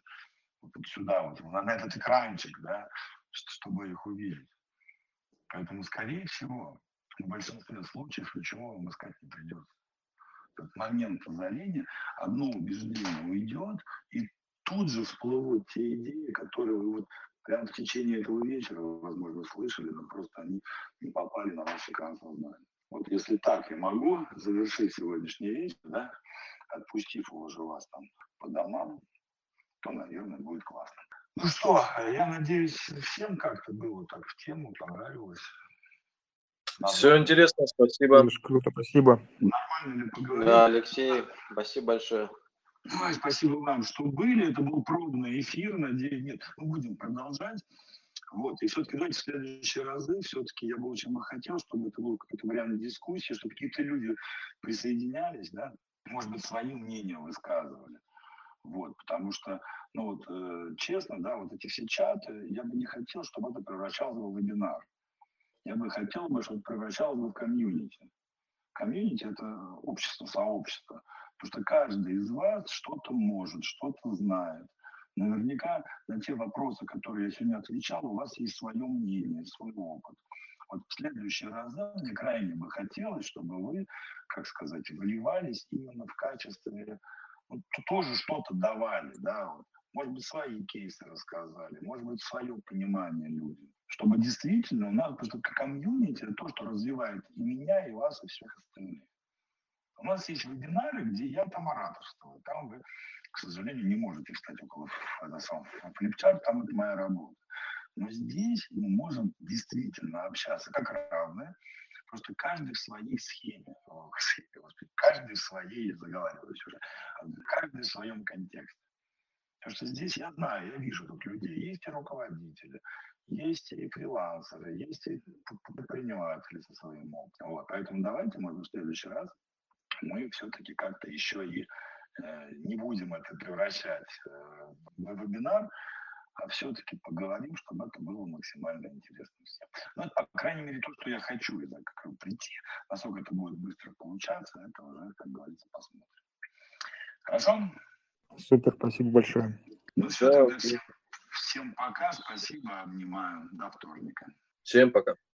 вот сюда, вот, на этот экранчик, да, чтобы их увидеть. Поэтому, скорее всего, в большинстве случаев ничего вам искать не придется. Этот момент озарения, одно убеждение уйдет, и тут же всплывут те идеи, которые вы вот прямо в течение этого вечера, возможно, слышали, но просто они не попали на ваш экран сознания. Вот если так я могу завершить сегодняшний вечер, да, отпустив уже вас там по домам, то, наверное, будет классно. Ну что, я надеюсь, всем как-то было так в тему, понравилось. Надо... Все интересно, спасибо. Круто, спасибо. Нормально ли поговорили? Да, Алексей, спасибо большое. Ой, спасибо вам, что были. Это был пробный эфир. Надеюсь, нет, мы будем продолжать. Вот. И все-таки давайте в следующие разы, все-таки я бы очень бы хотел, чтобы это был какой-то вариант дискуссии, чтобы какие-то люди присоединялись, да, может быть, свои мнения высказывали. Вот, потому что, ну вот, э, честно, да, вот эти все чаты, я бы не хотел, чтобы это превращалось в вебинар. Я бы хотел, чтобы это превращалось в комьюнити. Комьюнити – это общество, сообщество. Потому что каждый из вас что-то может, что-то знает. Наверняка на те вопросы, которые я сегодня отвечал, у вас есть свое мнение, свой опыт. Вот в следующие разы мне крайне бы хотелось, чтобы вы, как сказать, выливались именно в качестве... Вот, тоже что-то давали, да, вот. Может быть, свои кейсы рассказали, может быть, свое понимание людям, чтобы действительно у нас, потому что комьюнити – это то, что развивает и меня, и вас, и всех остальных. У нас есть вебинары, где я там ораторствую, там вы, к сожалению, не можете встать около флипчарта, там это моя работа. Но здесь мы можем действительно общаться как равные, просто каждый в своей схеме, каждый в своей, заговариваюсь уже, каждый в своем контексте. Потому что здесь я знаю, я вижу тут людей, есть и руководители, есть и фрилансеры, есть и предприниматели со своим опытом. Вот. Поэтому давайте, может, в следующий раз мы все-таки как-то еще и э, не будем это превращать э, в вебинар, а все-таки поговорим, чтобы это было максимально интересно всем. Ну, это, по крайней мере, то, что я хочу, это как прийти. Насколько это будет быстро получаться, это уже, как говорится, посмотрим. Хорошо? Супер, спасибо большое. Ну все, тогда всем, всем пока, спасибо, обнимаю, до вторника. Всем пока.